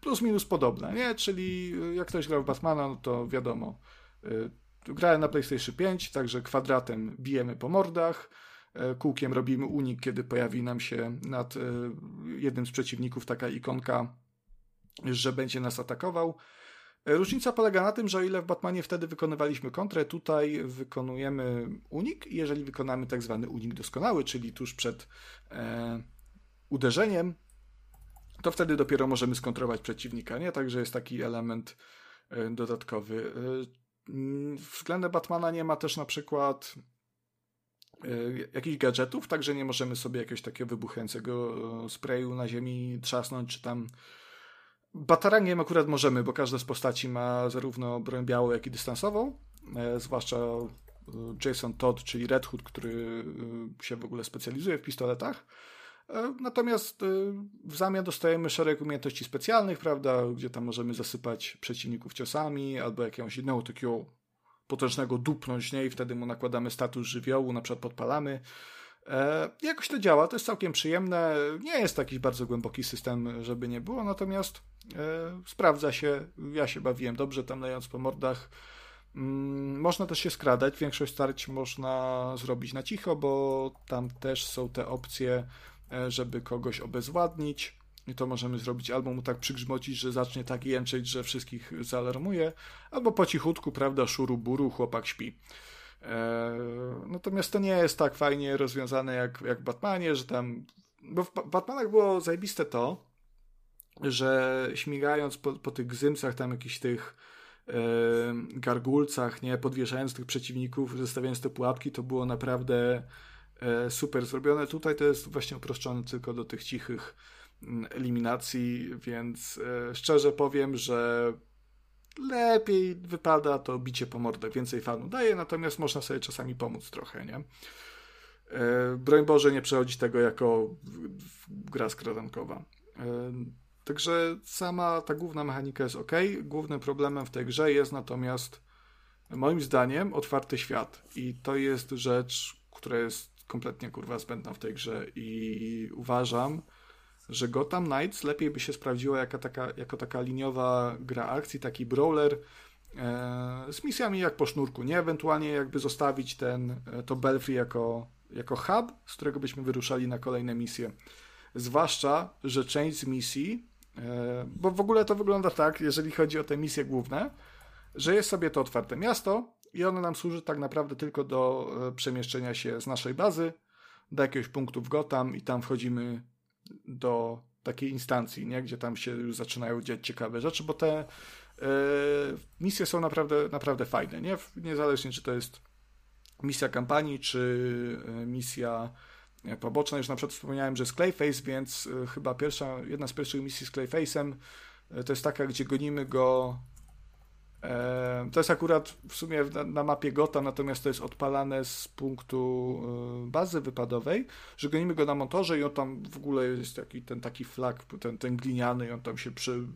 plus minus podobna, nie? Czyli jak ktoś grał w Batmana, no to wiadomo, grałem na PlayStation pięć, także kwadratem bijemy po mordach, kółkiem robimy unik, kiedy pojawi nam się nad jednym z przeciwników taka ikonka, że będzie nas atakował. Różnica polega na tym, że o ile w Batmanie wtedy wykonywaliśmy kontrę, tutaj wykonujemy unik i jeżeli wykonamy tak zwany unik doskonały, czyli tuż przed e, uderzeniem, to wtedy dopiero możemy skontrować przeciwnika, nie? Także jest taki element e, dodatkowy. E, względem Batmana nie ma też na przykład e, jakichś gadżetów, także nie możemy sobie jakiegoś takiego wybuchającego sprayu na ziemi trzasnąć, czy tam batarangiem akurat możemy, bo każda z postaci ma zarówno broń białą, jak i dystansową, e, zwłaszcza Jason Todd, czyli Red Hood, który e, się w ogóle specjalizuje w pistoletach. E, natomiast e, w zamian dostajemy szereg umiejętności specjalnych, prawda, gdzie tam możemy zasypać przeciwników ciosami albo jakiegoś innego takiego potężnego dupnąć, nie? I wtedy mu nakładamy status żywiołu, na przykład podpalamy. E, jakoś to działa, to jest całkiem przyjemne, nie jest taki bardzo głęboki system, żeby nie było, natomiast e, sprawdza się, ja się bawiłem dobrze tam lejąc po mordach. Mm, można też się skradać, większość starć można zrobić na cicho, bo tam też są te opcje, e, żeby kogoś obezwładnić i to możemy zrobić albo mu tak przygrzmocić, że zacznie tak jęczeć, że wszystkich zaalarmuje, albo po cichutku, prawda, szuru buru, chłopak śpi. Natomiast to nie jest tak fajnie rozwiązane jak, jak w Batmanie, że tam, bo w Batmanach było zajebiste to, że śmigając po, po tych gzymcach, tam jakichś tych e, gargulcach, nie, podwieszając tych przeciwników, zostawiając te pułapki, to było naprawdę e, super zrobione. Tutaj to jest właśnie uproszczone tylko do tych cichych eliminacji, więc e, szczerze powiem, że lepiej wypada to bicie po mordach, więcej fanu daje, natomiast można sobie czasami pomóc trochę, nie? E, broń Boże, nie przechodzić tego jako w, w gra skradankowa. E, także sama ta główna mechanika jest ok. Głównym problemem w tej grze jest natomiast moim zdaniem otwarty świat i to jest rzecz, która jest kompletnie kurwa zbędna w tej grze i uważam, że Gotham Knights lepiej by się sprawdziła jako taka, jako taka liniowa gra akcji, taki brawler e, z misjami jak po sznurku, nie? Ewentualnie jakby zostawić ten, to Belfry jako, jako hub, z którego byśmy wyruszali na kolejne misje. Zwłaszcza, że część z misji, e, bo w ogóle to wygląda tak, jeżeli chodzi o te misje główne, że jest sobie to otwarte miasto i ono nam służy tak naprawdę tylko do e, przemieszczenia się z naszej bazy do jakiegoś punktu w Gotham i tam wchodzimy do takiej instancji, nie? Gdzie tam się już zaczynają dziać ciekawe rzeczy, bo te y, misje są naprawdę, naprawdę fajne, nie? Niezależnie czy to jest misja kampanii, czy misja poboczna. Już na przykład wspomniałem, że z Clayface, więc chyba pierwsza, jedna z pierwszych misji z Clayface'em to jest taka, gdzie gonimy go. E, to jest akurat w sumie na, na mapie Gotham, natomiast to jest odpalane z punktu y, bazy wypadowej, że gonimy go na motorze i on tam w ogóle jest taki, ten taki flag, ten, ten gliniany i on tam się przy,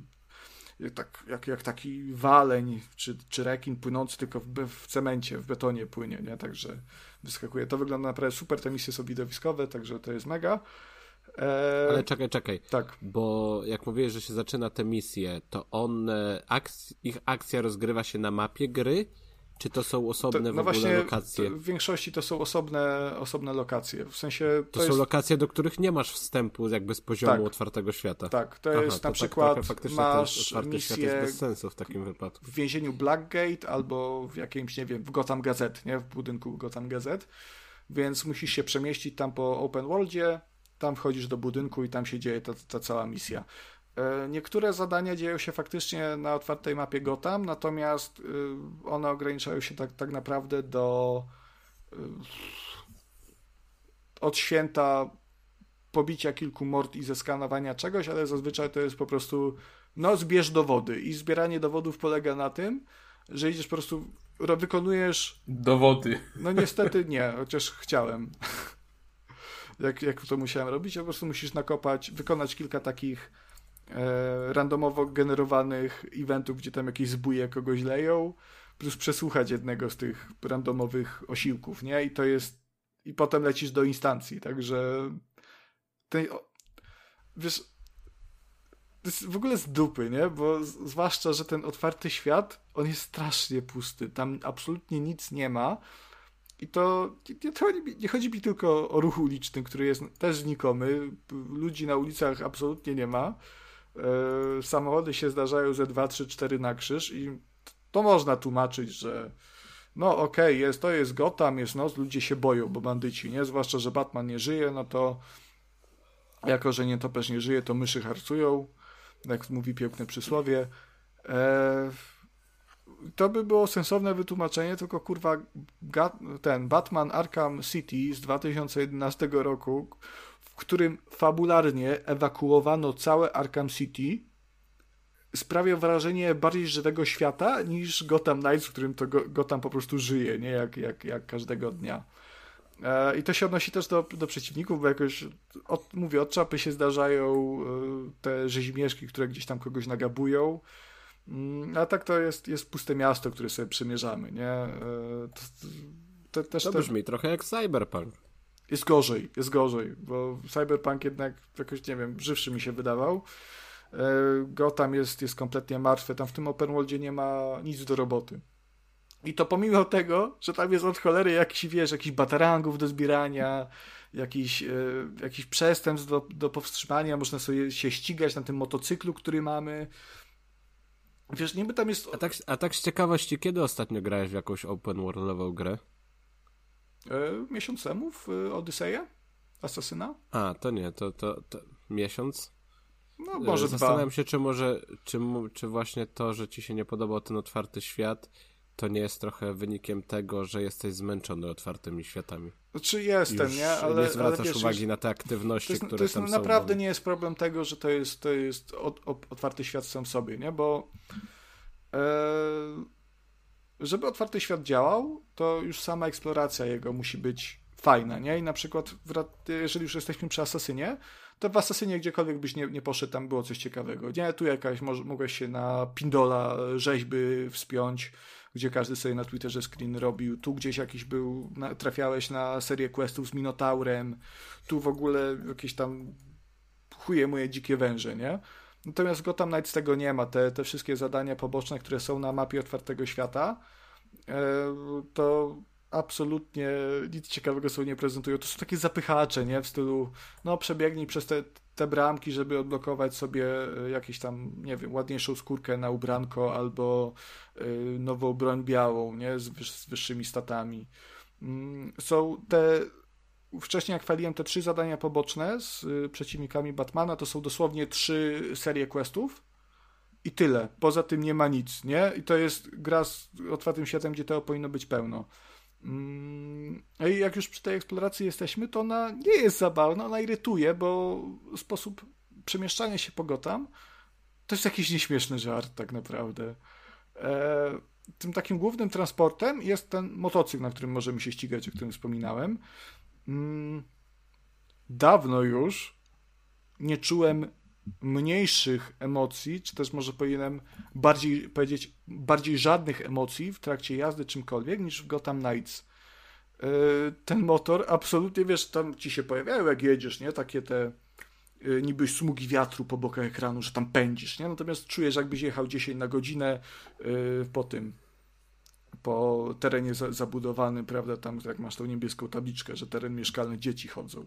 tak, jak, jak taki waleń czy, czy rekin płynący tylko w, w cemencie, w betonie płynie, nie? Także wyskakuje. To wygląda naprawdę super, te misje są widowiskowe, także to jest mega. Eee, Ale czekaj, czekaj, tak. Bo jak mówiłeś, że się zaczyna te misje, to on, akc- ich akcja rozgrywa się na mapie gry, czy to są osobne to, no w ogóle właśnie, lokacje? To, w większości to są osobne, osobne lokacje, w sensie... To, to są jest... lokacje, do których nie masz wstępu jakby z poziomu tak, otwartego świata. Tak, to jest Aha, to na przykład tak, tak, masz misję jest bez sensu w, takim wypadku. W więzieniu Blackgate albo w jakimś, nie wiem, w Gotham Gazette, nie? W budynku Gotham Gazette, więc musisz się przemieścić tam po open worldzie. Tam wchodzisz do budynku i tam się dzieje ta, ta cała misja. Niektóre zadania dzieją się faktycznie na otwartej mapie Gotham, natomiast one ograniczają się tak, tak naprawdę do od święta pobicia kilku mord i zeskanowania czegoś, ale zazwyczaj to jest po prostu no zbierz dowody i zbieranie dowodów polega na tym, że idziesz po prostu, wykonujesz... Dowody. No niestety nie, chociaż chciałem. jak, jak to musiałem robić, po prostu musisz nakopać, wykonać kilka takich e, randomowo generowanych eventów, gdzie tam jakieś zbóje kogoś leją, plus przesłuchać jednego z tych randomowych osiłków, nie? I to jest... I potem lecisz do instancji, także... Ten, o, wiesz... To jest w ogóle z dupy, nie? Bo zwłaszcza, że ten otwarty świat, on jest strasznie pusty. Tam absolutnie nic nie ma. I to nie, to nie, nie chodzi mi tylko o ruch uliczny, który jest też znikomy. Ludzi na ulicach absolutnie nie ma. Yy, samochody się zdarzają ze dwa, trzy, cztery na krzyż i to można tłumaczyć, że no okej, okay, jest, to jest Gotham, jest noc, ludzie się boją, bo bandyci, nie? Zwłaszcza, że Batman nie żyje, no to jako, że nietoperz nie żyje, to myszy harcują. Jak mówi piękne przysłowie. Eee, to by było sensowne wytłumaczenie, tylko kurwa Ga- ten Batman Arkham City z dwa tysiące jedenastego roku, w którym fabularnie ewakuowano całe Arkham City, sprawia wrażenie bardziej żywego świata niż Gotham Knights, w którym to go- Gotham po prostu żyje, nie jak, jak, jak każdego dnia. Eee, I to się odnosi też do, do przeciwników, bo jakoś od, mówię, od czapy się zdarzają yy, te rzeźmieszki, które gdzieś tam kogoś nagabują. Yy, a tak to jest, jest puste miasto, które sobie przemierzamy, nie? Yy, to, to, też to brzmi te... trochę jak Cyberpunk. Jest gorzej, jest gorzej, bo Cyberpunk jednak jakoś, nie wiem, żywszy mi się wydawał. Yy, Gotham jest, jest kompletnie martwe, tam w tym open worldzie nie ma nic do roboty. I to pomimo tego, że tam jest od cholery jakiś, wiesz, jakichś batarangów do zbierania, jakichś yy, jakich przestępstw do, do powstrzymania, można sobie się ścigać na tym motocyklu, który mamy. Wiesz, niby tam jest... A tak, a tak z ciekawości, kiedy ostatnio grałeś w jakąś open worldową grę? Yy, miesiąc temu w y, Odyseję? Asasyna? A, to nie, to, to, to miesiąc? No może yy, Zastanawiam dwa. się, czy może, czy, czy właśnie to, że ci się nie podobał ten otwarty świat, to nie jest trochę wynikiem tego, że jesteś zmęczony otwartymi światami. Czy jestem, już nie? Ale nie zwracasz ale wiesz, uwagi na te aktywności, to jest, które to jest, tam są. Naprawdę nie jest problem tego, że to jest, to jest otwarty świat sam w sobie, nie? Bo e, żeby otwarty świat działał, to już sama eksploracja jego musi być fajna, nie? I na przykład w, jeżeli już jesteśmy przy Asasynie, to w Asasynie gdziekolwiek byś nie, nie poszedł, tam było coś ciekawego. Nie, tu jakaś, może, mogłeś się na pindola rzeźby wspiąć, gdzie każdy sobie na Twitterze screen robił, tu gdzieś jakiś był, na, trafiałeś na serię questów z Minotaurem, tu w ogóle jakieś tam chuje moje dzikie węże, nie? Natomiast Gotham Knights tego nie ma, te, te wszystkie zadania poboczne, które są na mapie otwartego świata, yy, to absolutnie nic ciekawego sobie nie prezentują, to są takie zapychacze, nie? W stylu, no przebiegnij przez te, te bramki, żeby odblokować sobie jakieś tam, nie wiem, ładniejszą skórkę na ubranko albo yy, nową broń białą, nie? Z, wyż, z wyższymi statami. Mm, są te, wcześniej jak chwaliłem, te trzy zadania poboczne z y, przeciwnikami Batmana, to są dosłownie trzy serie questów i tyle. Poza tym nie ma nic, nie? I to jest gra z otwartym światem, gdzie to powinno być pełno. I jak już przy tej eksploracji jesteśmy, to ona nie jest zabawna, ona irytuje, bo sposób przemieszczania się po Gotham to jest jakiś nieśmieszny żart tak naprawdę. E, tym takim głównym transportem jest ten motocykl, na którym możemy się ścigać, o którym wspominałem. Mm, dawno już nie czułem mniejszych emocji, czy też może powinienem bardziej powiedzieć, bardziej żadnych emocji w trakcie jazdy czymkolwiek niż w Gotham Knights. Yy, ten motor absolutnie, wiesz, tam ci się pojawiają jak jedziesz, nie? Takie te yy, niby smugi wiatru po bokach ekranu, że tam pędzisz, nie? Natomiast czujesz, jakbyś jechał dziesięć na godzinę yy, po tym, po terenie za- zabudowanym, prawda? Tam jak masz tą niebieską tabliczkę, że teren mieszkalny, dzieci chodzą.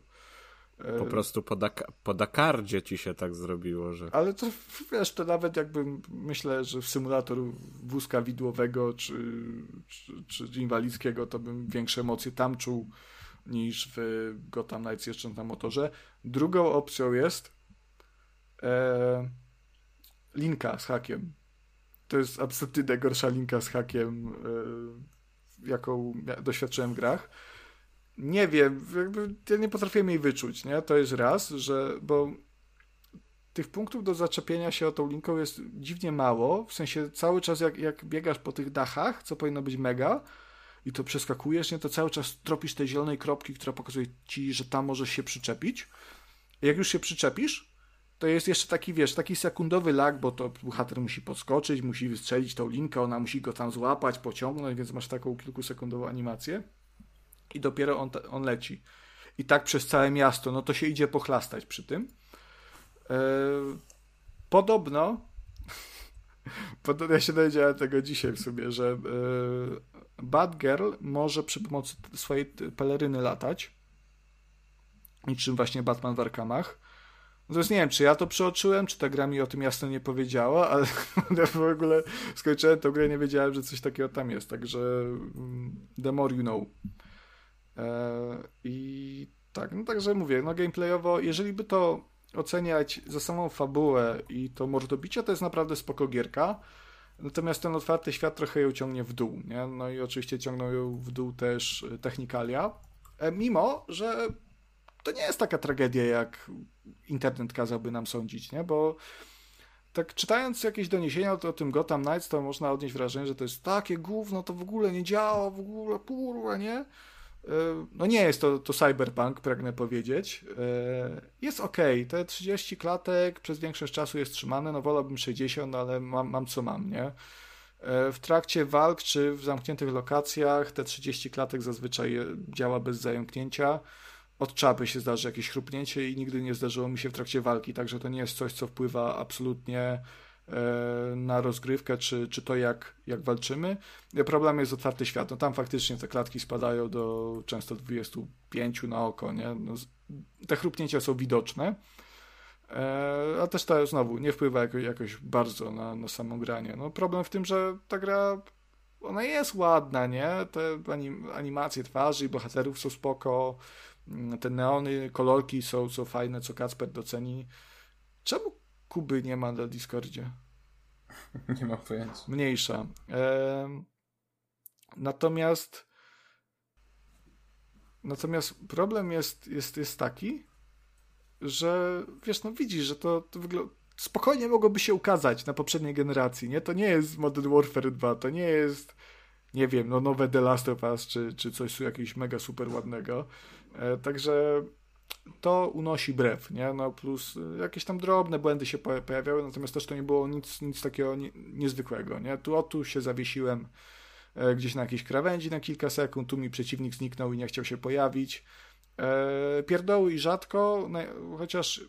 Po prostu po, Dak- po Dakardzie ci się tak zrobiło, że... Ale to wiesz, to nawet jakbym, myślę, że w symulator wózka widłowego czy, czy, czy inwalidzkiego to bym większe emocje tam czuł niż w Gotham Knights jeszcze na motorze. Drugą opcją jest e, linka z hakiem. To jest absolutnie najgorsza linka z hakiem, e, jaką doświadczyłem w grach. nie wiem, jakby ja nie potrafiłem jej wyczuć, nie? To jest raz, że, bo tych punktów do zaczepienia się o tą linką jest dziwnie mało, w sensie cały czas jak, jak biegasz po tych dachach, co powinno być mega, i to przeskakujesz, nie, to cały czas tropisz tej zielonej kropki, która pokazuje ci, że tam możesz się przyczepić. Jak już się przyczepisz, to jest jeszcze taki, wiesz, taki sekundowy lag, bo to bohater musi podskoczyć, musi wystrzelić tą linkę, ona musi go tam złapać, pociągnąć, więc masz taką kilkusekundową animację i dopiero on, on leci. I tak przez całe miasto, no to się idzie pochlastać przy tym. Yy, podobno, podobno, ja się dowiedziałem tego dzisiaj w sumie, że yy, Bad Girl może przy pomocy swojej peleryny latać, niczym właśnie Batman w Arkhamach. Natomiast nie wiem, czy ja to przeoczyłem, czy ta gra mi o tym jasno nie powiedziała, ale ja w ogóle skończyłem tę grę, nie wiedziałem, że coś takiego tam jest, także the more you know. Eee, I tak, no także mówię, no gameplayowo, jeżeli by to oceniać za samą fabułę i to mordobicie, to jest naprawdę spoko gierka, natomiast ten otwarty świat trochę ją ciągnie w dół, nie? No i oczywiście ciągną ją w dół też technikalia, mimo że to nie jest taka tragedia, jak internet kazałby nam sądzić, nie? Bo tak czytając jakieś doniesienia o tym Gotham Knights, to można odnieść wrażenie, że to jest takie gówno, to w ogóle nie działa, w ogóle kurwa, nie? No nie jest to, to Cyberpunk, pragnę powiedzieć. Jest okej, okay. Te trzydzieści klatek przez większość czasu jest trzymane, no wolałbym sześćdziesiąt, ale mam, mam co mam, nie? W trakcie walk czy w zamkniętych lokacjach te trzydzieści klatek zazwyczaj działa bez zająknięcia. Od czapy się zdarzy jakieś chrupnięcie i nigdy nie zdarzyło mi się w trakcie walki, także to nie jest coś, co wpływa absolutnie na rozgrywkę, czy, czy to jak, jak walczymy. Problem jest otwarty świat, no tam faktycznie te klatki spadają do często dwadzieścia pięć na oko, nie? No, te chrupnięcia są widoczne, a też to znowu nie wpływa jakoś, jakoś bardzo na, na samo granie. No, problem w tym, że ta gra, ona jest ładna, nie? Te anim, animacje twarzy i bohaterów są spoko, te neony, kolorki są, są fajne, co Kacper doceni. Czemu Kuby nie ma na Discordzie? Nie mam pojęcia. Mniejsza. E... Natomiast natomiast problem jest, jest, jest taki, że wiesz, no widzisz, że to, to wygląda... spokojnie mogłoby się ukazać na poprzedniej generacji, nie? To nie jest Modern Warfare dwa, to nie jest, nie wiem, no nowe The Last of Us, czy, czy coś jakiegoś mega super ładnego. Także to unosi brew, nie? No plus jakieś tam drobne błędy się pojawiały, natomiast też to nie było nic, nic takiego nie, niezwykłego, nie? Tu o tu się zawiesiłem gdzieś na jakiejś krawędzi na kilka sekund, tu mi przeciwnik zniknął i nie chciał się pojawić. E, pierdoły i rzadko, naj, chociaż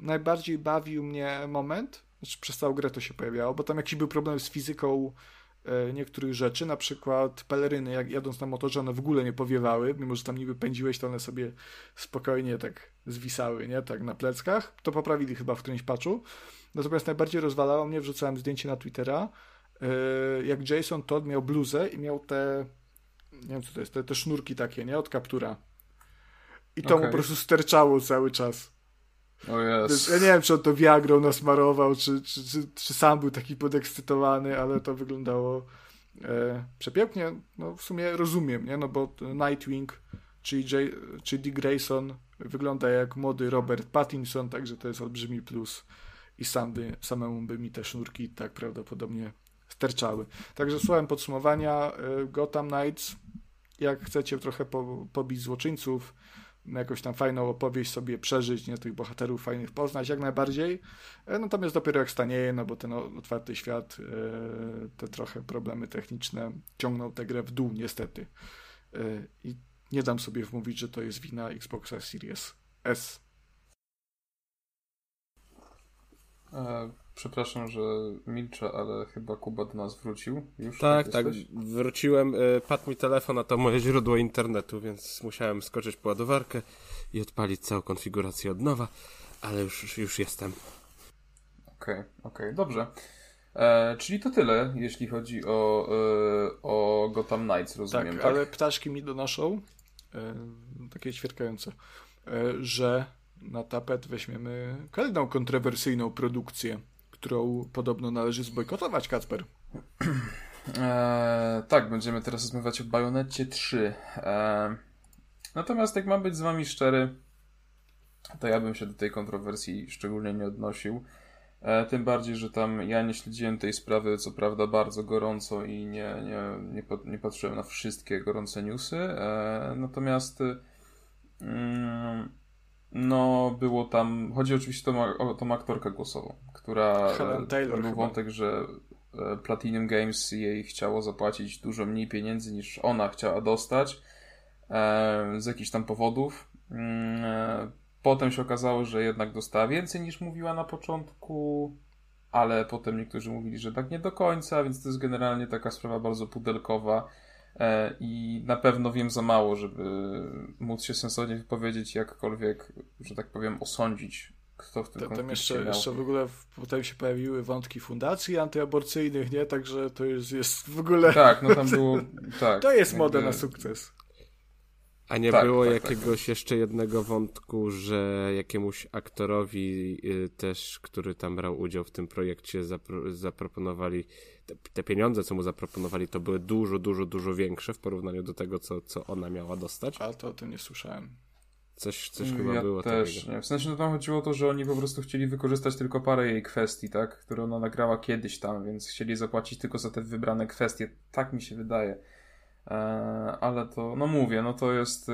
najbardziej bawił mnie moment, znaczy przez całą grę to się pojawiało, bo tam jakiś był problem z fizyką niektórych rzeczy, na przykład peleryny, jak jadąc na motorze, one w ogóle nie powiewały, mimo że tam niby pędziłeś, to one sobie spokojnie tak zwisały, nie, tak na pleckach, to poprawili chyba w którymś patchu. Natomiast najbardziej rozwalało mnie, wrzucałem zdjęcie na Twittera, jak Jason Todd miał bluzę i miał te, nie wiem co to jest, te, te sznurki takie, nie, od kaptura i to okay. Mu po prostu sterczało cały czas. Oh yes. Ja nie wiem, czy on to Viagrą nasmarował, czy, czy, czy, czy sam był taki podekscytowany, ale to wyglądało e, przepięknie. No w sumie rozumiem, nie? No bo Nightwing, czyli, J, czyli Dick Grayson wygląda jak młody Robert Pattinson, także to jest olbrzymi plus i sam by, samemu by mi te sznurki tak prawdopodobnie sterczały. Także słowem podsumowania, Gotham Knights, jak chcecie trochę po, pobić złoczyńców, jakąś tam fajną opowieść sobie przeżyć, nie, tych bohaterów fajnych poznać, jak najbardziej. Natomiast dopiero jak stanieje, no bo ten otwarty świat, te trochę problemy techniczne ciągną tę grę w dół, niestety. I nie dam sobie wmówić, że to jest wina Xboxa Series S. Przepraszam, że milczę, ale chyba Kuba do nas wrócił. Już tak, tak, jesteś? Wróciłem. Padł mi telefon, a to moje źródło internetu, więc musiałem skoczyć po ładowarkę i odpalić całą konfigurację od nowa, ale już, już jestem. Okej, okay, okej, okay, dobrze. E, czyli to tyle, jeśli chodzi o, e, o Gotham Knights, rozumiem, tak? Tak, ale ptaszki mi donoszą, e, takie ćwierkające, e, że na tapet weźmiemy kolejną kontrowersyjną produkcję, którą podobno należy zbojkotować, Kacper. Eee, tak, będziemy teraz rozmawiać o Bayonetcie trzy. Eee, Natomiast jak mam być z wami szczery, to ja bym się do tej kontrowersji szczególnie nie odnosił. Tym bardziej, że tam ja nie śledziłem tej sprawy, co prawda, bardzo gorąco i nie, nie, nie, po, nie patrzyłem na wszystkie gorące newsy. E, natomiast mm, no było tam, chodzi oczywiście o, o tą aktorkę głosową, która Helen Taylor, był chyba wątek, że Platinum Games jej chciało zapłacić dużo mniej pieniędzy niż ona chciała dostać e, z jakichś tam powodów. E, Potem się okazało, że jednak dostała więcej niż mówiła na początku, ale potem niektórzy mówili, że tak nie do końca, więc to jest generalnie taka sprawa bardzo pudelkowa i na pewno wiem za mało, żeby móc się sensownie wypowiedzieć, jakkolwiek, że tak powiem, osądzić, kto w tym konflikcie. Tam jeszcze, miał. jeszcze w ogóle potem się pojawiły wątki fundacji antyaborcyjnych, nie? Także to jest, jest w ogóle... Tak, no tam było... Tak, to jest moda jakby... na sukces. A nie tak, było tak, jakiegoś tak. jeszcze jednego wątku, że jakiemuś aktorowi y, też, który tam brał udział w tym projekcie, zapro- zaproponowali, te, te pieniądze, co mu zaproponowali, to były dużo, dużo, dużo większe w porównaniu do tego, co, co ona miała dostać. A to o tym nie słyszałem. Coś, coś ja chyba było też, nie. W sensie no, tam chodziło o to, że oni po prostu chcieli wykorzystać tylko parę jej kwestii, tak, które ona nagrała kiedyś tam, więc chcieli zapłacić tylko za te wybrane kwestie. Tak mi się wydaje. Ale to, no mówię, no to jest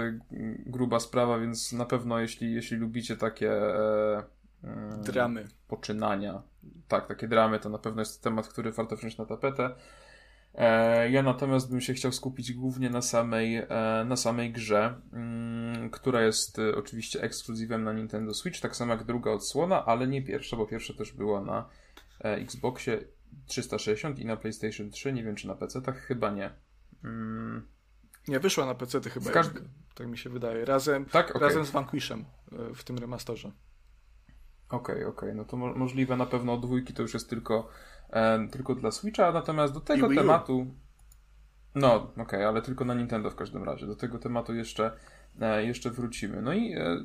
gruba sprawa, więc na pewno jeśli, jeśli lubicie takie e, e, dramy, poczynania, tak, takie dramy, to na pewno jest temat, który warto wziąć na tapetę. E, ja natomiast bym się chciał skupić głównie na samej, e, na samej grze, m, która jest e, oczywiście ekskluzywem na Nintendo Switch, tak samo jak druga odsłona, ale nie pierwsza, bo pierwsza też była na e, Xboxie trzysta sześćdziesiąt i na PlayStation trzy, nie wiem czy na P C-tach, chyba nie. Hmm. Nie, wyszła na P C ty chyba, każdy... jak, tak mi się wydaje, razem, tak? Okay. razem z Vanquishem w tym remasterze. Okej, okay, okej, okay. No to mo- możliwe na pewno dwójki to już jest tylko, e, tylko dla Switcha, natomiast do tego tematu, no okej, okay, ale tylko na Nintendo w każdym razie, do tego tematu jeszcze, e, jeszcze wrócimy. No i e,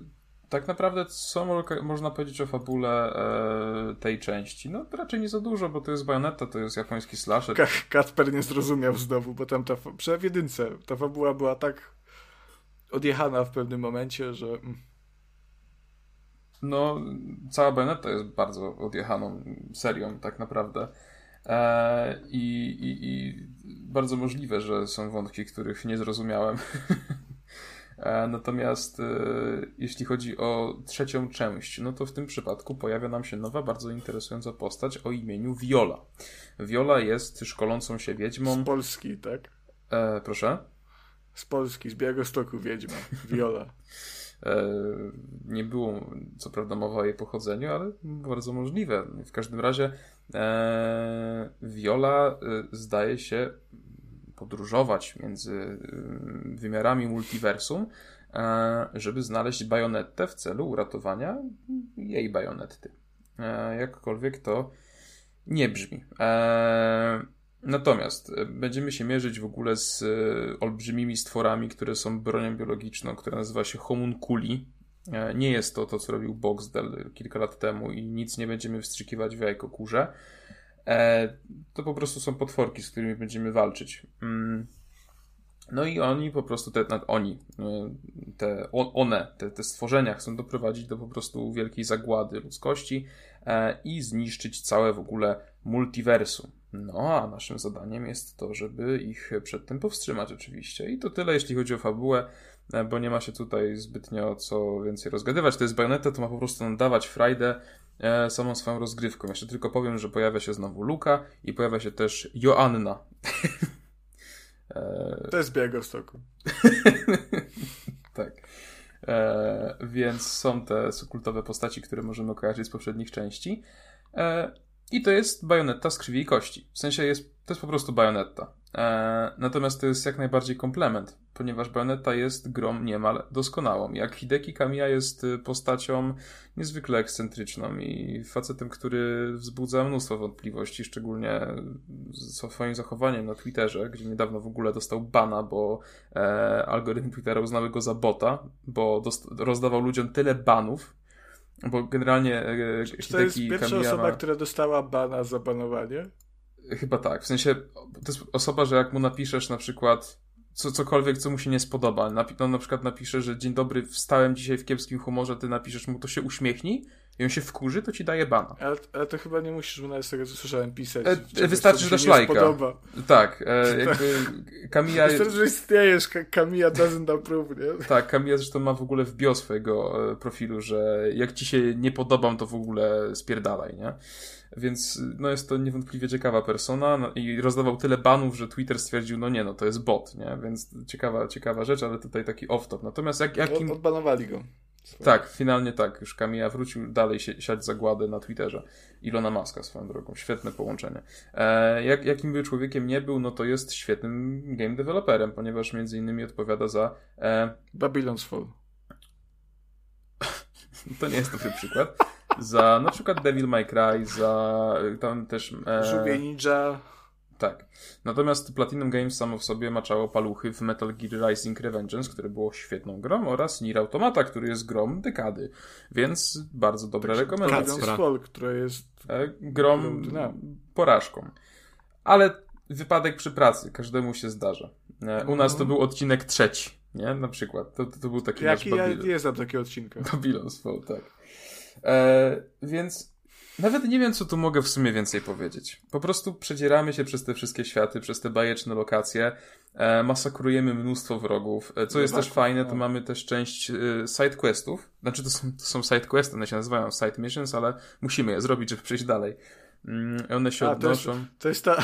tak naprawdę co mo- można powiedzieć o fabule e, tej części? No raczej nie za dużo, bo to jest Bayonetta, to jest japoński slasher. K- Kacper nie zrozumiał znowu, bo tam ta fa- przynajmniej w jedynce ta fabuła była tak odjechana w pewnym momencie, że... No cała Bayonetta jest bardzo odjechaną serią tak naprawdę. E, i, i, i bardzo możliwe, że są wątki, których nie zrozumiałem. Natomiast e, jeśli chodzi o trzecią część, no to w tym przypadku pojawia nam się nowa, bardzo interesująca postać o imieniu Viola. Viola jest szkolącą się wiedźmą. Z Polski, tak? E, proszę? Z Polski, z Białegostoku wiedźma. Viola. e, nie było co prawda mowa o jej pochodzeniu, ale bardzo możliwe. W każdym razie e, Viola e, zdaje się podróżować między wymiarami multiversum, żeby znaleźć Bayonettę w celu uratowania jej Bayonetty. Jakkolwiek to nie brzmi. Natomiast będziemy się mierzyć w ogóle z olbrzymimi stworami, które są bronią biologiczną, która nazywa się homunculi. Nie jest to to, co robił Boxdel kilka lat temu i nic nie będziemy wstrzykiwać w jajko kurze. To po prostu są potworki, z którymi będziemy walczyć. No i oni po prostu, te, oni, te, one, te, te stworzenia chcą doprowadzić do po prostu wielkiej zagłady ludzkości i zniszczyć całe w ogóle multiversum. No a naszym zadaniem jest to, żeby ich przed tym powstrzymać oczywiście. I to tyle, jeśli chodzi o fabułę, bo nie ma się tutaj zbytnio co więcej rozgadywać. To jest Bayonetta, to ma po prostu nam dawać frajdę samą swoją rozgrywką. Jeszcze tylko powiem, że pojawia się znowu Luka i pojawia się też Joanna. To jest Białegostoku. Tak. E, więc są te subkultowe postaci, które możemy kojarzyć z poprzednich części. E, I to jest Bayonetta z krwi i kości. W sensie jest, to jest po prostu Bayonetta. E, natomiast to jest jak najbardziej komplement, ponieważ Bayonetta jest grą niemal doskonałą. Jak Hideki Kamiya jest postacią niezwykle ekscentryczną i facetem, który wzbudza mnóstwo wątpliwości, szczególnie z swoim zachowaniem na Twitterze, gdzie niedawno w ogóle dostał bana, bo e, algorytm Twittera uznały go za bota, bo dost- rozdawał ludziom tyle banów, bo generalnie e, Hideki Kamiya... To jest pierwsza Kamiya osoba, ma... która dostała bana za banowanie? Chyba tak. W sensie to jest osoba, że jak mu napiszesz na przykład co, cokolwiek, co mu się nie spodoba. Napi- no, na przykład napisze, że dzień dobry, wstałem dzisiaj w kiepskim humorze, ty napiszesz mu, to się uśmiechnij i on się wkurzy, to ci daje bana. Ale, ale to chyba nie musisz mu nawet tego, co słyszałem, pisać. E, wystarczy, że dasz lajka. Spodoba. Tak, e, jakby Camilla... Wystarczy, że istniejesz, Camilla doesn't approve, nie? Tak, Camilla zresztą ma w ogóle w bio swojego e, profilu, że jak ci się nie podobam, to w ogóle spierdalaj, nie? Więc no jest to niewątpliwie ciekawa persona, no, i rozdawał tyle banów, że Twitter stwierdził, no nie, no to jest bot, nie? Więc ciekawa, ciekawa rzecz, ale tutaj taki off-top. Natomiast jak, jakim... Odbanowali go. Swoje. Tak, finalnie tak. Już Camilla wrócił dalej się, siać zagładę na Twitterze. Ilona Maska swoją drogą. Świetne połączenie. E, jak, jakim by człowiekiem nie był, no to jest świetnym game developerem, ponieważ między innymi odpowiada za... E... Babylon's Fall. To nie jest dobry przykład. Za na przykład Devil May Cry, za tam też... E... Żubie Ninja. Tak. Natomiast Platinum Games samo w sobie maczało paluchy w Metal Gear Rising Revengeance, które było świetną grą, oraz Nier Automata, który jest grą dekady. Więc bardzo dobre tak, rekomendacje. Spol, która jest grą no. porażką. Ale wypadek przy pracy każdemu się zdarza. U nas to był odcinek trzeci, nie? Na przykład. To, to, to był taki Jaki nasz Babilon. Ja nie znam takiego odcinka. Babylon's Fall, tak. E, więc... Nawet nie wiem, co tu mogę w sumie więcej powiedzieć. Po prostu przedzieramy się przez te wszystkie światy, przez te bajeczne lokacje, e, masakrujemy mnóstwo wrogów. E, co no jest tak, też fajne, no. to mamy też część e, sidequestów. Znaczy to są, to są sidequesty, one się nazywają side missions, ale musimy je zrobić, żeby przejść dalej. Mm, one się A, odnoszą. To jest, to jest ta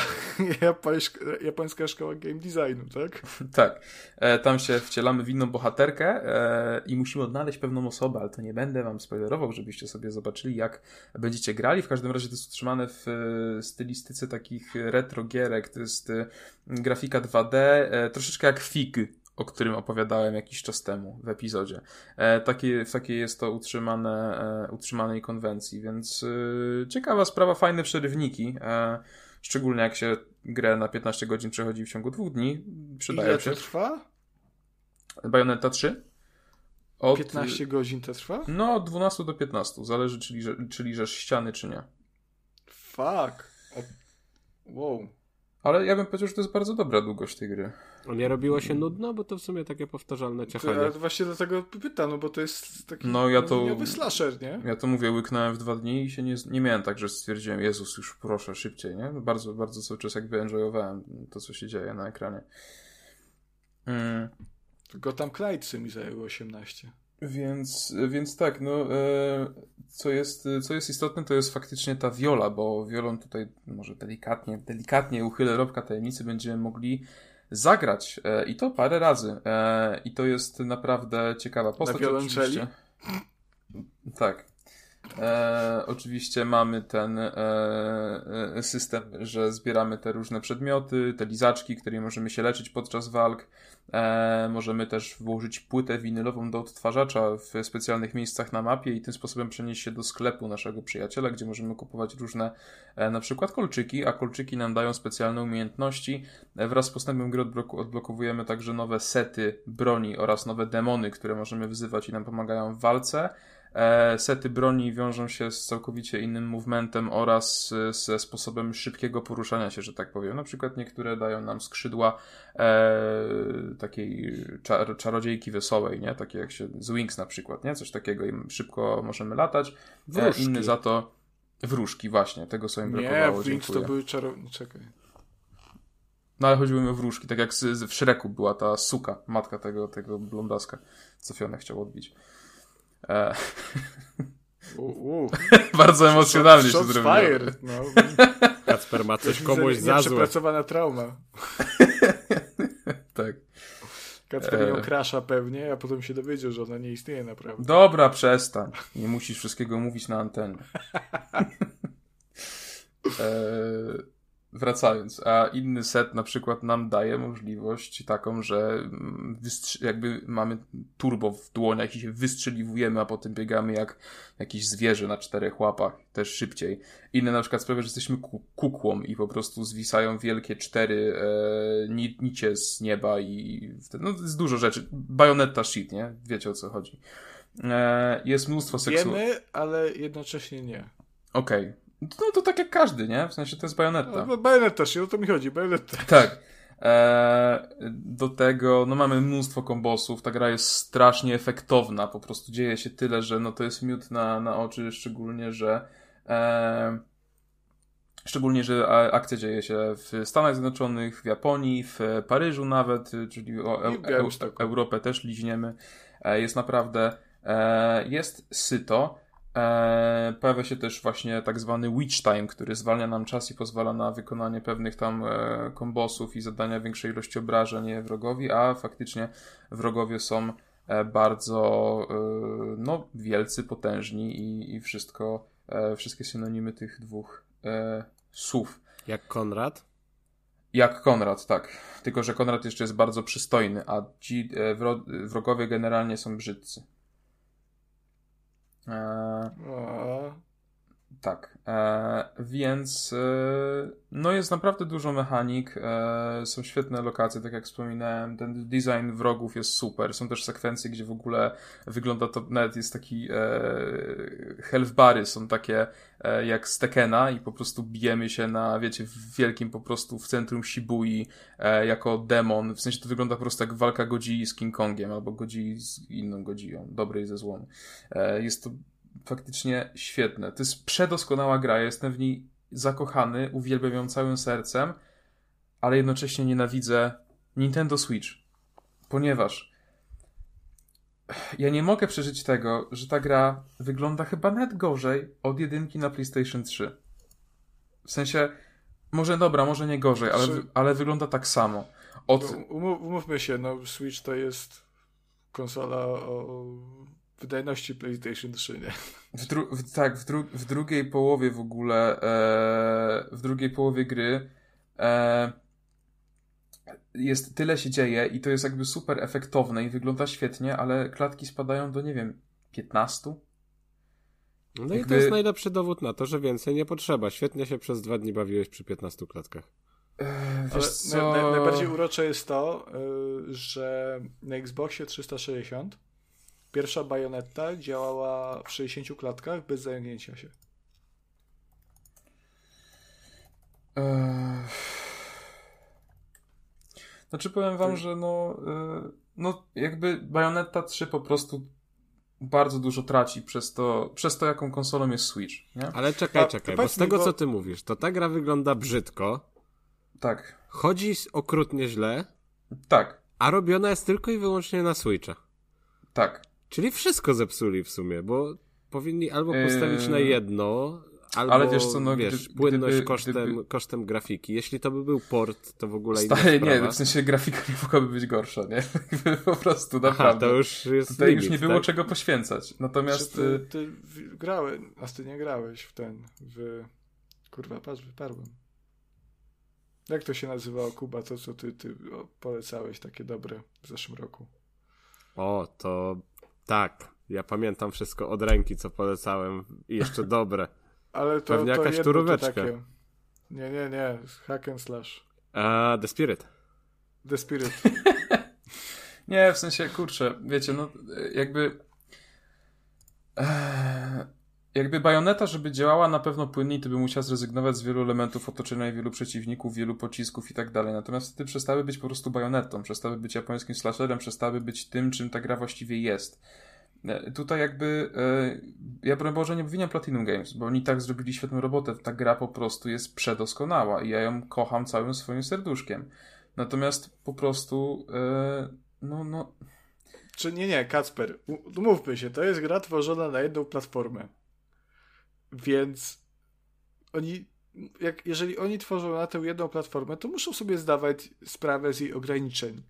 japońska, japońska szkoła game designu, tak? Tak. E, tam się wcielamy w inną bohaterkę e, i musimy odnaleźć pewną osobę, ale to nie będę wam spoilerował, żebyście sobie zobaczyli, jak będziecie grali. W każdym razie to jest utrzymane w e, stylistyce takich retro gierek. To jest e, grafika dwa D, e, troszeczkę jak Fig, o którym opowiadałem jakiś czas temu w epizodzie. E, takie, w takiej jest to utrzymane, e, utrzymanej konwencji, więc e, ciekawa sprawa, fajne przerywniki, e, szczególnie jak się grę na piętnaście godzin przechodzi w ciągu dwóch dni. Przydaje Ile się. Ile to trwa? Bayonetta trzy. Od, piętnaście godzin to trwa? No, od dwunastu do piętnastu, zależy czy, liże, czy liżesz ściany, czy nie. Fuck. Wow. Ale ja bym powiedział, że to jest bardzo dobra długość tej gry. A nie robiło się nudno? Bo to w sumie takie powtarzalne ciachanie. Ale właśnie do tego pytam, no bo to jest taki no, ja to, nowy slasher, nie? Ja to mówię, łyknąłem w dwa dni i się nie, nie miałem tak, że stwierdziłem, Jezus, już proszę, szybciej, nie? Bardzo, bardzo cały czas jakby enjoyowałem to, co się dzieje na ekranie. Mm. Gotham Knights mi zajęło osiemnaście. Więc, więc tak, no co jest, co jest istotne, to jest faktycznie ta Viola, bo Violą tutaj może delikatnie, delikatnie uchylę rąbka tajemnicy, będziemy mogli zagrać i to parę razy i to jest naprawdę ciekawa postać. Na wiolonczeli? Tak. E, oczywiście mamy ten e, system, że zbieramy te różne przedmioty, te lizaczki, którymi możemy się leczyć podczas walk. E, możemy też włożyć płytę winylową do odtwarzacza w specjalnych miejscach na mapie i tym sposobem przenieść się do sklepu naszego przyjaciela, gdzie możemy kupować różne e, na przykład kolczyki, a kolczyki nam dają specjalne umiejętności. E, wraz z postępem gry odbloku- odblokowujemy także nowe sety broni oraz nowe demony, które możemy wyzywać i nam pomagają w walce. Sety broni wiążą się z całkowicie innym movementem oraz ze sposobem szybkiego poruszania się, że tak powiem. Na przykład niektóre dają nam skrzydła e, takiej czar- czarodziejki wesołej, nie? Takie jak się z Wings na przykład, nie? Coś takiego i szybko możemy latać. E, inny za to wróżki właśnie, tego co im brakowało. Nie, w Wings to były czarownice. Czekaj. No ale chodziło mi o wróżki, tak jak z, w Shreku była ta suka, matka tego, tego blondaska, co Fiona chciał odbić. E... U, u. Bardzo emocjonalnie Shot, się zrobiło. Fire. No. Kacper ma coś komuś za złe. Nieprzepracowana trauma. Tak. Kacper ją krasza pewnie, a potem się dowiedział, że ona nie istnieje naprawdę. Dobra, przestań. Nie musisz wszystkiego mówić na antenie. e... Wracając, a inny set na przykład nam daje możliwość taką, że wystrzy- jakby mamy turbo w dłoniach i się wystrzeliwujemy, a potem biegamy jak jakieś zwierzę na czterech łapach, też szybciej. Inne na przykład sprawia, że jesteśmy kukłą i po prostu zwisają wielkie cztery e, nicie z nieba i wtedy, no to jest dużo rzeczy. Bayonetta shit, nie? Wiecie o co chodzi. E, jest mnóstwo seksu. Wiemy, ale jednocześnie nie. Okej. Okay. No to tak jak każdy, nie? W sensie to jest Bayonetta. No, Bayonetta, o to mi chodzi, Bayonetta. Tak. Do tego, no mamy mnóstwo kombosów, ta gra jest strasznie efektowna, po prostu dzieje się tyle, że no to jest miód na, na oczy, szczególnie, że e, szczególnie, że akcja dzieje się w Stanach Zjednoczonych, w Japonii, w Paryżu nawet, czyli o e, e, Europę też liźniemy. E, jest naprawdę, e, jest syto. Eee, pojawia się też właśnie tak zwany witch time, który zwalnia nam czas i pozwala na wykonanie pewnych tam e, kombosów i zadania większej ilości obrażeń wrogowi, a faktycznie wrogowie są e, bardzo e, no, wielcy, potężni i, i wszystko, e, wszystkie synonimy tych dwóch e, słów. Jak Konrad? Jak Konrad, tak. Tylko że Konrad jeszcze jest bardzo przystojny, a ci e, wro, wrogowie generalnie są brzydcy. Eee, tak, eee, więc eee, no jest naprawdę dużo mechanik, eee, są świetne lokacje, tak jak wspominałem, ten design wrogów jest super, są też sekwencje, gdzie w ogóle wygląda to, nawet jest taki eee, health bary są takie eee, jak z Tekkena i po prostu bijemy się na, wiecie, w wielkim po prostu w centrum Shibui eee, jako demon, w sensie to wygląda po prostu jak walka Godzilla z King Kongiem albo Godzilla z inną Godzillą, dobrej ze złą. Eee, jest to faktycznie świetne. To jest przedoskonała gra. Ja jestem w niej zakochany, uwielbiam ją całym sercem, ale jednocześnie nienawidzę Nintendo Switch, ponieważ ja nie mogę przeżyć tego, że ta gra wygląda chyba nawet gorzej od jedynki na PlayStation trzy. W sensie, może dobra, może nie gorzej, ale, ale wygląda tak samo. Od... Umówmy się, no Switch to jest konsola o... wydajności PlayStation trzy, nie? W dru- w, tak, w, dru- w drugiej połowie w ogóle e, w drugiej połowie gry e, jest tyle się dzieje i to jest jakby super efektowne i wygląda świetnie, ale klatki spadają do, nie wiem, piętnastu? No jakby... i to jest najlepszy dowód na to, że więcej nie potrzeba. Świetnie się przez dwa dni bawiłeś przy piętnastu klatkach. E, wiesz co... naj- naj- najbardziej urocze jest to, y, że na Xboxie trzysta sześćdziesiąt pierwsza Bayonetta działała w sześćdziesięciu klatkach bez zajęcia się. Eee... Znaczy powiem wam, że no, no jakby Bayonetta trzy po prostu bardzo dużo traci przez to, przez to jaką konsolą jest Switch. Nie? Ale czekaj, czekaj, bo z tego co ty mówisz, to ta gra wygląda brzydko. Tak. Chodzi okrutnie źle. Tak. A robiona jest tylko i wyłącznie na Switcha. Tak. Czyli wszystko zepsuli w sumie, bo powinni albo postawić yy... na jedno, albo ale wiesz, co, no, wiesz gdy, płynność gdyby, kosztem, gdyby... kosztem grafiki. Jeśli to by był port, to w ogóle inna sprawa. Nie, w sensie grafika nie mogłaby być gorsza, nie? Po prostu, naprawdę. Aha, to już jest tutaj limit, już nie było tak? Czego poświęcać. Natomiast... Ty, ty grałeś, a ty nie grałeś w ten, w... Kurwa, patrz, wyparłem. Jak to się nazywało, Kuba, to co ty, ty polecałeś, takie dobre w zeszłym roku? O, to... Tak, ja pamiętam wszystko od ręki, co polecałem i jeszcze dobre. Ale to, pewnie to jakaś turóweczka. Nie, nie, nie, hack and slash. A, The Spirit. The Spirit. Nie, w sensie, kurczę, wiecie, no jakby... E, jakby Bayonetta, żeby działała na pewno płynniej, to by musiała zrezygnować z wielu elementów otoczenia i wielu przeciwników, wielu pocisków i tak dalej. Natomiast wtedy przestały być po prostu Bayonettą, przestały być japońskim slasherem, przestały być tym, czym ta gra właściwie jest. Tutaj jakby e, ja broń Boże nie obwiniam Platinum Games, bo oni tak zrobili świetną robotę, ta gra po prostu jest przedoskonała i ja ją kocham całym swoim serduszkiem. Natomiast po prostu e, no no... Czy nie, nie, Kacper, umówmy się, to jest gra tworzona na jedną platformę. Więc oni, jak, jeżeli oni tworzą na tę jedną platformę, to muszą sobie zdawać sprawę z jej ograniczeń.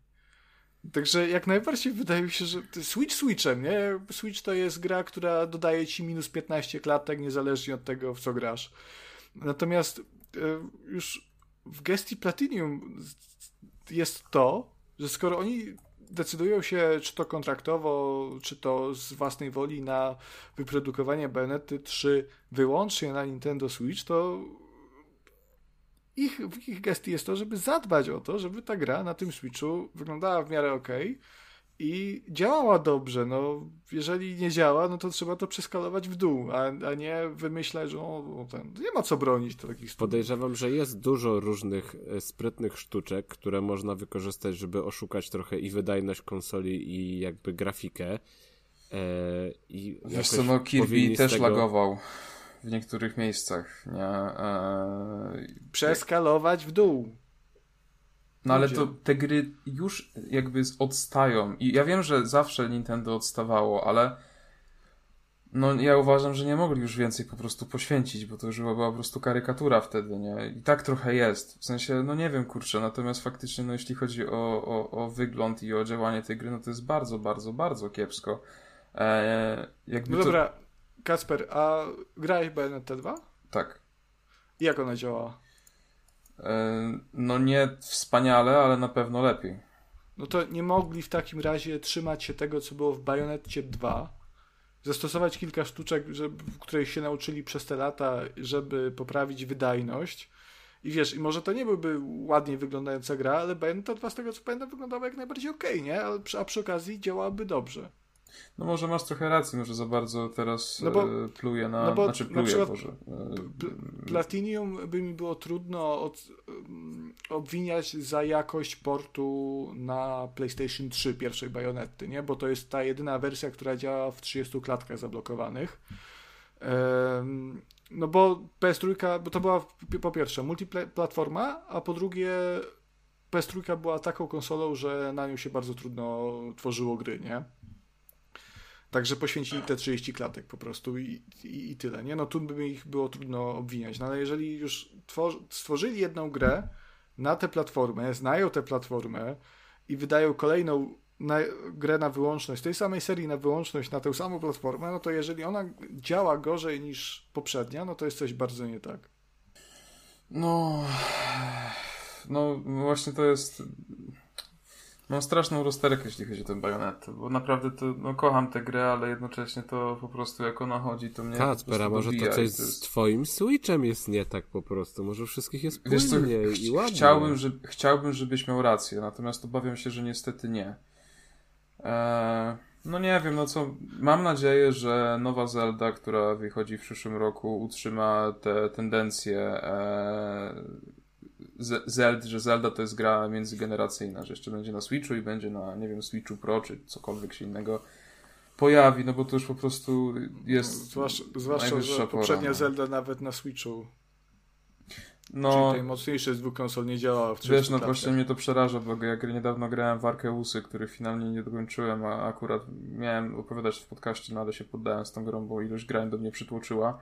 Także jak najbardziej wydaje mi się, że Switch Switchem, nie? Switch to jest gra, która dodaje ci minus piętnaście klatek, niezależnie od tego, w co grasz. Natomiast już w gestii Platinum jest to, że skoro oni decydują się, czy to kontraktowo, czy to z własnej woli na wyprodukowanie Bayonetty trzy wyłącznie na Nintendo Switch, to ich, w ich gestii jest to, żeby zadbać o to, żeby ta gra na tym Switchu wyglądała w miarę okej, i działała dobrze. No, jeżeli nie działa, no to trzeba to przeskalować w dół, a, a nie wymyślać, że o, ten, nie ma co bronić takich. Podejrzewam, że jest dużo różnych sprytnych sztuczek, które można wykorzystać, żeby oszukać trochę i wydajność konsoli, i jakby grafikę. Eee, i Wiesz co, no Kirby też tego... lagował w niektórych miejscach. Nie? Eee... Przeskalować w dół. No ale to te gry już jakby odstają. I ja wiem, że zawsze Nintendo odstawało, ale no ja uważam, że nie mogli już więcej po prostu poświęcić, bo to już była po prostu karykatura wtedy, nie? I tak trochę jest. W sensie, no nie wiem, kurczę, natomiast faktycznie, no jeśli chodzi o, o, o wygląd i o działanie tej gry, no to jest bardzo, bardzo, bardzo kiepsko. Eee, jakby no dobra, to... Kacper, a grałeś Bayonetta dwa? Tak. I jak ona działała? No nie wspaniale, ale na pewno lepiej. No to nie mogli w takim razie trzymać się tego, co było w Bayonetcie dwa, zastosować kilka sztuczek, żeby, których się nauczyli przez te lata, żeby poprawić wydajność. I wiesz, i może to nie byłby ładnie wyglądająca gra, ale Bayonetta dwa, z tego co pamiętam, wyglądała jak najbardziej okej, okay, nie? A przy, a przy okazji działałaby dobrze. No może masz trochę racji, może za bardzo teraz no bo, pluję na... No bo, znaczy pluję, na Boże. Platinium by mi było trudno od, obwiniać za jakość portu na PlayStation trzy pierwszej Bajonety, nie? Bo to jest ta jedyna wersja, która działa w trzydziestu klatkach zablokowanych. No bo P S trzy, bo to była po pierwsze multiplatforma, a po drugie P S trzy była taką konsolą, że na nią się bardzo trudno tworzyło gry, nie? Także poświęcili te trzydzieści klatek po prostu i, i, i tyle, nie? No tu by ich było trudno obwiniać, no ale jeżeli już twor- stworzyli jedną grę na tę platformę, znają tę platformę i wydają kolejną na, grę na wyłączność, tej samej serii na wyłączność na tę samą platformę, no to jeżeli ona działa gorzej niż poprzednia, no to jest coś bardzo nie tak. No... No właśnie to jest... Mam straszną rozterkę, jeśli chodzi o tę Bajonetę, bo naprawdę to, no kocham tę grę, ale jednocześnie to po prostu jak ona chodzi, to mnie Kacpera, może to coś to jest... z twoim Switchem jest nie tak po prostu, może wszystkich jest płynnie. Wiesz co, ch- i ładnie. Chciałbym, że, chciałbym, żebyś miał rację, natomiast obawiam się, że niestety nie. Eee, no nie wiem, no co, mam nadzieję, że nowa Zelda, która wychodzi w przyszłym roku, utrzyma te tendencje... Eee, Zelda, że Zelda to jest gra międzygeneracyjna, że jeszcze będzie na Switchu i będzie na, nie wiem, Switchu Pro, czy cokolwiek się innego pojawi, no bo to już po prostu jest Zwłasz, Zwłaszcza, że pora, poprzednia no. Zelda nawet na Switchu, no, czyli tej mocniejszej z dwóch konsol nie działała w trzydziestu Wiesz, no klatkach. Właśnie mnie to przeraża, bo ja niedawno grałem w Arkeusy, który finalnie nie dokończyłem, a akurat miałem opowiadać w podcaście, no ale się poddałem z tą grą, bo ilość grań do mnie przytłoczyła.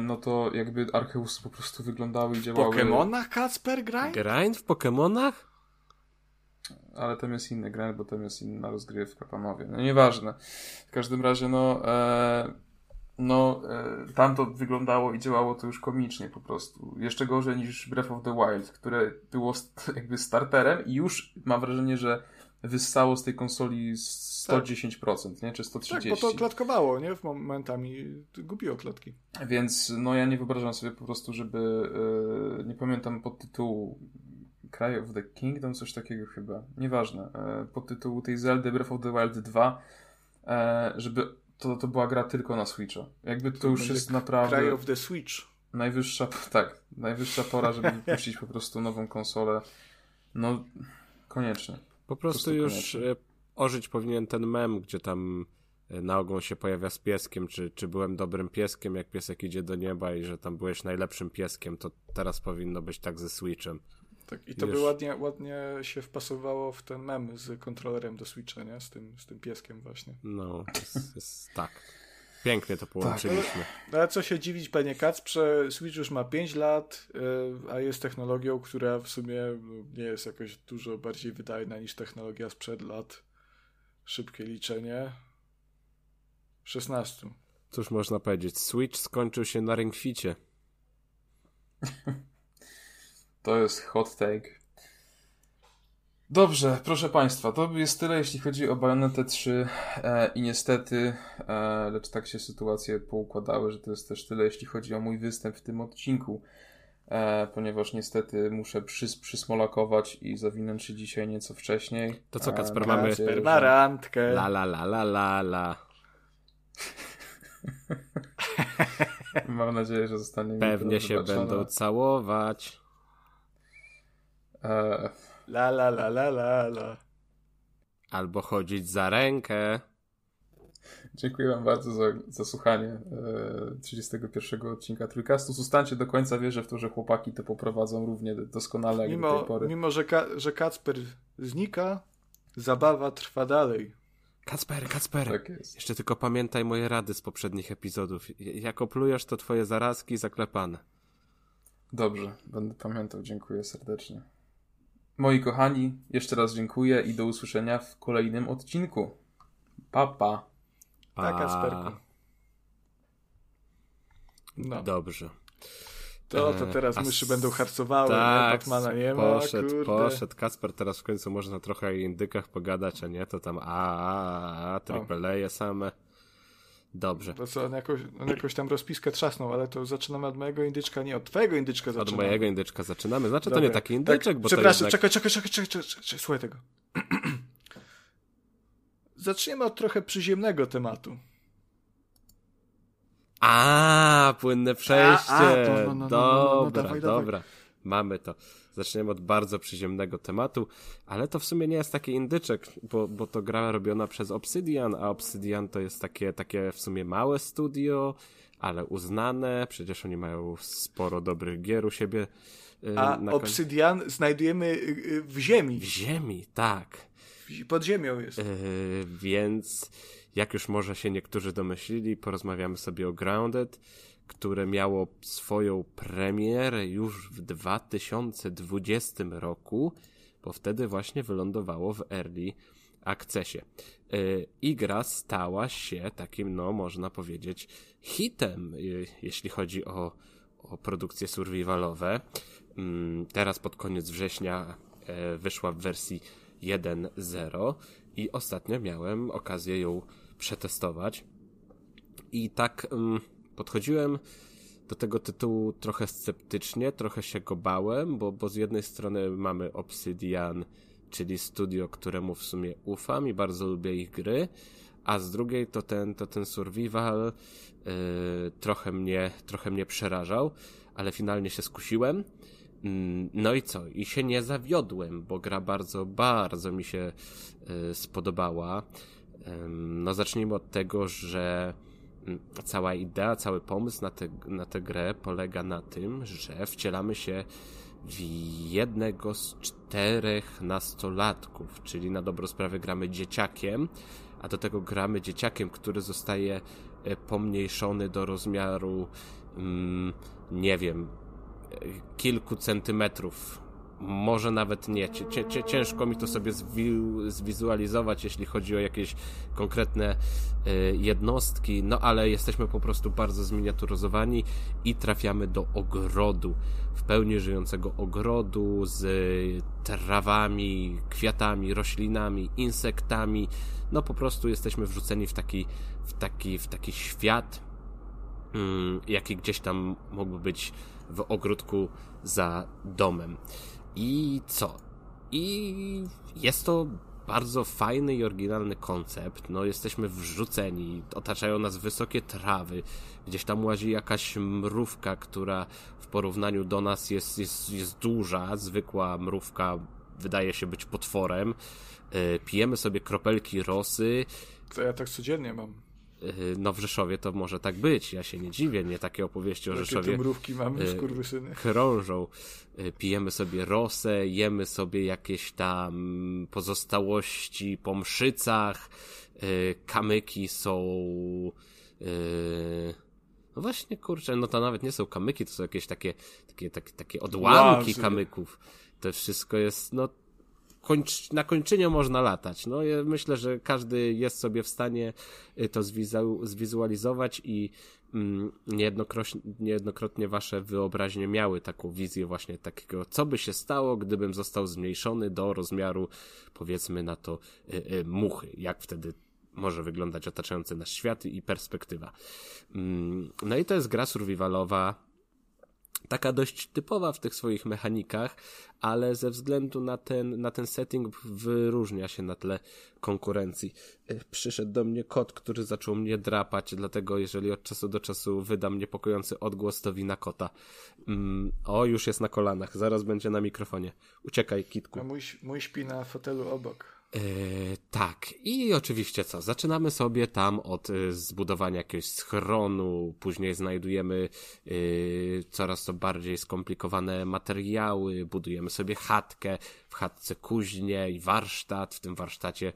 No to jakby Archeusy po prostu wyglądały i działały. W Pokemonach, Kacper, grind? Grind w Pokemonach? Ale tam jest inny grind, bo tam jest inna rozgrywka, panowie. No nieważne. W każdym razie, no e, no e, tam to wyglądało i działało to już komicznie po prostu. Jeszcze gorzej niż Breath of the Wild, które było st- jakby starterem i już mam wrażenie, że wyssało z tej konsoli sto dziesięć procent, tak. Nie? Czy sto trzydzieści procent. Tak, bo to klatkowało, nie? W momentami gubiło klatki. Więc no ja nie wyobrażam sobie po prostu, żeby yy, nie pamiętam podtytułu Cry of the Kingdom, coś takiego chyba. Nieważne. Yy, podtytułu tej Zelda Breath of the Wild dwa, yy, żeby to, to była gra tylko na Switcha. Jakby to, to już jest naprawdę... Cry of the Switch. Najwyższa, tak. Najwyższa pora, żeby wypuścić po prostu nową konsolę. No, koniecznie. Po prostu, po prostu już koniecznie. Ożyć powinien ten mem, gdzie tam na ogół się pojawia z pieskiem, czy, czy byłem dobrym pieskiem, jak piesek idzie do nieba i że tam byłeś najlepszym pieskiem, to teraz powinno być tak ze Switchem. Tak, i to już... by ładnie, ładnie się wpasowało w ten mem z kontrolerem do Switcha, nie? Z tym, z tym pieskiem właśnie. No, jest, jest, tak. Pięknie to połączyliśmy. Tak, ale, ale co się dziwić, panie Kacprze, Switch już ma pięć lat, yy, a jest technologią, która w sumie nie jest jakoś dużo bardziej wydajna niż technologia sprzed lat. Szybkie liczenie. szesnaście Cóż można powiedzieć, Switch skończył się na Ring Ficie. To jest hot take. Dobrze, proszę Państwa, to jest tyle, jeśli chodzi o Bayonetę trzy e, i niestety, e, lecz tak się sytuacje poukładały, że to jest też tyle, jeśli chodzi o mój występ w tym odcinku. e, ponieważ niestety muszę przys- przysmolakować i zawinąć się dzisiaj nieco wcześniej. To co, Kacper, e, mamy nadzieję, na że... randkę. La la la la la la. Mam nadzieję, że zostanie pewnie mi to wybaczone. Się będą całować. E... La la la la la la. Albo chodzić za rękę. Dziękuję wam bardzo za, za słuchanie e, trzydziestego pierwszego odcinka Trójkastu. Zostańcie do końca, wierzę w to, że chłopaki to poprowadzą równie doskonale jak mimo, do tej pory. Mimo, że, Ka- że Kacper znika, zabawa trwa dalej. Kacper, Kacper, tak jest. Jeszcze tylko pamiętaj moje rady z poprzednich epizodów. Jak oplujesz, to twoje zarazki zaklepane. Dobrze, będę pamiętał, dziękuję serdecznie. Moi kochani, jeszcze raz dziękuję i do usłyszenia w kolejnym odcinku. Pa, pa. Pa. Tak, Kasperku. No. Dobrze. To, to teraz e, myszy as... będą harcowały. Tak, Batmana nie ma, poszedł, kurde. Poszedł. Kacper, teraz w końcu można trochę o indykach pogadać, a nie to tam a, a, a tripleje same. Dobrze. To co, on jakoś, on jakoś tam rozpiskę trzasnął, ale to zaczynamy od mojego indyczka, nie od twojego indyczka zaczynamy. Od mojego indyczka zaczynamy. Znaczy Dobre. To nie taki indyczek, tak, bo przepraszam, to jednak... czekaj, czekaj, czekaj, czekaj, czekaj, słuchaj tego. Zaczniemy od trochę przyziemnego tematu. A, płynne przejście. A, a, no, no, no, dobra, no, no, no, dawaj, dobra. Dawaj. Mamy to. Zaczniemy od bardzo przyziemnego tematu, ale to w sumie nie jest taki indyczek, bo, bo to gra robiona przez Obsidian, a Obsidian to jest takie, takie w sumie małe studio, ale uznane. Przecież oni mają sporo dobrych gier u siebie. A na Obsidian koń... znajdujemy w ziemi. W ziemi, tak. Pod ziemią jest. Yy, więc jak już może się niektórzy domyślili, porozmawiamy sobie o Grounded, które miało swoją premierę już w dwa tysiące dwudziestym roku, bo wtedy właśnie wylądowało w Early Accessie. Yy, I gra stała się takim, no można powiedzieć, hitem, yy, jeśli chodzi o, o produkcje survivalowe. Yy, teraz pod koniec września yy, wyszła w wersji jeden zero i ostatnio miałem okazję ją przetestować i tak mm, podchodziłem do tego tytułu trochę sceptycznie, trochę się go bałem, bo, bo z jednej strony mamy Obsidian, czyli studio, któremu w sumie ufam i bardzo lubię ich gry, a z drugiej to ten, to ten survival yy, trochę mnie, trochę mnie przerażał, ale finalnie się skusiłem. No i co? I się nie zawiodłem, bo gra bardzo, bardzo mi się y, spodobała. Ym, no zacznijmy od tego, że y, cała idea, cały pomysł na, te, na tę grę polega na tym, że wcielamy się w jednego z czterech nastolatków, czyli na dobrą sprawę gramy dzieciakiem, a do tego gramy dzieciakiem, który zostaje y, pomniejszony do rozmiaru, y, nie wiem, kilku centymetrów, może nawet nie, ciężko mi to sobie zwizualizować, jeśli chodzi o jakieś konkretne jednostki, no ale jesteśmy po prostu bardzo zminiaturyzowani i trafiamy do ogrodu, w pełni żyjącego ogrodu z trawami, kwiatami, roślinami, insektami, no po prostu jesteśmy wrzuceni w taki, w taki, w taki świat, jaki gdzieś tam mógłby być w ogródku za domem. I co? I jest to bardzo fajny i oryginalny koncept. No, jesteśmy wrzuceni, otaczają nas wysokie trawy, gdzieś tam łazi jakaś mrówka, która w porównaniu do nas jest, jest, jest duża. Zwykła mrówka wydaje się być potworem. Pijemy sobie kropelki rosy. To ja tak codziennie mam. No w Rzeszowie to może tak być, ja się nie dziwię, nie takie opowieści o Jakie Rzeszowie te mrówki mamy, skurwysyny. Krążą, pijemy sobie rosę, jemy sobie jakieś tam pozostałości po mszycach, kamyki są, no właśnie kurczę, no to nawet nie są kamyki, to są jakieś takie, takie, takie, takie odłamki Łazy. Kamyków, to wszystko jest, no Kończ, na kończynie można latać. No, ja myślę, że każdy jest sobie w stanie to zwizu, zwizualizować i mm, niejednokrotnie, niejednokrotnie wasze wyobraźnie miały taką wizję właśnie takiego, co by się stało, gdybym został zmniejszony do rozmiaru, powiedzmy na to, y, y, muchy. Jak wtedy może wyglądać otaczający nasz świat i perspektywa. Mm, no i to jest gra survivalowa, taka dość typowa w tych swoich mechanikach, ale ze względu na ten, na ten setting wyróżnia się na tle konkurencji. Przyszedł do mnie kot, który zaczął mnie drapać, dlatego jeżeli od czasu do czasu wydam niepokojący odgłos, to wina kota. Mm, o, już jest na kolanach, zaraz będzie na mikrofonie. Uciekaj, kitku. A mój, mój śpi na fotelu obok. Yy, tak, i oczywiście co, zaczynamy sobie tam od y, zbudowania jakiegoś schronu, później znajdujemy y, coraz to bardziej skomplikowane materiały, budujemy sobie chatkę, w chatce kuźnię i warsztat, w tym warsztacie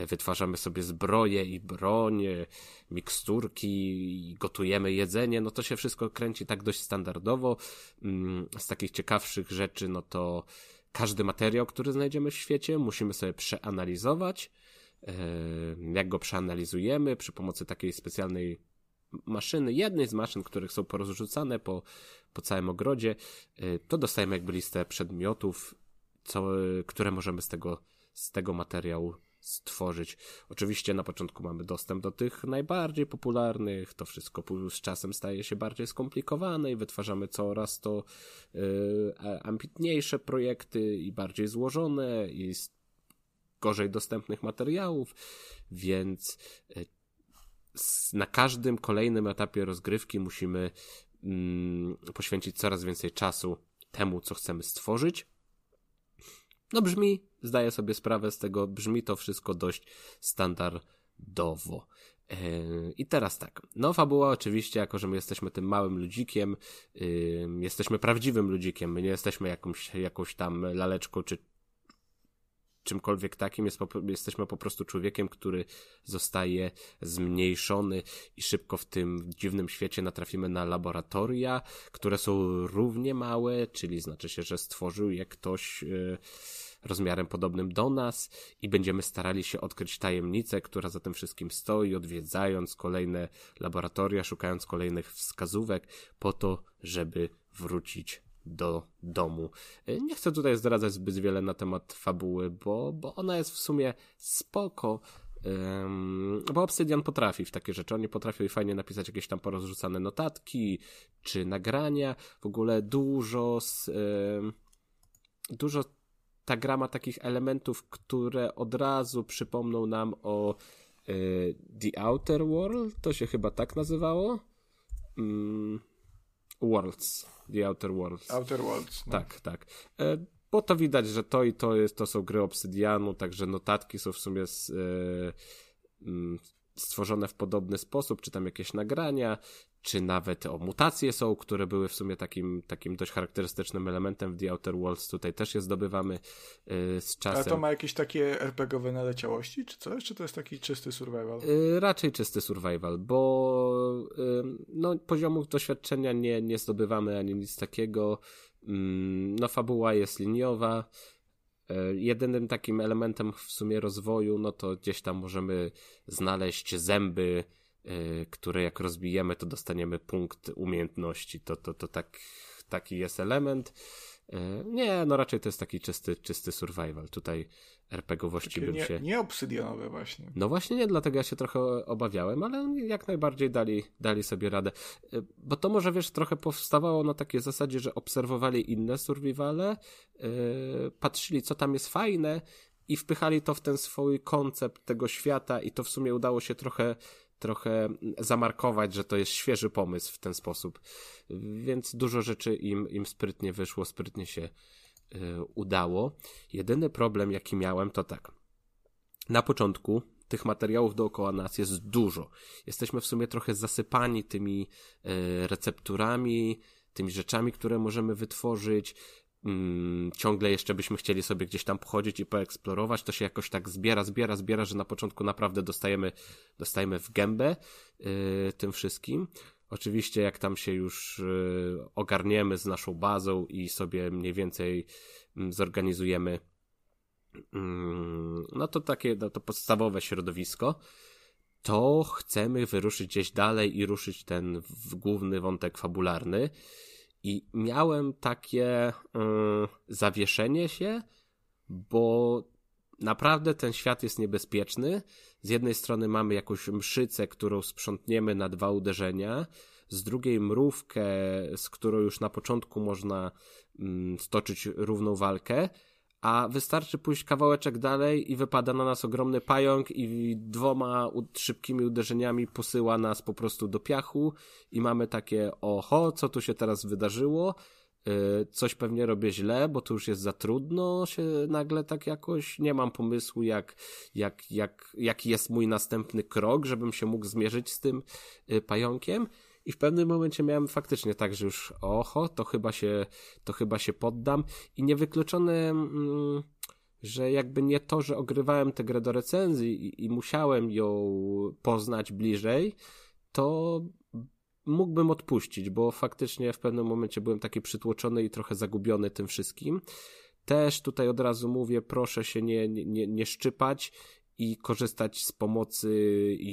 y, wytwarzamy sobie zbroje i broń, miksturki, gotujemy jedzenie, no to się wszystko kręci tak dość standardowo. Y, z takich ciekawszych rzeczy, no to każdy materiał, który znajdziemy w świecie, musimy sobie przeanalizować. Jak go przeanalizujemy? Przy pomocy takiej specjalnej maszyny, jednej z maszyn, których są porozrzucane po, po całym ogrodzie, to dostajemy jakby listę przedmiotów, co, które możemy z tego, z tego materiału stworzyć. Oczywiście na początku mamy dostęp do tych najbardziej popularnych, to wszystko z czasem staje się bardziej skomplikowane i wytwarzamy coraz to y, ambitniejsze projekty i bardziej złożone i z gorzej dostępnych materiałów, więc y, na każdym kolejnym etapie rozgrywki musimy y, poświęcić coraz więcej czasu temu, co chcemy stworzyć. No brzmi, zdaję sobie sprawę z tego, brzmi to wszystko dość standardowo. Yy, I teraz tak, no fabuła oczywiście, jako że my jesteśmy tym małym ludzikiem, yy, jesteśmy prawdziwym ludzikiem, my nie jesteśmy jakąś, jakąś tam laleczką czy czymkolwiek takim, jest po, jesteśmy po prostu człowiekiem, który zostaje zmniejszony i szybko w tym dziwnym świecie natrafimy na laboratoria, które są równie małe, czyli znaczy się, że stworzył je ktoś y, rozmiarem podobnym do nas i będziemy starali się odkryć tajemnicę, która za tym wszystkim stoi, odwiedzając kolejne laboratoria, szukając kolejnych wskazówek po to, żeby wrócić do domu. Nie chcę tutaj zdradzać zbyt wiele na temat fabuły, bo, bo ona jest w sumie spoko, um, bo Obsidian potrafi w takie rzeczy. Oni potrafią fajnie napisać jakieś tam porozrzucane notatki, czy nagrania. W ogóle dużo z, um, dużo ta gra ma takich elementów, które od razu przypomną nam o um, The Outer World, to się chyba tak nazywało? Um, Worlds. The Outer Worlds. Outer Worlds. No. Tak, tak. E, bo to widać, że to i to jest, to są gry Obsidianu, także notatki są w sumie z, e, stworzone w podobny sposób, czy tam jakieś nagrania, czy nawet o mutacje są, które były w sumie takim, takim dość charakterystycznym elementem w The Outer Worlds. Tutaj też je zdobywamy e, z czasem. A to ma jakieś takie er pe gie owe naleciałości, czy coś? Czy to jest taki czysty survival? E, raczej czysty survival, bo e, no, poziomów doświadczenia nie, nie zdobywamy ani nic takiego. Mm, no fabuła jest liniowa. Jedynym takim elementem w sumie rozwoju, no to gdzieś tam możemy znaleźć zęby, yy, które jak rozbijemy, to dostaniemy punkt umiejętności. To, to, to tak, taki jest element. Yy, nie, no raczej to jest taki czysty, czysty survival. Tutaj er pe gie owości bym się... Nie obsydianowe właśnie. No właśnie nie, dlatego ja się trochę obawiałem, ale jak najbardziej dali, dali sobie radę. Yy, bo to może, wiesz, trochę powstawało na takiej zasadzie, że obserwowali inne survivale, yy, patrzyli, co tam jest fajne i wpychali to w ten swój koncept tego świata i to w sumie udało się trochę trochę zamarkować, że to jest świeży pomysł w ten sposób. Więc dużo rzeczy im, im sprytnie wyszło, sprytnie się yy, udało. Jedyny problem, jaki miałem, to tak. Na początku tych materiałów dookoła nas jest dużo. Jesteśmy w sumie trochę zasypani tymi yy, recepturami, tymi rzeczami, które możemy wytworzyć. Mm, ciągle jeszcze byśmy chcieli sobie gdzieś tam pochodzić i poeksplorować, to się jakoś tak zbiera, zbiera, zbiera, że na początku naprawdę dostajemy, dostajemy w gębę yy, tym wszystkim. Oczywiście jak tam się już yy, ogarniemy z naszą bazą i sobie mniej więcej yy, zorganizujemy yy, no to takie no to podstawowe środowisko, to chcemy wyruszyć gdzieś dalej i ruszyć ten w główny wątek fabularny. I miałem takie yy, zawieszenie się, bo naprawdę ten świat jest niebezpieczny. Z jednej strony mamy jakąś mszycę, którą sprzątniemy na dwa uderzenia, z drugiej mrówkę, z którą już na początku można mm, stoczyć równą walkę, a wystarczy pójść kawałeczek dalej i wypada na nas ogromny pająk i dwoma szybkimi uderzeniami posyła nas po prostu do piachu i mamy takie oho, co tu się teraz wydarzyło, coś pewnie robię źle, bo to już jest za trudno się nagle tak jakoś, nie mam pomysłu jak, jak, jak, jaki jest mój następny krok, żebym się mógł zmierzyć z tym pająkiem. I w pewnym momencie miałem faktycznie tak, że już oho, to chyba się, to chyba się poddam. I niewykluczone, że jakby nie to, że ogrywałem tę grę do recenzji i, i musiałem ją poznać bliżej, to mógłbym odpuścić, bo faktycznie w pewnym momencie byłem taki przytłoczony i trochę zagubiony tym wszystkim. Też tutaj od razu mówię, proszę się nie, nie, nie szczypać i korzystać z pomocy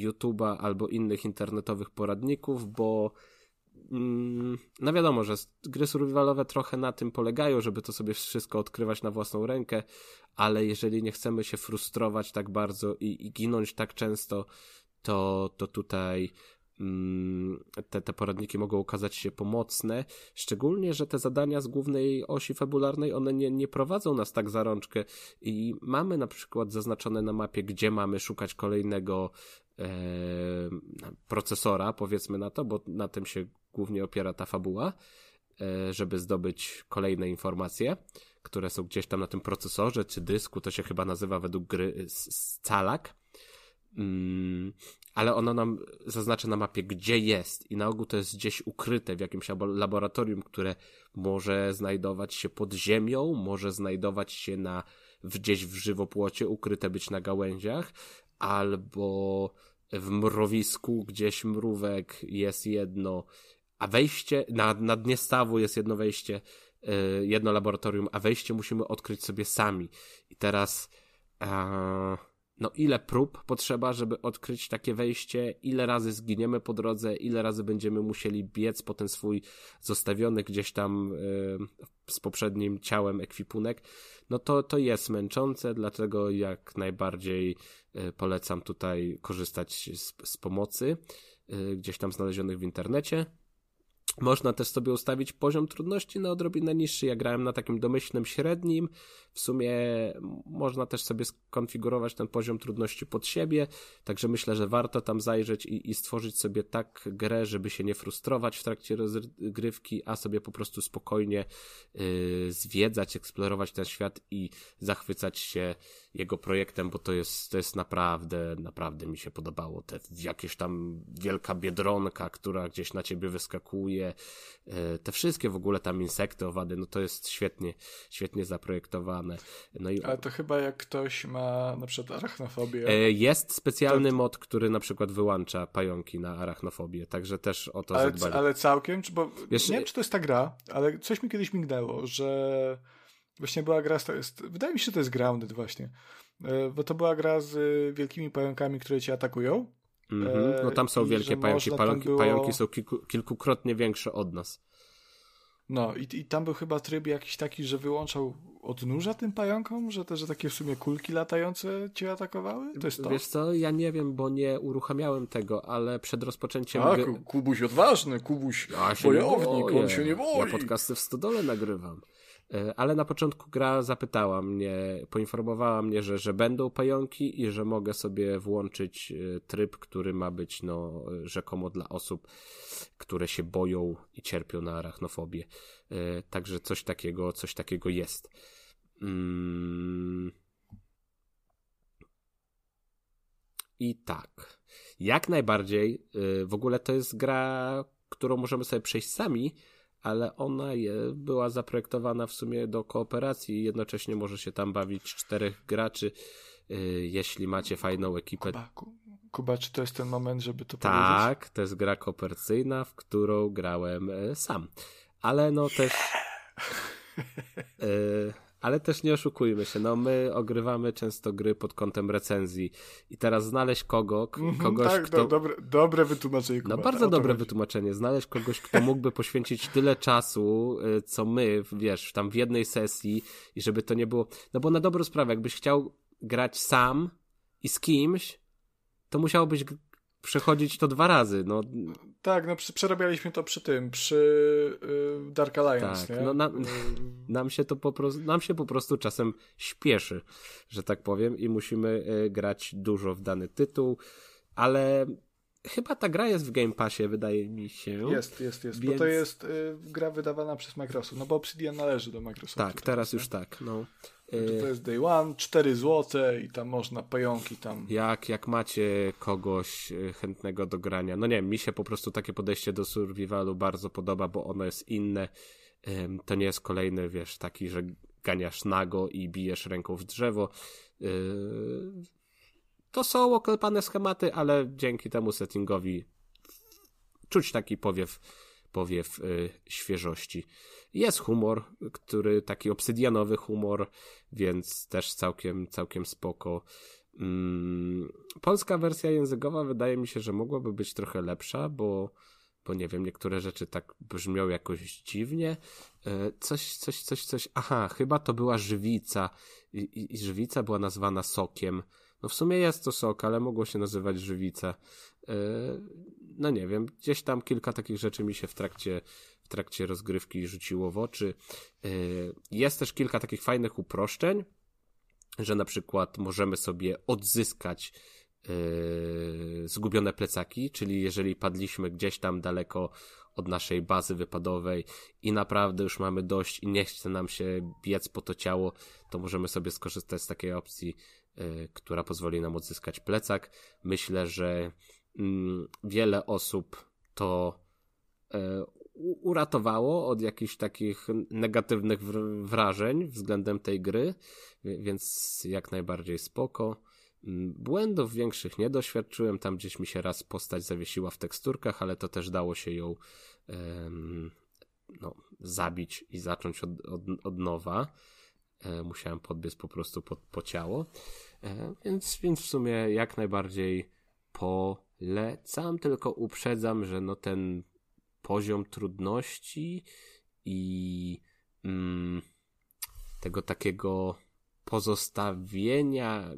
YouTube'a albo innych internetowych poradników, bo mm, no wiadomo, że gry survivalowe trochę na tym polegają, żeby to sobie wszystko odkrywać na własną rękę, ale jeżeli nie chcemy się frustrować tak bardzo i, i ginąć tak często, to, to tutaj mm, te, te poradniki mogą okazać się pomocne, szczególnie, że te zadania z głównej osi fabularnej, one nie, nie prowadzą nas tak za rączkę i mamy na przykład zaznaczone na mapie, gdzie mamy szukać kolejnego e, procesora, powiedzmy na to, bo na tym się głównie opiera ta fabuła, e, żeby zdobyć kolejne informacje, które są gdzieś tam na tym procesorze czy dysku, to się chyba nazywa według gry scalak. Mm, ale ono nam zaznacza na mapie, gdzie jest i na ogół to jest gdzieś ukryte w jakimś laboratorium, które może znajdować się pod ziemią, może znajdować się na, gdzieś w żywopłocie, ukryte być na gałęziach, albo w mrowisku, gdzieś mrówek jest jedno, a wejście, na, na dnie stawu jest jedno wejście, yy, jedno laboratorium, a wejście musimy odkryć sobie sami. I teraz... A... no ile prób potrzeba, żeby odkryć takie wejście, ile razy zginiemy po drodze, ile razy będziemy musieli biec po ten swój zostawiony gdzieś tam yy, z poprzednim ciałem ekwipunek, no to, to jest męczące, dlatego jak najbardziej yy, polecam tutaj korzystać z, z pomocy yy, gdzieś tam znalezionych w internecie. Można też sobie ustawić poziom trudności na odrobinę niższy. Ja grałem na takim domyślnym średnim. W sumie można też sobie skonfigurować ten poziom trudności pod siebie, także myślę, że warto tam zajrzeć i, i stworzyć sobie tak grę, żeby się nie frustrować w trakcie rozgrywki, a sobie po prostu spokojnie yy, zwiedzać, eksplorować ten świat i zachwycać się jego projektem, bo to jest, to jest naprawdę, naprawdę mi się podobało. Te jakieś tam wielka biedronka, która gdzieś na ciebie wyskakuje, te wszystkie w ogóle tam insekty, owady, no to jest świetnie, świetnie zaprojektowane. No i... Ale to chyba jak ktoś ma na przykład arachnofobię. Jest specjalny to... mod, który na przykład wyłącza pająki na arachnofobię, także też o to ale, zadbali. Ale całkiem, czy bo wiesz, nie wiem, czy to jest ta gra, ale coś mi kiedyś mignęło, że właśnie była gra, to jest, wydaje mi się, że to jest Grounded właśnie, bo to była gra z wielkimi pająkami, które cię atakują. Mm-hmm. No tam są wielkie pająki, pająki, było... pająki są kilku, kilkukrotnie większe od nas. No i, i tam był chyba tryb jakiś taki, że wyłączał odnóża tym pająkom, że te, że takie w sumie kulki latające cię atakowały? To jest to. Wiesz co, ja nie wiem, bo nie uruchamiałem tego, ale przed rozpoczęciem... A, gry... Kubuś odważny, Kubuś ja bojownik, on się nie boi. Ja podcasty w Stodole nagrywam. Ale na początku gra zapytała mnie, poinformowała mnie, że, że będą pająki i że mogę sobie włączyć tryb, który ma być no, rzekomo dla osób, które się boją i cierpią na arachnofobię. Także coś takiego, coś takiego jest. I tak. Jak najbardziej, w ogóle to jest gra, którą możemy sobie przejść sami, ale ona była zaprojektowana w sumie do kooperacji i jednocześnie może się tam bawić czterech graczy, jeśli macie fajną ekipę. Kuba, Kuba czy to jest ten moment, żeby to tak, powiedzieć? Tak, to jest gra kooperacyjna, w którą grałem sam. Ale no też... y- Ale też nie oszukujmy się, no my ogrywamy często gry pod kątem recenzji i teraz znaleźć kogo, k- kogoś, tak, kto... No, dobre, dobre wytłumaczenie. Kuba, no bardzo dobre wytłumaczenie, znaleźć kogoś, kto mógłby poświęcić tyle czasu, co my, wiesz, tam w jednej sesji i żeby to nie było... No bo na dobrą sprawę, jakbyś chciał grać sam i z kimś, to musiałobyś przechodzić to dwa razy. No. Tak, no przerabialiśmy to przy tym, przy y, Dark Alliance. Tak, nie? No, na, nam, się to po prostu, nam się po prostu czasem śpieszy, że tak powiem, i musimy y, grać dużo w dany tytuł, ale chyba ta gra jest w Game Passie, wydaje mi się. Jest, jest, jest, więc... bo to jest y, gra wydawana przez Microsoft, no bo Obsidian należy do Microsoftu. Tak, teraz, teraz już tak, no. To jest day one, cztery złote i tam można pająki tam. Jak, jak macie kogoś chętnego do grania, no nie wiem, mi się po prostu takie podejście do survivalu bardzo podoba, bo ono jest inne. To nie jest kolejny, wiesz, taki, że ganiasz nago i bijesz ręką w drzewo. To są oklepane schematy, ale dzięki temu settingowi czuć taki powiew powiew y, świeżości. Jest humor, który taki obsydianowy humor, więc też całkiem, całkiem spoko. Mm, polska wersja językowa wydaje mi się, że mogłaby być trochę lepsza, bo, bo nie wiem, niektóre rzeczy tak brzmią jakoś dziwnie. E, coś, coś, coś, coś. Aha, chyba to była żywica i, i, i żywica była nazwana sokiem. No w sumie jest to sok, ale mogło się nazywać żywica. No nie wiem, gdzieś tam kilka takich rzeczy mi się w trakcie, w trakcie rozgrywki rzuciło w oczy. Jest też kilka takich fajnych uproszczeń, że na przykład możemy sobie odzyskać zgubione plecaki, czyli jeżeli padliśmy gdzieś tam daleko od naszej bazy wypadowej i naprawdę już mamy dość i nie chce nam się biec po to ciało, to możemy sobie skorzystać z takiej opcji, która pozwoli nam odzyskać plecak. Myślę, że wiele osób to uratowało od jakichś takich negatywnych wrażeń względem tej gry, więc jak najbardziej spoko. Błędów większych nie doświadczyłem, tam gdzieś mi się raz postać zawiesiła w teksturkach, ale to też dało się ją no, zabić i zacząć od, od, od nowa. Musiałem podbiec po prostu po, po ciało, więc, więc w sumie jak najbardziej polecam, tylko uprzedzam, że no ten poziom trudności i mm, tego takiego pozostawienia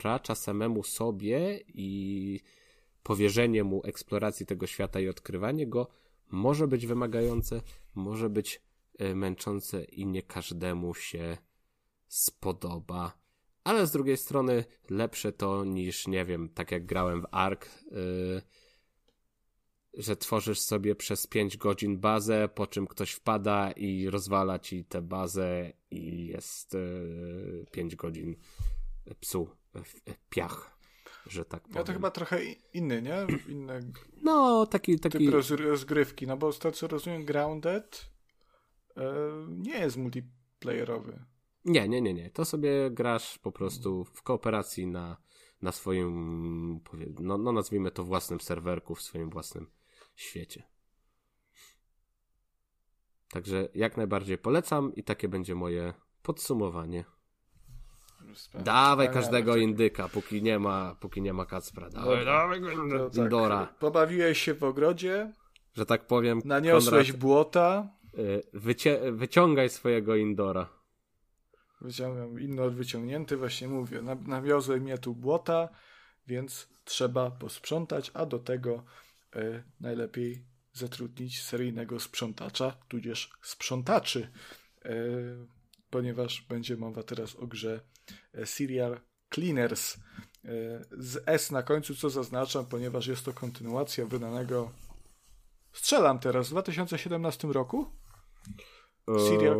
gracza samemu sobie i powierzenie mu eksploracji tego świata i odkrywanie go może być wymagające, może być męczące i nie każdemu się spodoba, ale z drugiej strony lepsze to niż, nie wiem, tak jak grałem w Ark, yy, że tworzysz sobie przez pięć godzin bazę, po czym ktoś wpada i rozwala ci tę bazę i jest yy, pięć godzin psu w piach, że tak powiem. No to chyba trochę inny, nie? Inne no, taki, taki... typ roz- rozgrywki, no bo z tego co rozumiem Grounded yy, nie jest multiplayerowy. Nie, nie, nie, nie. To sobie grasz po prostu w kooperacji na, na swoim, no, no nazwijmy to własnym serwerku, w swoim własnym świecie. Także jak najbardziej polecam i takie będzie moje podsumowanie. Respekt. Dawaj Panie każdego indyka, póki nie ma, póki nie ma Kacpra. Dawaj, dawaj, Indora. Tak. Pobawiłeś się w ogrodzie, że tak powiem. Naniosłeś Konrad, błota. Wycie, wyciągaj swojego Indora. Wyciągam inno wyciągnięty, właśnie mówię, nawiozły mnie tu błota, więc trzeba posprzątać, a do tego y, najlepiej zatrudnić seryjnego sprzątacza, tudzież sprzątaczy, y, ponieważ będzie mowa teraz o grze Serial Cleaners y, z S na końcu, co zaznaczam, ponieważ jest to kontynuacja wydanego, strzelam teraz, w dwa tysiące siedemnastym roku. Serial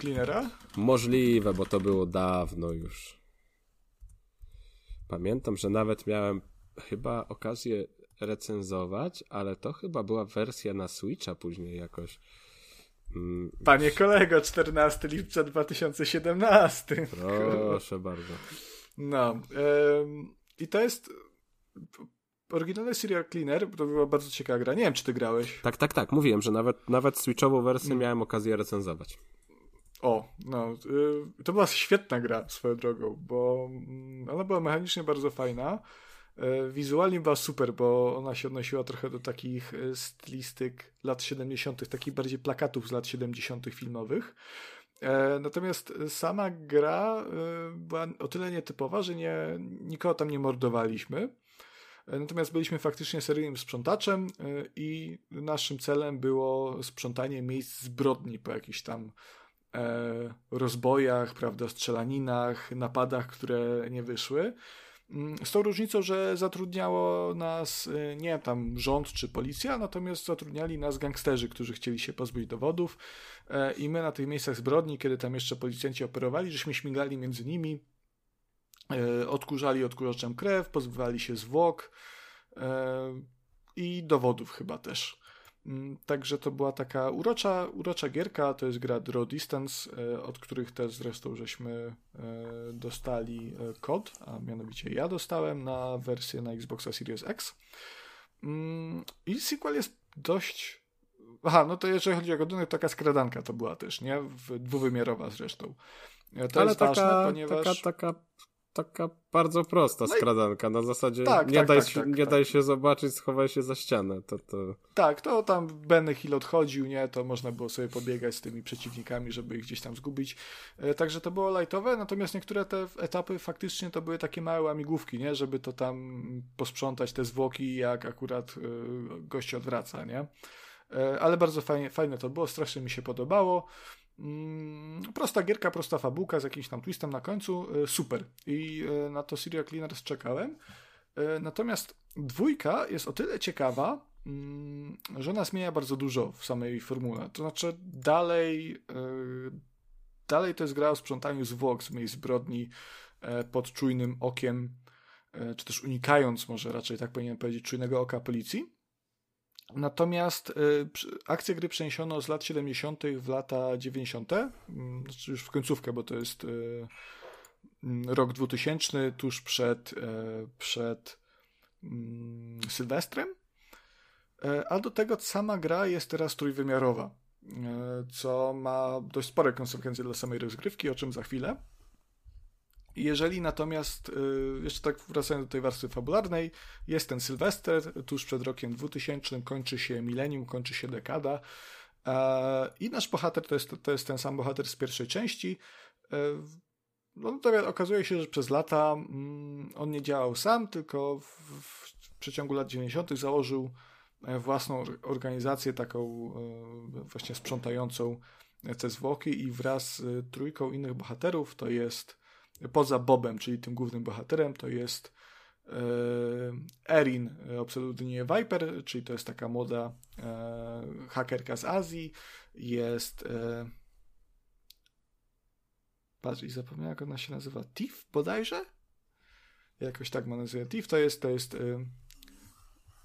Cleanera? Możliwe, bo to było dawno już. Pamiętam, że nawet miałem chyba okazję recenzować, ale to chyba była wersja na Switcha później jakoś. Mm, Panie już... kolego, czternastego lipca dwa tysiące siedemnastego. Proszę bardzo. No. Ym, I to jest... Oryginalny Serial Cleaner, to była bardzo ciekawa gra. Nie wiem, czy ty grałeś. Tak, tak, tak. Mówiłem, że nawet, nawet switchową wersję hmm. miałem okazję recenzować. O, no. Y, to była świetna gra swoją drogą, bo ona była mechanicznie bardzo fajna. Y, wizualnie była super, bo ona się odnosiła trochę do takich stylistyk lat siedemdziesiątych, takich bardziej plakatów z lat siedemdziesiątych filmowych. Natomiast sama gra y, była o tyle nietypowa, że nie, nikogo tam nie mordowaliśmy. Natomiast byliśmy faktycznie seryjnym sprzątaczem i naszym celem było sprzątanie miejsc zbrodni po jakichś tam rozbojach, prawda, strzelaninach, napadach, które nie wyszły. Z tą różnicą, że zatrudniało nas nie tam rząd czy policja, natomiast zatrudniali nas gangsterzy, którzy chcieli się pozbyć dowodów i my na tych miejscach zbrodni, kiedy tam jeszcze policjanci operowali, żeśmy śmigali między nimi, odkurzali odkurzaczem krew, pozbywali się zwłok i dowodów chyba też. Także to była taka urocza, urocza gierka, to jest gra Draw Distance, od których też zresztą żeśmy dostali kod, a mianowicie ja dostałem na wersję na Xboxa Series X. I sequel jest dość... Aha, no to jeżeli chodzi o godunek, taka skradanka to była też, nie? Dwuwymiarowa zresztą. To ale jest taka, ważne, ponieważ... Taka, taka... Taka bardzo prosta no i... skradanka, na zasadzie tak, nie, tak, daj, tak, się, tak, nie tak. daj się zobaczyć, schowaj się za ścianę. To, to... Tak, to tam Benny Hill odchodził, nie, to można było sobie pobiegać z tymi przeciwnikami, żeby ich gdzieś tam zgubić. Także to było lightowe, natomiast niektóre te etapy faktycznie to były takie małe łamigłówki, nie, żeby to tam posprzątać te zwłoki, jak akurat gość odwraca, nie. Ale bardzo fajnie, fajne to było, strasznie mi się podobało. Prosta gierka, prosta fabułka z jakimś tam twistem na końcu, super. I na to Serial Cleaners czekałem. Natomiast dwójka jest o tyle ciekawa, że ona zmienia bardzo dużo w samej formule. To znaczy dalej dalej to jest gra o sprzątaniu zwłok z miejsc zbrodni pod czujnym okiem, czy też unikając, może raczej tak powinienem powiedzieć, czujnego oka policji. Natomiast akcję gry przeniesiono z lat siedemdziesiątych w lata dziewięćdziesiąte, znaczy już w końcówkę, bo to jest rok dwutysięczny, tuż przed, przed Sylwestrem, a do tego sama gra jest teraz trójwymiarowa, co ma dość spore konsekwencje dla samej rozgrywki, o czym za chwilę. Jeżeli natomiast, jeszcze tak wracając do tej warstwy fabularnej, jest ten Sylwester, tuż przed rokiem dwutysięcznym, kończy się milenium, kończy się dekada i nasz bohater to jest, to jest ten sam bohater z pierwszej części. No, natomiast okazuje się, że przez lata on nie działał sam, tylko w, w przeciągu lat dziewięćdziesiątych założył własną organizację taką właśnie sprzątającą te zwłoki i wraz z trójką innych bohaterów, to jest poza Bobem, czyli tym głównym bohaterem, to jest e, Erin o pseudonimie Viper, czyli to jest taka młoda e, hakerka z Azji, jest e, patrz i zapomniałem jak ona się nazywa, Tiff bodajże? Jakoś tak ma nazwę Tiff, to jest, to jest e,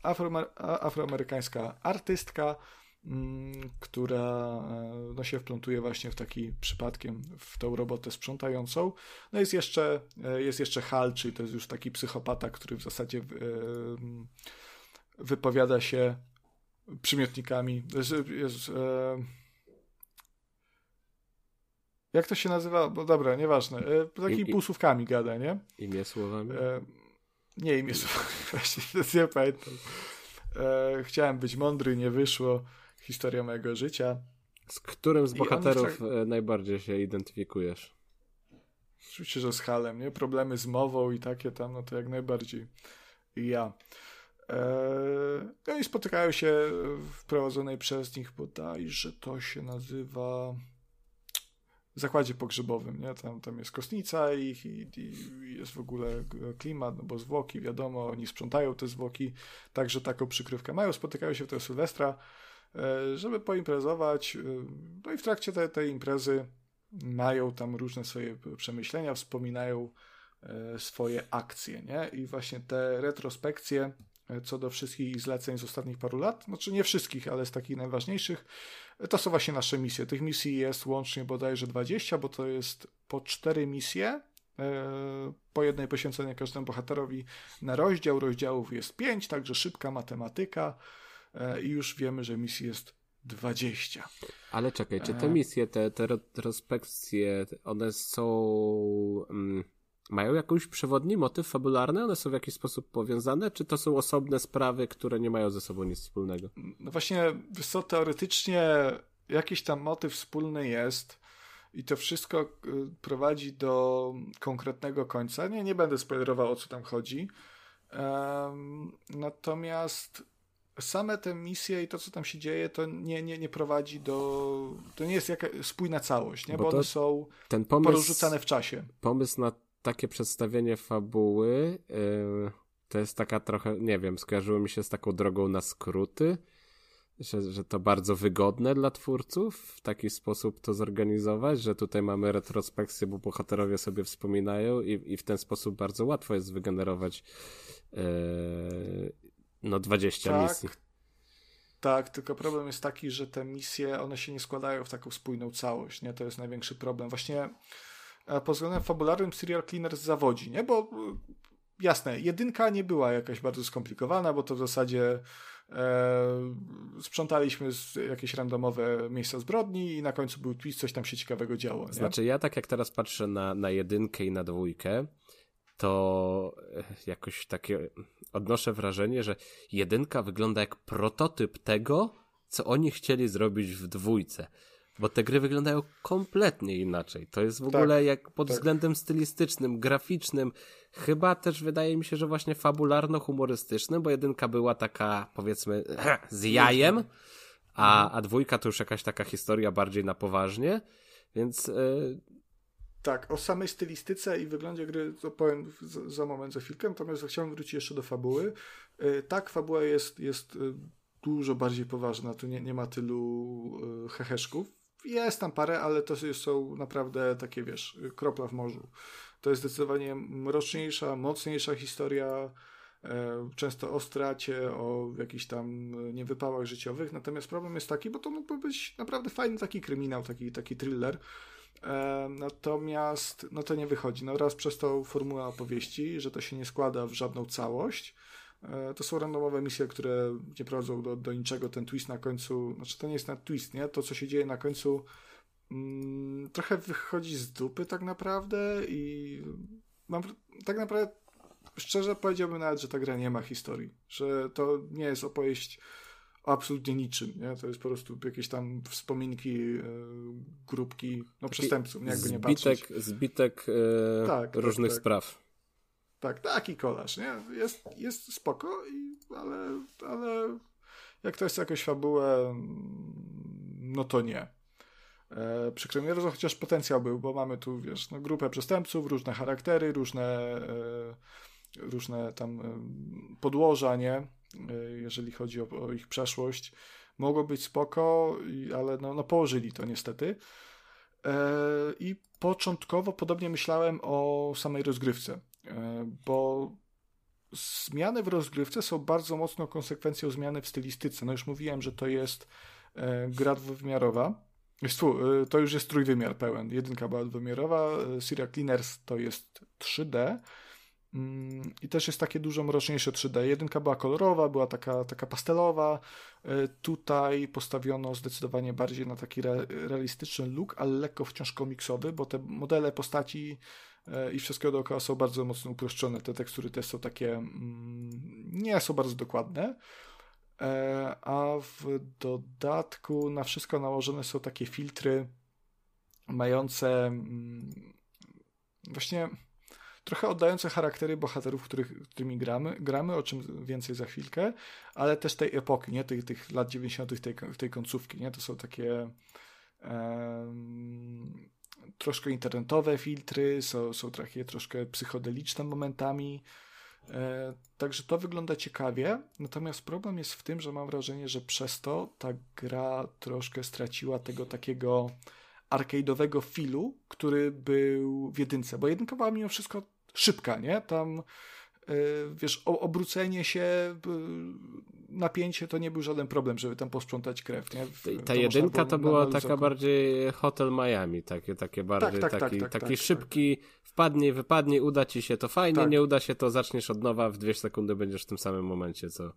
afroamer, afroamerykańska artystka, która no, się wplątuje właśnie w taki przypadkiem w tą robotę sprzątającą. No jest jeszcze, jest jeszcze Hal, czyli to jest już taki psychopata, który w zasadzie wypowiada się przymiotnikami. Jest, jest, jak to się nazywa? Bo dobra, nieważne. Takimi im, półsłówkami gada, nie? Imię słowami? Nie, imię słowami. Właśnie, nie pamiętam. Chciałem być mądry, nie wyszło. Historia mojego życia. Z którym z bohaterów on... najbardziej się identyfikujesz? Oczywiście, że z Halem, nie? Problemy z mową i takie tam, no to jak najbardziej ja. Eee... Oni spotykają się w prowadzonej przez nich bodajże to się nazywa zakładzie pogrzebowym, nie? Tam, tam jest kostnica i, i, i jest w ogóle klimat, no bo zwłoki, wiadomo, oni sprzątają te zwłoki, także taką przykrywkę mają. Spotykają się w tego Sylwestra, żeby poimprezować, no i w trakcie tej, tej imprezy mają tam różne swoje przemyślenia, wspominają swoje akcje, nie? I właśnie te retrospekcje co do wszystkich zleceń z ostatnich paru lat, znaczy nie wszystkich, ale z takich najważniejszych, to są właśnie nasze misje. Tych misji jest łącznie bodajże dwadzieścia, bo to jest po cztery misje, po jednej poświęconej każdemu bohaterowi na rozdział, rozdziałów jest pięć, także szybka matematyka. I już wiemy, że misji jest dwadzieścia. Ale czekaj, czy te misje, te, te retrospekcje, one są... Mm, mają jakiś przewodni motyw fabularny? One są w jakiś sposób powiązane? Czy to są osobne sprawy, które nie mają ze sobą nic wspólnego? No właśnie, co teoretycznie jakiś tam motyw wspólny jest i to wszystko prowadzi do konkretnego końca. Nie, nie będę spoilerował, o co tam chodzi. Um, natomiast same te misje i to, co tam się dzieje, to nie, nie, nie prowadzi do... To nie jest jaka spójna całość, nie? Bo, bo to, one są ten pomysł, porozrzucane w czasie. Pomysł na takie przedstawienie fabuły yy, to jest taka trochę, nie wiem, skojarzyło mi się z taką drogą na skróty, że, że to bardzo wygodne dla twórców w taki sposób to zorganizować, że tutaj mamy retrospekcję, bo bohaterowie sobie wspominają i, i w ten sposób bardzo łatwo jest wygenerować yy, no dwadzieścia tak, misji. Tak, tylko problem jest taki, że te misje, one się nie składają w taką spójną całość, nie? To jest największy problem. Właśnie pod względem fabularnym Serial Cleaners zawodzi, nie? Bo jasne, jedynka nie była jakaś bardzo skomplikowana, bo to w zasadzie E, sprzątaliśmy z jakieś randomowe miejsca zbrodni i na końcu był twist, coś tam się ciekawego działo. Nie? Znaczy ja tak jak teraz patrzę na, na jedynkę i na dwójkę, to jakoś takie odnoszę wrażenie, że jedynka wygląda jak prototyp tego, co oni chcieli zrobić w dwójce. Bo te gry wyglądają kompletnie inaczej. To jest w ogóle tak, jak pod tak. względem stylistycznym, graficznym, chyba też wydaje mi się, że właśnie fabularno-humorystycznym, bo jedynka była taka, powiedzmy, z jajem, a, a dwójka to już jakaś taka historia bardziej na poważnie, więc... Yy... Tak, o samej stylistyce i wyglądzie gry to powiem za, za moment, za chwilkę, natomiast chciałem wrócić jeszcze do fabuły. Yy, tak, fabuła jest, jest yy, dużo bardziej poważna, tu nie, nie ma tylu yy, heheszków. Jest tam parę, ale to są naprawdę takie, wiesz, kropla w morzu. To jest zdecydowanie mroczniejsza, mocniejsza historia, e, często o stracie, o jakichś tam niewypałach życiowych. Natomiast problem jest taki, bo to mógłby być naprawdę fajny taki kryminał, taki, taki thriller. E, natomiast no to nie wychodzi. No raz przez tą formułę opowieści, że to się nie składa w żadną całość. To są randomowe misje, które nie prowadzą do, do niczego, ten twist na końcu, znaczy to nie jest na twist, nie? To co się dzieje na końcu mm, trochę wychodzi z dupy tak naprawdę i mam tak naprawdę, szczerze powiedziałbym nawet, że ta gra nie ma historii, że to nie jest opowieść o absolutnie niczym, nie? To jest po prostu jakieś tam wspominki, yy, grupki, no przestępców, nie? Jakby nie patrzeć. Zbitek yy, tak, różnych tak, tak. spraw. Tak, taki kolaż, nie? Jest, jest spoko, i, ale, ale jak ktoś chce jakąś fabułę, no to nie. E, przykro mi, że chociaż potencjał był, bo mamy tu, wiesz, no, grupę przestępców, różne charaktery, różne, e, różne tam e, podłoża, nie? E, jeżeli chodzi o, o ich przeszłość. Mogło być spoko, i, ale no, no położyli to niestety. E, I początkowo podobnie myślałem o samej rozgrywce, bo zmiany w rozgrywce są bardzo mocno konsekwencją zmiany w stylistyce. No już mówiłem, że to jest gra dwuwymiarowa. To już jest trójwymiar pełen. Jedynka była dwuwymiarowa, Serial Cleaners to jest trzy D i też jest takie dużo mroczniejsze trzy D. Jedynka była kolorowa, była taka, taka pastelowa. Tutaj postawiono zdecydowanie bardziej na taki realistyczny look, ale lekko wciąż komiksowy, bo te modele postaci i wszystko dookoła są bardzo mocno uproszczone. Te tekstury też są takie nie są bardzo dokładne, a w dodatku na wszystko nałożone są takie filtry mające właśnie trochę oddające charaktery bohaterów, których, którymi gramy, gramy, o czym więcej za chwilkę, ale też tej epoki, nie? Tych, tych lat dziewięćdziesiątych, tej, tej końcówki, nie? To są takie um, troszkę internetowe filtry, są, są takie troszkę psychodeliczne momentami, e, także to wygląda ciekawie, natomiast problem jest w tym, że mam wrażenie, że przez to ta gra troszkę straciła tego takiego arcade'owego feelu, który był w jedynce, bo jedynka była mimo wszystko szybka, nie? Tam e, wiesz, obrócenie się, e, napięcie to nie był żaden problem, żeby tam posprzątać krew, nie? W, ta to jedynka to była taka bardziej Hotel Miami, takie, takie bardziej tak, tak, taki, tak, tak, taki tak, szybki, tak. wpadnij, wypadnij, uda ci się to fajnie, tak. nie uda się to, zaczniesz od nowa, w dwie sekundy będziesz w tym samym momencie, co,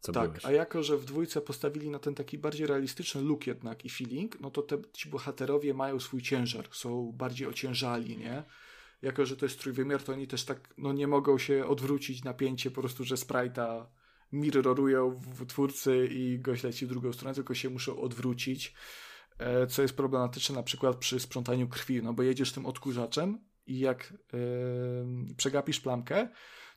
co tak, byłeś. A jako, że w dwójce postawili na ten taki bardziej realistyczny look jednak i feeling, no to te, ci bohaterowie mają swój ciężar, są bardziej ociężali, nie? Jako, że to jest trójwymiar, to oni też tak, no nie mogą się odwrócić napięcie po prostu, że sprite'a mirrorują w twórcy i gość leci w drugą stronę, tylko się muszą odwrócić, co jest problematyczne na przykład przy sprzątaniu krwi, no bo jedziesz tym odkurzaczem i jak yy, przegapisz plamkę,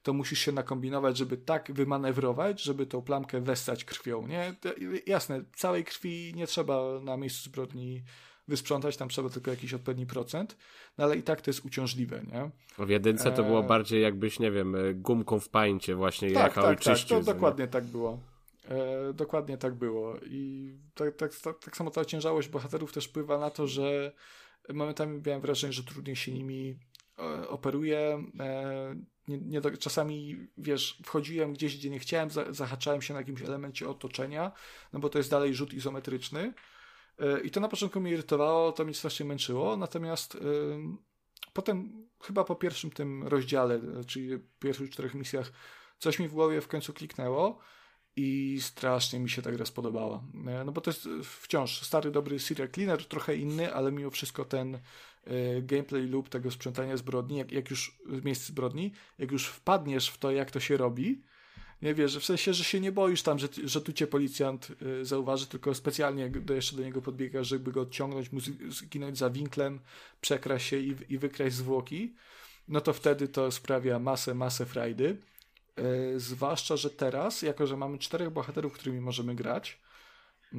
to musisz się nakombinować, żeby tak wymanewrować, żeby tą plamkę wessać krwią, nie? To, jasne, całej krwi nie trzeba na miejscu zbrodni wysprzątać, tam trzeba tylko jakiś odpowiedni procent, no ale i tak to jest uciążliwe, nie? W jedynce to było bardziej jakbyś, nie wiem, gumką w pańcie właśnie tak, jechał tak, i czyścił. Tak, tak, dokładnie tak było. E, dokładnie tak było. I tak, tak, tak, tak samo ta ciężałość bohaterów też wpływa na to, że momentami miałem wrażenie, że trudniej się nimi e, operuje. E, nie, nie do, czasami, wiesz, wchodziłem gdzieś, gdzie nie chciałem, za, zahaczałem się na jakimś elemencie otoczenia, no bo to jest dalej rzut izometryczny. I to na początku mnie irytowało, to mnie strasznie męczyło, natomiast y, potem chyba po pierwszym tym rozdziale, czyli pierwszych czterech misjach, coś mi w głowie w końcu kliknęło i strasznie mi się ta gra spodobała. No bo to jest wciąż stary, dobry Serial Cleaner, trochę inny, ale mimo wszystko ten y, gameplay loop tego sprzątania zbrodni, jak, jak już miejsc zbrodni, jak już wpadniesz w to, jak to się robi, nie wiesz, w sensie, że się nie boisz tam, że, że tu cię policjant y, zauważy, tylko specjalnie do, jeszcze do niego podbiegasz, żeby go odciągnąć, mu zginąć za winklem, przekraść się i, i wykraść zwłoki, no to wtedy to sprawia masę, masę frajdy. Y, zwłaszcza, że teraz, jako że mamy czterech bohaterów, którymi możemy grać, y,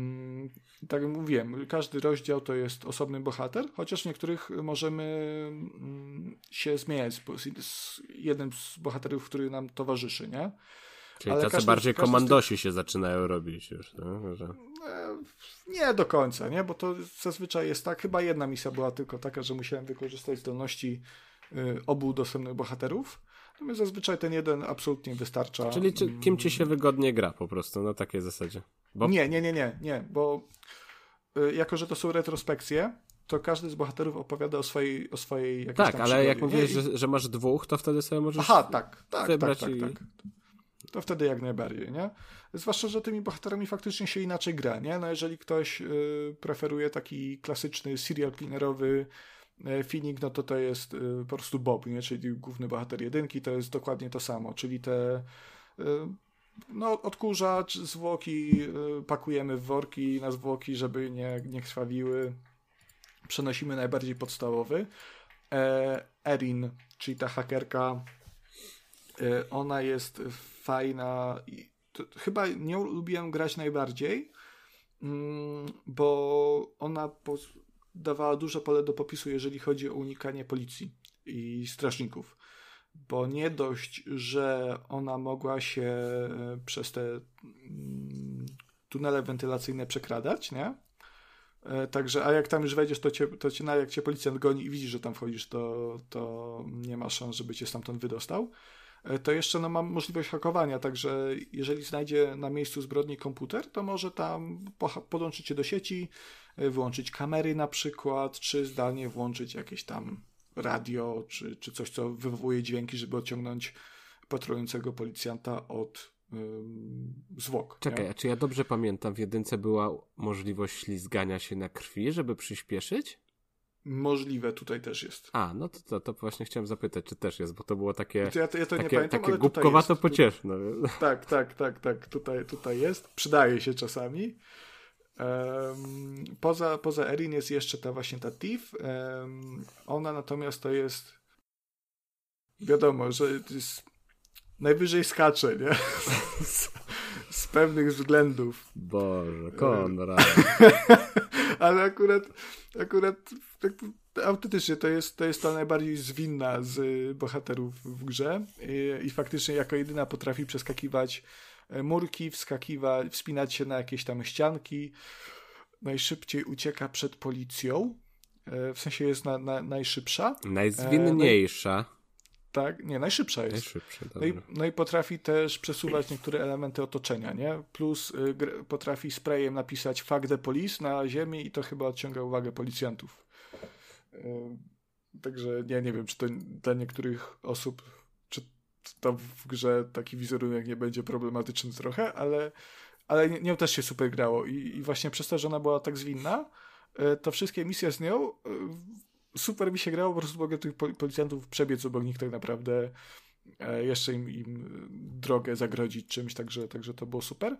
tak jak mówiłem, każdy rozdział to jest osobny bohater, chociaż w niektórych możemy y, się zmieniać z, z jednym z bohaterów, który nam towarzyszy, nie? Czyli ale tacy każdy, bardziej każdy komandosi tych... się zaczynają robić już, no? Że... Nie do końca, nie? Bo to zazwyczaj jest tak, chyba jedna misja była tylko taka, że musiałem wykorzystać zdolności obu dostępnych bohaterów. Natomiast zazwyczaj ten jeden absolutnie wystarcza. Czyli czy, kim ci się wygodnie gra po prostu, na takiej zasadzie? Bo... Nie, nie, nie, nie, nie, bo jako, że to są retrospekcje, to każdy z bohaterów opowiada o swojej, o swojej jakiejś tak, tam przygodzie. Tak, ale jak mówiłeś, I... że, że masz dwóch, to wtedy sobie możesz Aha, tak, tak, wybrać tak, tak, i... tak, tak. To wtedy jak najbardziej, nie? Zwłaszcza, że tymi bohaterami faktycznie się inaczej gra, nie? No jeżeli ktoś y, preferuje taki klasyczny serial cleanerowy y, filmik, no to to jest y, po prostu Bob, nie? Czyli główny bohater jedynki, to jest dokładnie to samo, czyli te y, no odkurzacz, zwłoki y, pakujemy w worki na zwłoki, żeby nie, nie krwawiły, przenosimy najbardziej podstawowy. E, Erin, czyli ta hakerka, y, ona jest fajna. To chyba nią lubiłem grać najbardziej, bo ona dawała duże pole do popisu, jeżeli chodzi o unikanie policji i strażników. Bo nie dość, że ona mogła się przez te tunele wentylacyjne przekradać, nie? Także, a jak tam już wejdziesz, to cię, to cię jak cię policjant goni i widzisz, że tam wchodzisz, to, to nie ma szans, żeby cię stamtąd wydostał. To jeszcze no, mam możliwość hakowania, także jeżeli znajdzie na miejscu zbrodni komputer, to może tam podłączyć się do sieci, wyłączyć kamery na przykład, czy zdalnie włączyć jakieś tam radio, czy, czy coś, co wywołuje dźwięki, żeby odciągnąć patrolującego policjanta od ym, zwłok. Czekaj, nie? A czy ja dobrze pamiętam, w jedynce była możliwość ślizgania się na krwi, żeby przyspieszyć? Możliwe, tutaj też jest. A, no to, to, to właśnie chciałem zapytać, czy też jest, bo to było takie ja to, ja to takie, takie głupkowato pocieszne. Tak, tak, tak, tak, tutaj, tutaj jest. Przydaje się czasami. Um, poza, poza Erin jest jeszcze ta właśnie ta Thief. Um, ona natomiast to jest wiadomo, że to jest najwyżej skacze, nie? Z pewnych względów. Boże, Konrad. Ale akurat, akurat tak, autentycznie to jest, to jest ta najbardziej zwinna z bohaterów w grze i, i faktycznie jako jedyna potrafi przeskakiwać murki, wskakiwać, wspinać się na jakieś tam ścianki. Najszybciej ucieka przed policją, w sensie jest na, na, najszybsza. Najzwinniejsza. E, no, tak, nie, najszybsza jest. Najszybsza, no, i, no i potrafi też przesuwać niektóre elementy otoczenia, nie? Plus y, gr- potrafi sprayem napisać fuck the police na ziemi i to chyba odciąga uwagę policjantów. Y, także ja nie wiem, czy to dla niektórych osób, czy to w grze taki wizerunek nie będzie problematyczny trochę, ale, ale nią też się super grało i, i właśnie przez to, że ona była tak zwinna, y, to wszystkie misje z nią... Y, super mi się grało, po prostu mogę tych policjantów przebiec obok nich tak naprawdę, e, jeszcze im, im drogę zagrodzić czymś, także, także to było super.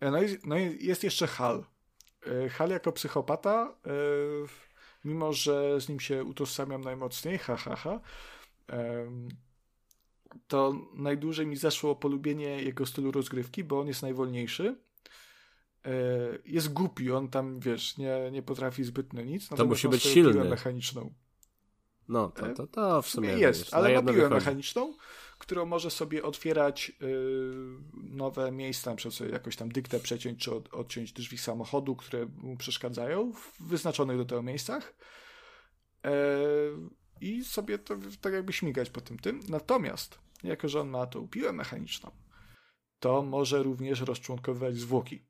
E, no, i, no i jest jeszcze Hal. E, Hal jako psychopata, e, mimo że z nim się utożsamiam najmocniej, ha, ha, ha. E, to najdłużej mi zeszło polubienie jego stylu rozgrywki, bo on jest najwolniejszy. Jest głupi, on tam, wiesz, nie, nie potrafi zbytnio nic. To musi być silny. Piłę mechaniczną. No, to, to, to w sumie jest. Wiesz, ale ma piłę mechaniczną, którą może sobie otwierać nowe miejsca, przez jakoś tam dyktę przeciąć czy od, odciąć drzwi samochodu, które mu przeszkadzają w wyznaczonych do tego miejscach. I sobie to tak jakby śmigać po tym tym. Natomiast, jako że on ma tą piłę mechaniczną, to może również rozczłonkowywać zwłoki.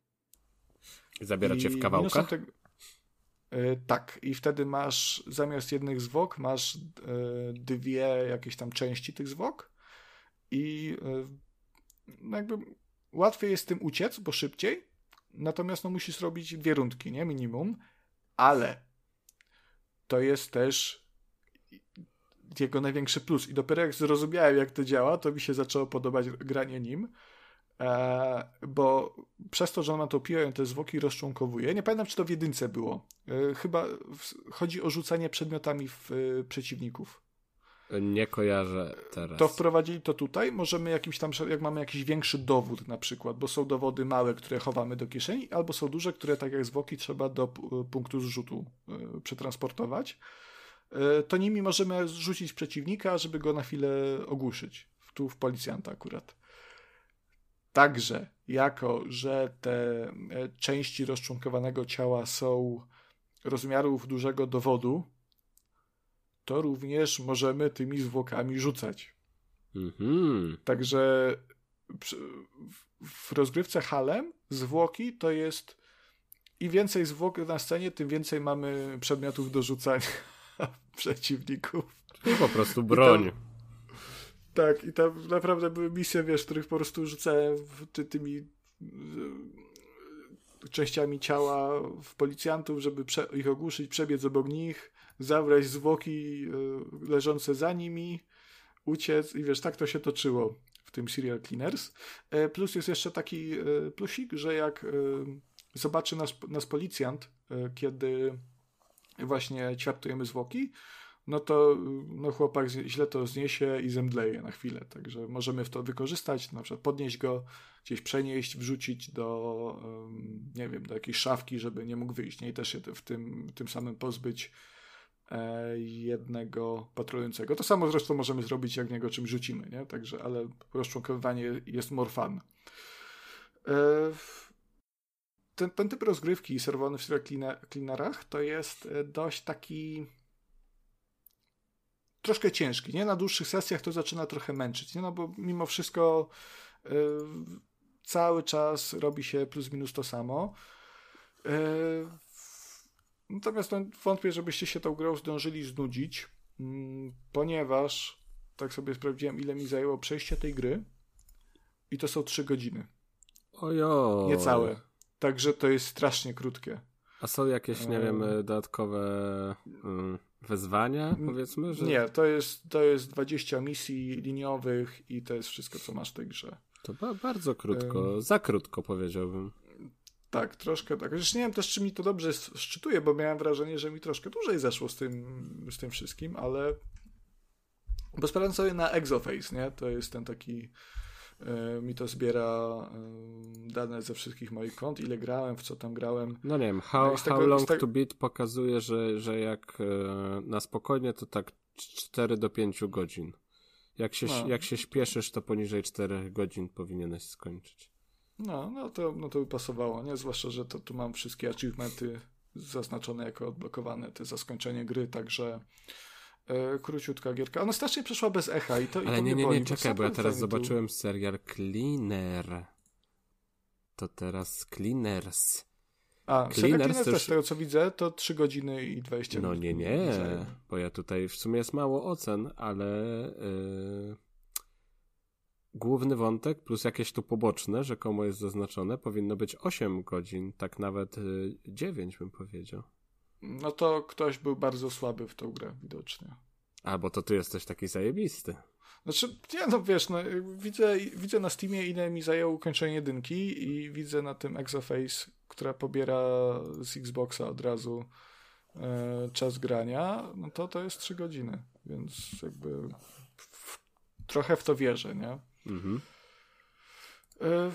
Zabiera cię w kawałkach? Te... Yy, tak. I wtedy masz, zamiast jednych zwłok, masz yy, dwie jakieś tam części tych zwłok i yy, no jakby łatwiej jest tym uciec, bo szybciej, natomiast no musisz robić dwie rundki, nie? Minimum. Ale to jest też jego największy plus. I dopiero jak zrozumiałem, jak to działa, to mi się zaczęło podobać granie nim. E, bo przez to, że on ma to piłę, te zwłoki rozczłonkowuje. Nie pamiętam, czy to w jedynce było. E, chyba w, chodzi o rzucanie przedmiotami w y, przeciwników. Nie kojarzę teraz. To wprowadzili to tutaj. Możemy jakimś tam, jak mamy jakiś większy dowód na przykład, bo są dowody małe, które chowamy do kieszeni, albo są duże, które tak jak zwłoki trzeba do p- punktu zrzutu y, przetransportować. Y, to nimi możemy rzucić przeciwnika, żeby go na chwilę ogłuszyć. Tu w policjanta akurat. Także, jako że te części rozczłonkowanego ciała są rozmiarów dużego dowodu, to również możemy tymi zwłokami rzucać. Mhm. Także w rozgrywce Halem zwłoki to jest i więcej zwłok na scenie, tym więcej mamy przedmiotów do rzucania przeciwników. Czyli po prostu broń. Tak, i tam naprawdę były misje, wiesz, których po prostu rzucałem ty, tymi częściami ciała w policjantów, żeby prze, ich ogłuszyć, przebiec obok nich, zabrać zwłoki leżące za nimi, uciec i wiesz, tak to się toczyło w tym Serial Cleaners. Plus jest jeszcze taki plusik, że jak zobaczy nas, nas policjant, kiedy właśnie ćwiartujemy zwłoki, no to no chłopak źle to zniesie i zemdleje na chwilę. Także możemy w to wykorzystać, na przykład podnieść go, gdzieś przenieść, wrzucić do, nie wiem, do jakiejś szafki, żeby nie mógł wyjść. Nie? I też się w tym, tym samym pozbyć jednego patrolującego. To samo zresztą możemy zrobić, jak niego czymś rzucimy. Nie? Także, ale rozczłonkowywanie jest more fun. Ten, ten typ rozgrywki serwowany w Serial Cleanerach to jest dość taki troszkę ciężki, nie? Na dłuższych sesjach to zaczyna trochę męczyć, nie? No bo mimo wszystko y, cały czas robi się plus minus to samo. Y, natomiast no, wątpię, żebyście się tą grą zdążyli znudzić, y, ponieważ tak sobie sprawdziłem, ile mi zajęło przejście tej gry i to są trzy godziny. Ojo. Niecałe. Także to jest strasznie krótkie. A są jakieś, nie wiem, um, dodatkowe um, wezwania, powiedzmy? Że... Nie, to jest, to jest dwadzieścia misji liniowych i to jest wszystko, co masz w tej grze. To ba- bardzo krótko, um, za krótko powiedziałbym. Tak, troszkę tak. Zresztą nie wiem też, czy mi to dobrze szczytuje, bo miałem wrażenie, że mi troszkę dłużej zeszło z tym, z tym wszystkim, ale bo sprawdzam sobie na Exoface, nie? To jest ten taki... mi to zbiera dane ze wszystkich moich kont, ile grałem, w co tam grałem. No nie wiem, How, tego, how Long tego... to Beat pokazuje, że, że jak na spokojnie to tak cztery do pięciu godzin. Jak się, no. jak się śpieszysz, to poniżej czterech godzin powinieneś skończyć. No, no to, no to by pasowało, nie? Zwłaszcza, że to tu mam wszystkie achievementy zaznaczone jako odblokowane, te za skończenie gry, także... króciutka gierka. Ona strasznie przeszła bez echa i to ale i to nie, mnie nie, nie, boli, czekaj, bo ja teraz zobaczyłem tu... Serial Cleaner. To teraz Cleaners. A, Cleaners Serial Cleaners też, z tego co widzę, to trzy godziny i dwadzieścia no, minut. No nie, nie, zajmę. Bo ja tutaj w sumie jest mało ocen, ale yy, główny wątek plus jakieś tu poboczne, rzekomo jest zaznaczone, powinno być osiem godzin, tak nawet yy, dziewięć bym powiedział. No to ktoś był bardzo słaby w tą grę widocznie. A, bo to ty jesteś taki zajebisty. Znaczy, nie no wiesz, no, widzę, widzę na Steamie, ile mi zajęło ukończenie jedynki i widzę na tym Exoface, która pobiera z Xboxa od razu e, czas grania, no to to jest trzy godziny, więc jakby w, trochę w to wierzę, nie? Mhm. Y-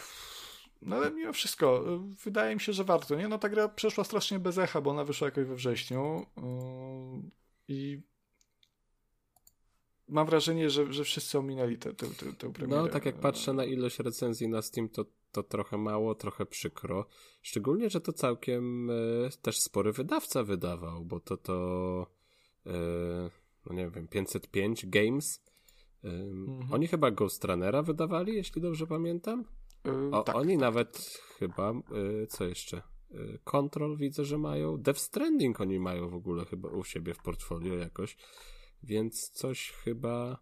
No ale mimo wszystko, wydaje mi się, że warto, nie? No ta gra przeszła strasznie bez echa, bo ona wyszła jakoś we wrześniu yy, i mam wrażenie, że, że wszyscy ominęli tę premierę. No tak jak patrzę na ilość recenzji na Steam, to, to trochę mało, trochę przykro. Szczególnie, że to całkiem yy, też spory wydawca wydawał, bo to to yy, no nie wiem, pięćset pięć Games. Yy, mhm. Oni chyba Ghost Runnera wydawali, jeśli dobrze pamiętam. O, tak, oni tak, nawet tak. chyba, y, co jeszcze, y, Control widzę, że mają, Death Stranding oni mają w ogóle chyba u siebie w portfolio jakoś, więc coś chyba,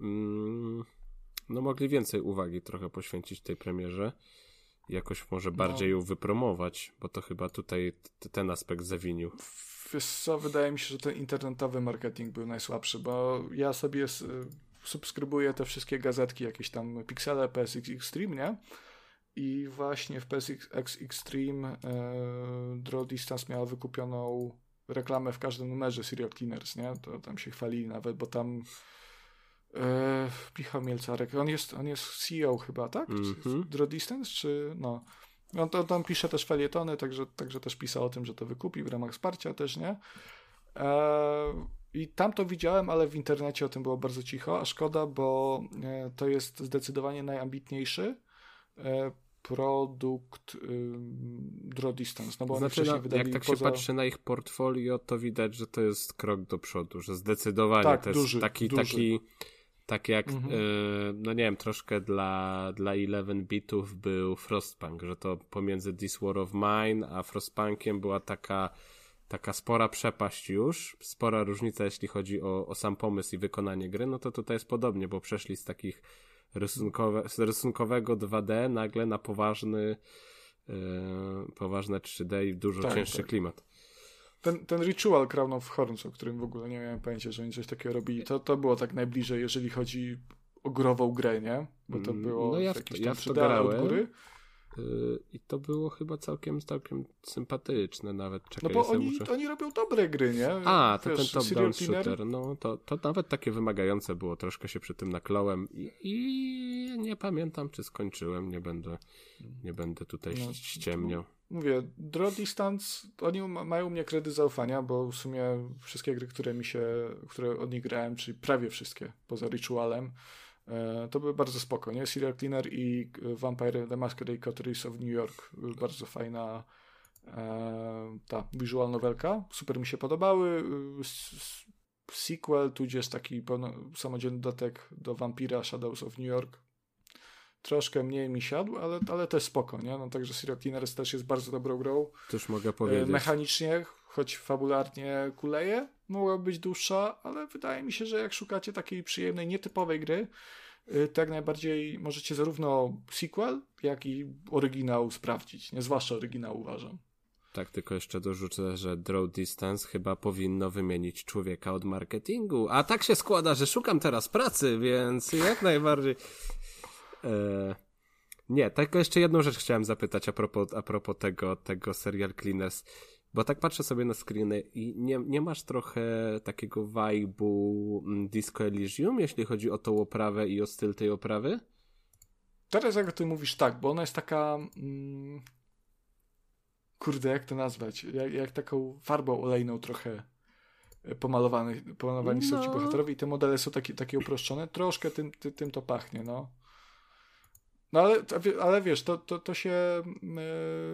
mm, no mogli więcej uwagi trochę poświęcić tej premierze, jakoś może bardziej no. ją wypromować, bo to chyba tutaj t- ten aspekt zawinił. Wiesz co, wydaje mi się, że ten internetowy marketing był najsłabszy, bo ja sobie... S- subskrybuję te wszystkie gazetki, jakieś tam Pixele, P S X Extreme, nie? I właśnie w P S X Extreme e, Draw Distance miała wykupioną reklamę w każdym numerze Serial Cleaners, nie? To tam się chwalili nawet, bo tam e, Michał Mielcarek, on jest, on jest C E O chyba, tak? Mm-hmm. Draw Distance, czy no. On to, tam pisze też felietony, także, także też pisał o tym, że to wykupi w ramach wsparcia też, nie? E, I tam to widziałem, ale w internecie o tym było bardzo cicho, a szkoda, bo to jest zdecydowanie najambitniejszy produkt Draw Distance. No bo znaczy, oni no, jak tak poza... się patrzy na ich portfolio, to widać, że to jest krok do przodu, że zdecydowanie tak, to duży, jest taki, duży. taki, tak jak, mhm. yy, no nie wiem, troszkę dla, dla jedenastu bitów był Frostpunk, że to pomiędzy This War of Mine a Frostpunkiem była taka taka spora przepaść już, spora różnica, jeśli chodzi o, o sam pomysł i wykonanie gry, no to tutaj jest podobnie, bo przeszli z takich rysunkowe, z rysunkowego dwa D nagle na poważny yy, poważne trzy D i dużo tak, cięższy tak. klimat. Ten, ten Ritual Crown of Horns, o którym w ogóle nie miałem pojęcia, że oni coś takiego robili, to, to było tak najbliżej, jeżeli chodzi o grową grę, nie? Bo to było no ja w, jakieś ja tam trzy D od góry. I to było chyba całkiem całkiem sympatyczne nawet. Czekaj, no bo oni, muszę... oni robią dobre gry, nie? A, to wiesz, ten top-down shooter. No, to, to nawet takie wymagające było. Troszkę się przy tym nakląłem i, i nie pamiętam, czy skończyłem. Nie będę, nie będę tutaj no, ściemniał. Mówię, Draw Distance, oni ma, mają mnie kredyt zaufania, bo w sumie wszystkie gry, które mi się, które od nich grałem, czyli prawie wszystkie, poza Ritualem, to były bardzo spoko, nie? Serial Cleaner i Vampire The Masquerade Coteries of New York. Bardzo fajna e, ta visual novelka. Super mi się podobały. Sequel, tudzież taki pełno, samodzielny dodatek do Vampira Shadows of New York. Troszkę mniej mi siadł, ale, ale też spoko, nie? No także Serial Cleaners też jest bardzo dobrą grą. Też mogę powiedzieć. E, mechanicznie, choć fabularnie kuleje, mogła być dłuższa, ale wydaje mi się, że jak szukacie takiej przyjemnej, nietypowej gry, to jak najbardziej możecie zarówno sequel, jak i oryginał sprawdzić. Nie, zwłaszcza oryginał uważam. Tak, tylko jeszcze dorzucę, że Draw Distance chyba powinno wymienić człowieka od marketingu, a tak się składa, że szukam teraz pracy, więc jak najbardziej... Eee... Nie, tylko jeszcze jedną rzecz chciałem zapytać a propos, a propos tego, tego Serial Cleaners. Bo tak patrzę sobie na screeny i nie, nie masz trochę takiego vibe'u Disco Elysium, jeśli chodzi o tą oprawę i o styl tej oprawy? Teraz jak ty mówisz tak, bo ona jest taka... Mm, kurde, jak to nazwać? Jak, jak taką farbą olejną trochę pomalowany, pomalowani no. są ci bohaterowie i te modele są takie, takie uproszczone. Troszkę tym, ty, tym to pachnie, no. No ale, ale wiesz, to, to, to się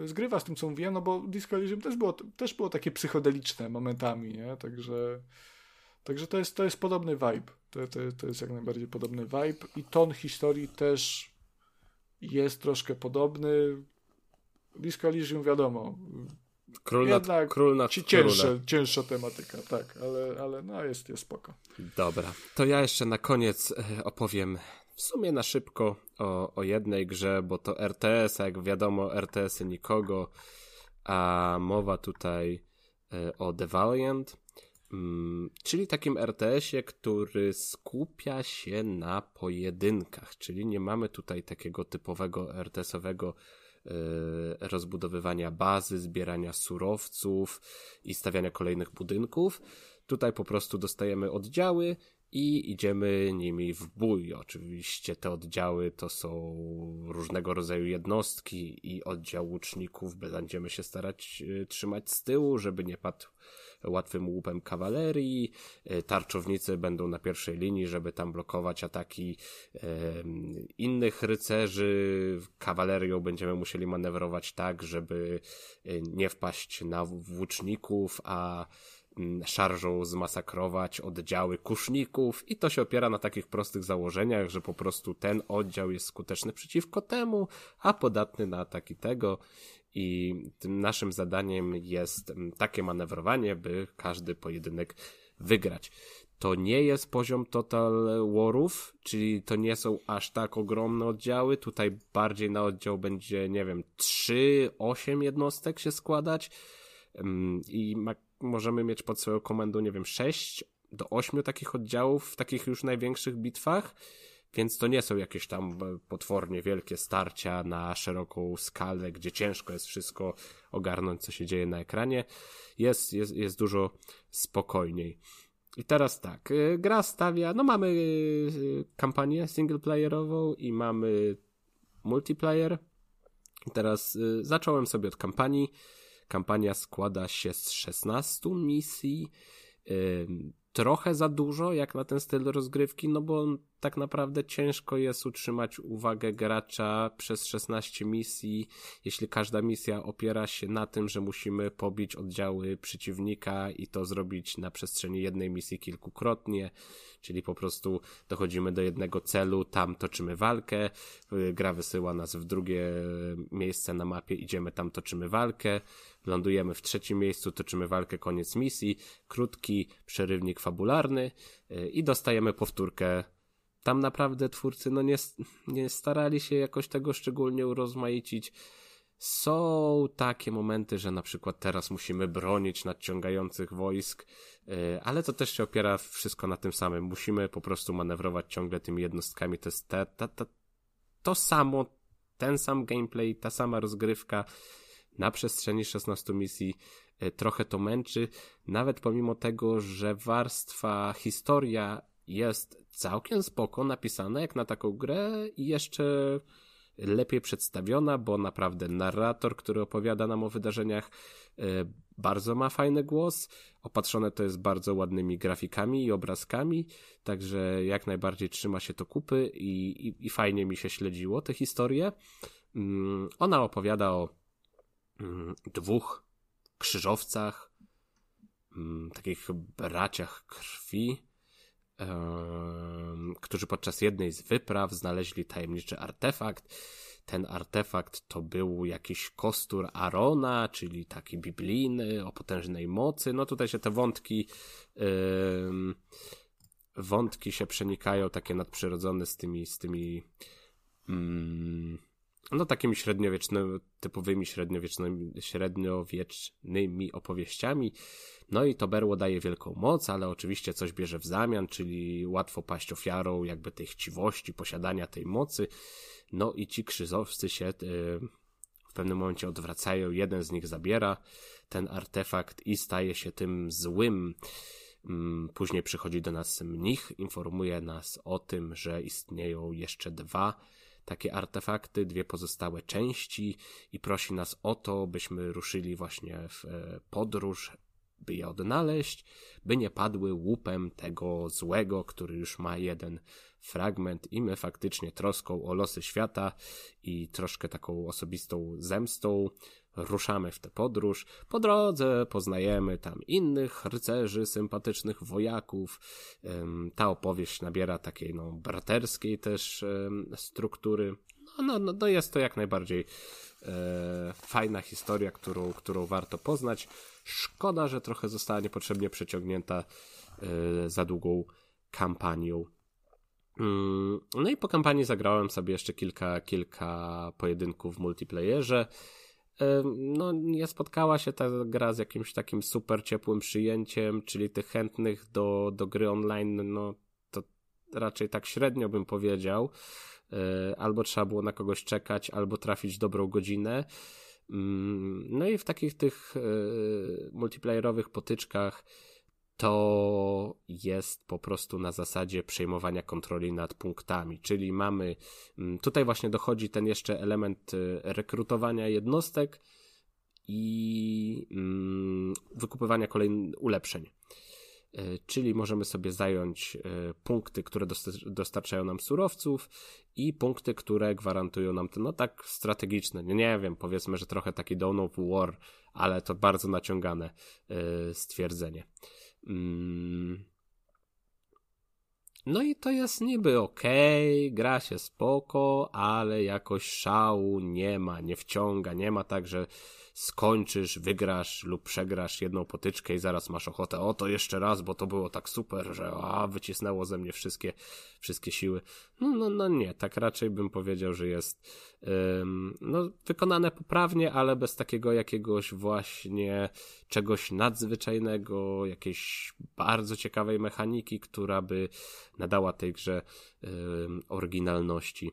yy, zgrywa z tym, co mówiłem, no bo Disco Elysium też było, też było takie psychodeliczne momentami, nie? Także, także to, jest, to jest podobny vibe. To, to, to jest jak najbardziej podobny vibe i ton historii też jest troszkę podobny. Disco Elysium wiadomo. Król nad, jednak król nad cięższa, cięższa tematyka, tak, ale, ale no jest, jest spoko. Dobra, to ja jeszcze na koniec opowiem w sumie na szybko o, o jednej grze, bo to R T S, a jak wiadomo R T S-y nikogo, a mowa tutaj y, o The Valiant, mm, czyli takim R T S-ie, który skupia się na pojedynkach, czyli nie mamy tutaj takiego typowego R T S-owego y, rozbudowywania bazy, zbierania surowców i stawiania kolejnych budynków. Tutaj po prostu dostajemy oddziały i idziemy nimi w bój. Oczywiście te oddziały to są różnego rodzaju jednostki i oddział łuczników będziemy się starać trzymać z tyłu, żeby nie padł łatwym łupem kawalerii. Tarczownicy będą na pierwszej linii, żeby tam blokować ataki innych rycerzy. Kawalerią będziemy musieli manewrować tak, żeby nie wpaść na włóczników, a szarżą zmasakrować oddziały kuszników. I to się opiera na takich prostych założeniach, że po prostu ten oddział jest skuteczny przeciwko temu, a podatny na ataki tego. I tym naszym zadaniem jest takie manewrowanie, by każdy pojedynek wygrać. To nie jest poziom Total Warów, czyli to nie są aż tak ogromne oddziały. Tutaj bardziej na oddział będzie, nie wiem, trzy osiem jednostek się składać i ma- możemy mieć pod swoją komendą, nie wiem, sześć do ośmiu takich oddziałów w takich już największych bitwach. Więc to nie są jakieś tam potwornie wielkie starcia na szeroką skalę, gdzie ciężko jest wszystko ogarnąć, co się dzieje na ekranie. Jest, jest, jest dużo spokojniej. I teraz tak, gra stawia, no mamy kampanię singleplayerową i mamy multiplayer. Teraz zacząłem sobie od kampanii. Kampania składa się z szesnastu misji. Trochę za dużo, jak na ten styl rozgrywki, no bo tak naprawdę ciężko jest utrzymać uwagę gracza przez szesnaście misji, jeśli każda misja opiera się na tym, że musimy pobić oddziały przeciwnika i to zrobić na przestrzeni jednej misji kilkukrotnie, czyli po prostu dochodzimy do jednego celu, tam toczymy walkę, gra wysyła nas w drugie miejsce na mapie, idziemy tam, toczymy walkę, lądujemy w trzecim miejscu, toczymy walkę, koniec misji, krótki przerywnik fabularny i dostajemy powtórkę. Tam naprawdę twórcy no nie, nie starali się jakoś tego szczególnie urozmaicić. Są takie momenty, że na przykład teraz musimy bronić nadciągających wojsk, ale to też się opiera wszystko na tym samym. Musimy po prostu manewrować ciągle tymi jednostkami. To jest te, ta, ta, to samo, ten sam gameplay, ta sama rozgrywka na przestrzeni szesnastu misji. Trochę to męczy, nawet pomimo tego, że warstwa historia jest całkiem spoko napisana jak na taką grę i jeszcze lepiej przedstawiona, bo naprawdę narrator, który opowiada nam o wydarzeniach, bardzo ma fajny głos, opatrzone to jest bardzo ładnymi grafikami i obrazkami, także jak najbardziej trzyma się to kupy i, i, i fajnie mi się śledziło tę historię. Ona opowiada o dwóch krzyżowcach, takich braciach krwi, którzy podczas jednej z wypraw znaleźli tajemniczy artefakt. Ten artefakt to był jakiś kostur Arona, czyli taki biblijny o potężnej mocy. No tutaj się te wątki yy, wątki się przenikają, takie nadprzyrodzone z tymi z tymi yy, no takimi średniowiecznymi, typowymi średniowiecznymi, średniowiecznymi opowieściami. No i to berło daje wielką moc, ale oczywiście coś bierze w zamian, czyli łatwo paść ofiarą jakby tej chciwości, posiadania tej mocy. No i ci krzyżowcy się w pewnym momencie odwracają, jeden z nich zabiera ten artefakt i staje się tym złym. Później przychodzi do nas mnich, informuje nas o tym, że istnieją jeszcze dwa takie artefakty, dwie pozostałe części i prosi nas o to, byśmy ruszyli właśnie w podróż, by je odnaleźć, by nie padły łupem tego złego, który już ma jeden fragment. I my faktycznie troską o losy świata i troszkę taką osobistą zemstą ruszamy w tę podróż. Po drodze poznajemy tam innych rycerzy, sympatycznych wojaków. Ta opowieść nabiera takiej no braterskiej też struktury. No, no, no, no jest to jak najbardziej e, fajna historia, którą, którą warto poznać. Szkoda, że trochę została niepotrzebnie przeciągnięta e, za długą kampanią. Mm, no i po kampanii zagrałem sobie jeszcze kilka, kilka pojedynków w multiplayerze. E, no nie spotkała się ta gra z jakimś takim super ciepłym przyjęciem, czyli tych chętnych do, do gry online, no to raczej tak średnio bym powiedział. Albo trzeba było na kogoś czekać, albo trafić dobrą godzinę. No i w takich tych multiplayerowych potyczkach to jest po prostu na zasadzie przejmowania kontroli nad punktami, czyli mamy, tutaj właśnie dochodzi ten jeszcze element rekrutowania jednostek i wykupywania kolejnych ulepszeń. Czyli możemy sobie zająć punkty, które dostarczają nam surowców i punkty, które gwarantują nam ten atak strategiczny. Nie wiem, powiedzmy, że trochę taki Dawn of War, ale to bardzo naciągane stwierdzenie. No i to jest niby okej, okay, gra się spoko, ale jakoś szału nie ma, nie wciąga, nie ma tak, że skończysz, wygrasz lub przegrasz jedną potyczkę i zaraz masz ochotę, o to jeszcze raz, bo to było tak super, że a, wycisnęło ze mnie wszystkie, wszystkie siły. No, no, no nie, tak raczej bym powiedział, że jest ym, no, wykonane poprawnie, ale bez takiego jakiegoś właśnie czegoś nadzwyczajnego, jakiejś bardzo ciekawej mechaniki, która by nadała tej grze ym, oryginalności.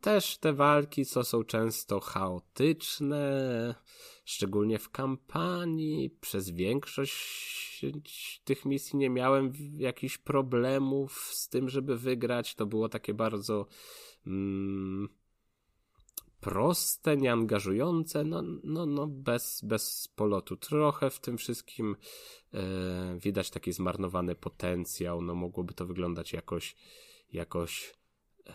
Też te walki, co są często chaotyczne, szczególnie w kampanii, przez większość tych misji nie miałem jakichś problemów z tym, żeby wygrać. To było takie bardzo mm, proste, nieangażujące, no, no, no bez, bez polotu. Trochę w tym wszystkim yy, widać taki zmarnowany potencjał, no mogłoby to wyglądać jakoś jakoś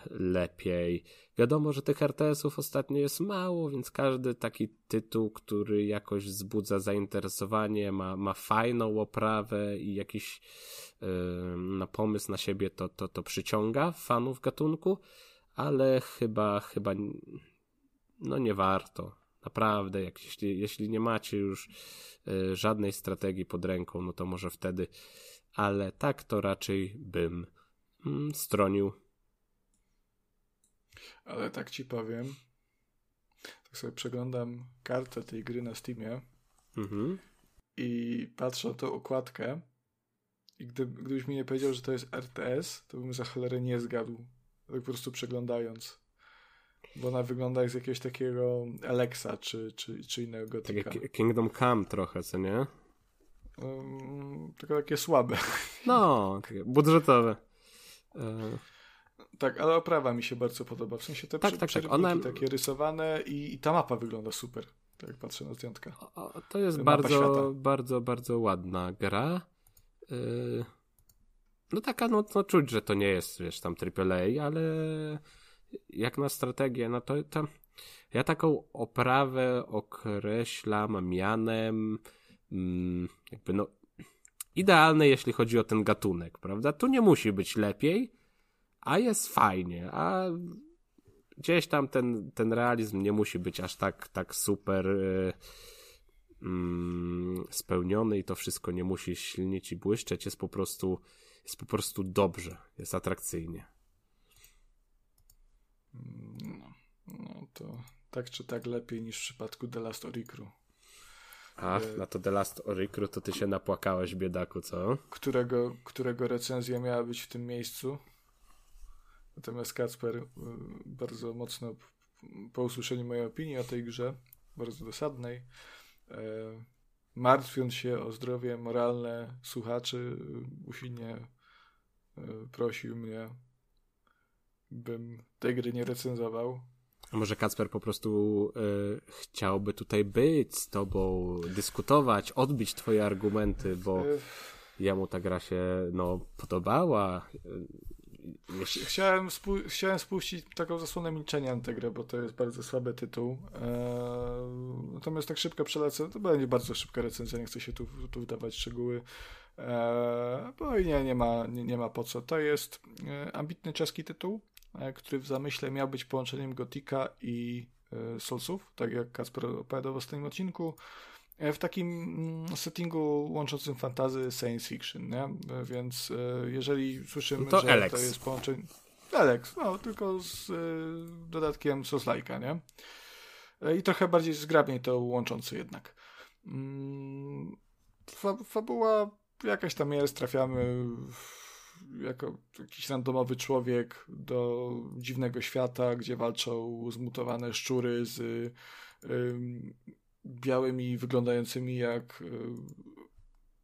lepiej. Wiadomo, że tych er te esów ostatnio jest mało, więc każdy taki tytuł, który jakoś wzbudza zainteresowanie, ma, ma fajną oprawę i jakiś yy, na pomysł na siebie, to, to, to przyciąga fanów gatunku, ale chyba, chyba no nie warto. Naprawdę, jak, jeśli, jeśli nie macie już yy, żadnej strategii pod ręką, no to może wtedy, ale tak to raczej bym mm, stronił. Ale tak ci powiem, tak sobie przeglądam kartę tej gry na Steamie mhm. i patrzę na tą okładkę i gdy, gdybyś mi nie powiedział, że to jest er te es, to bym za cholerę nie zgadł, tak po prostu przeglądając, bo ona wygląda jak z jakiegoś takiego Alexa czy, czy, czy innego gotyka. Tak jak Kingdom Come trochę, co nie? Um, tylko takie słabe. No, budżetowe. Y- Tak, ale oprawa mi się bardzo podoba. W sensie te tak, prze- tak, przerywniki tak. One... takie rysowane i, i ta mapa wygląda super. Tak patrzę na zdjęcia. To jest bardzo, bardzo, bardzo ładna gra. Yy... No taka, no, no czuć, że to nie jest, wiesz, tam triple A, ale jak na strategię, no to, to ja taką oprawę określam mianem mm, jakby no idealnej, jeśli chodzi o ten gatunek, prawda? Tu nie musi być lepiej, a jest fajnie, a gdzieś tam ten, ten realizm nie musi być aż tak, tak super mm, spełniony i to wszystko nie musi silnić i błyszczeć, jest po prostu jest po prostu dobrze, jest atrakcyjnie. No, no to tak czy tak lepiej niż w przypadku The Last Oricru. Ach, na to The Last Oricru to ty się napłakałeś, biedaku, co? Którego, którego recenzja miała być w tym miejscu? Natomiast Kacper bardzo mocno po usłyszeniu mojej opinii o tej grze, bardzo dosadnej, martwiąc się o zdrowie moralne słuchaczy, usilnie prosił mnie, bym tej gry nie recenzował. A może Kacper po prostu y, chciałby tutaj być z tobą, dyskutować, odbić twoje argumenty, bo jemu ta gra się no, podobała. Chciałem, spu- chciałem spuścić taką zasłonę milczenia na tę grę, bo to jest bardzo słaby tytuł. Eee, natomiast tak szybko przelecę, to będzie bardzo szybka recenzja, nie chcę się tu, tu wdawać szczegóły, eee, bo i nie, nie, ma, nie, nie ma po co. To jest e, ambitny czeski tytuł, e, który w zamyśle miał być połączeniem Gotika i e, Soulsów, tak jak Kacper opowiadał w ostatnim odcinku, w takim settingu łączącym fantasy science fiction, nie? Więc jeżeli słyszymy, no to że Alex. To jest połączenie... Alex, no, tylko z y, dodatkiem Souls-like'a, nie? I trochę bardziej zgrabniej to łączący jednak. Mm, fa- fabuła jakaś tam jest, trafiamy w, jako jakiś randomowy człowiek do dziwnego świata, gdzie walczą zmutowane szczury z... Y, y, białymi, wyglądającymi jak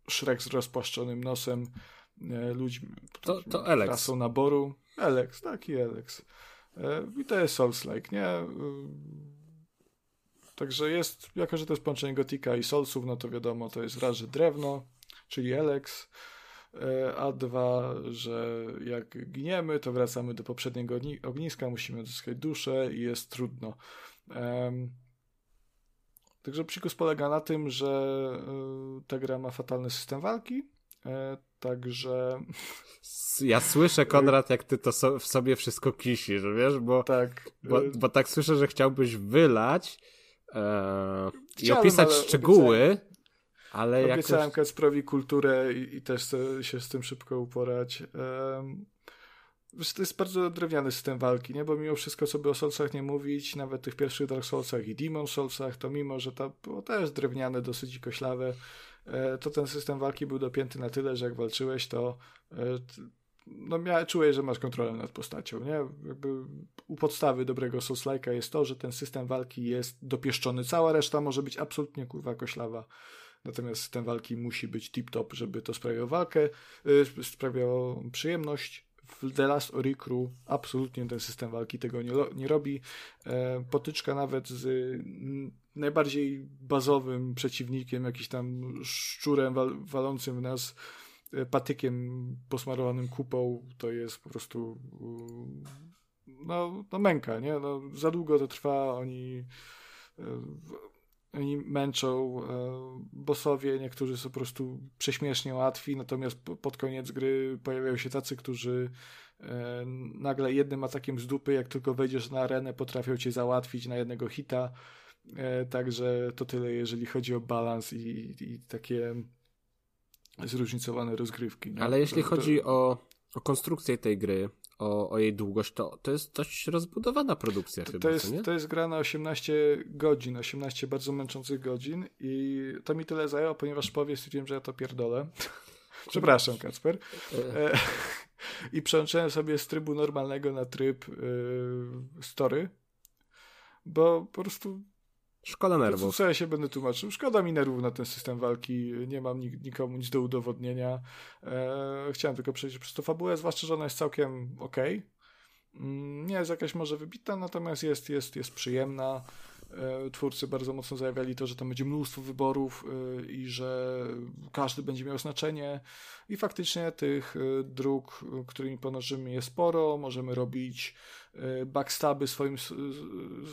Shrek z rozpłaszczonym nosem, ludźmi, to, to klasą naboru. Elex, taki Elex. I to jest Souls-like, nie? Także jest, jako że to jest połączenie Gotika i Soulsów, no to wiadomo, to jest raz, że drewno, czyli Elex, a dwa, że jak giniemy, to wracamy do poprzedniego ogniska, musimy odzyskać duszę i jest trudno. Także psikus polega na tym, że ta gra ma fatalny system walki, także... Ja słyszę, Konrad, jak ty to so- w sobie wszystko kisisz, wiesz, bo tak, bo, bo tak słyszę, że chciałbyś wylać ee, i opisać ale szczegóły, obiecałem, ale jakoś... Obiecałem Kacprowi kulturę i, i też chcę się z tym szybko uporać. Um, to jest bardzo drewniany system walki, nie? Bo mimo wszystko, co by o Soulsach nie mówić, nawet tych pierwszych Dark Soulsach i Demon Soulsach, to mimo, że to było też drewniane, dosyć koślawe, to ten system walki był dopięty na tyle, że jak walczyłeś, to no, ja czuję, że masz kontrolę nad postacią, nie? Jakby u podstawy dobrego Souls-like'a jest to, że ten system walki jest dopieszczony. Cała reszta może być absolutnie kurwa koślawa. Natomiast system walki musi być tip-top, żeby to sprawiało walkę, sprawiało przyjemność. W The Last Oricru absolutnie ten system walki tego nie, lo- nie robi. E, potyczka nawet z y, najbardziej bazowym przeciwnikiem, jakiś tam szczurem wal- walącym w nas e, patykiem posmarowanym kupą, to jest po prostu y, no, no męka, nie? No, za długo to trwa, oni, y, oni męczą, y, bossowie niektórzy są po prostu prześmiesznie łatwi, natomiast po, pod koniec gry pojawiają się tacy, którzy nagle jednym atakiem z dupy, jak tylko wejdziesz na arenę, potrafią cię załatwić na jednego hita. Także to tyle, jeżeli chodzi o balans i, i, i takie zróżnicowane rozgrywki. Nie? Ale jeśli to, chodzi to... O, o konstrukcję tej gry, o, o jej długość, to, to jest dość rozbudowana produkcja to, chyba, to jest, nie? To jest gra na osiemnaście godzin, osiemnaście bardzo męczących godzin i to mi tyle zajęło, ponieważ powiem, stwierdziłem, że ja to pierdolę. Przepraszam, Kacper. E... I przełączyłem sobie z trybu normalnego na tryb yy, story, bo po prostu... Szkoda nerwów. Co ja się będę tłumaczył? Szkoda mi nerwów na ten system walki, nie mam nikomu nic do udowodnienia. E, chciałem tylko przejść przez tą fabułę, zwłaszcza, że ona jest całkiem okej. Okay. Nie jest jakaś może wybitna, natomiast jest, jest, jest przyjemna. Twórcy bardzo mocno zajawiali to, że tam będzie mnóstwo wyborów i że każdy będzie miał znaczenie i faktycznie tych dróg, którymi ponosimy, jest sporo. Możemy robić backstaby swoim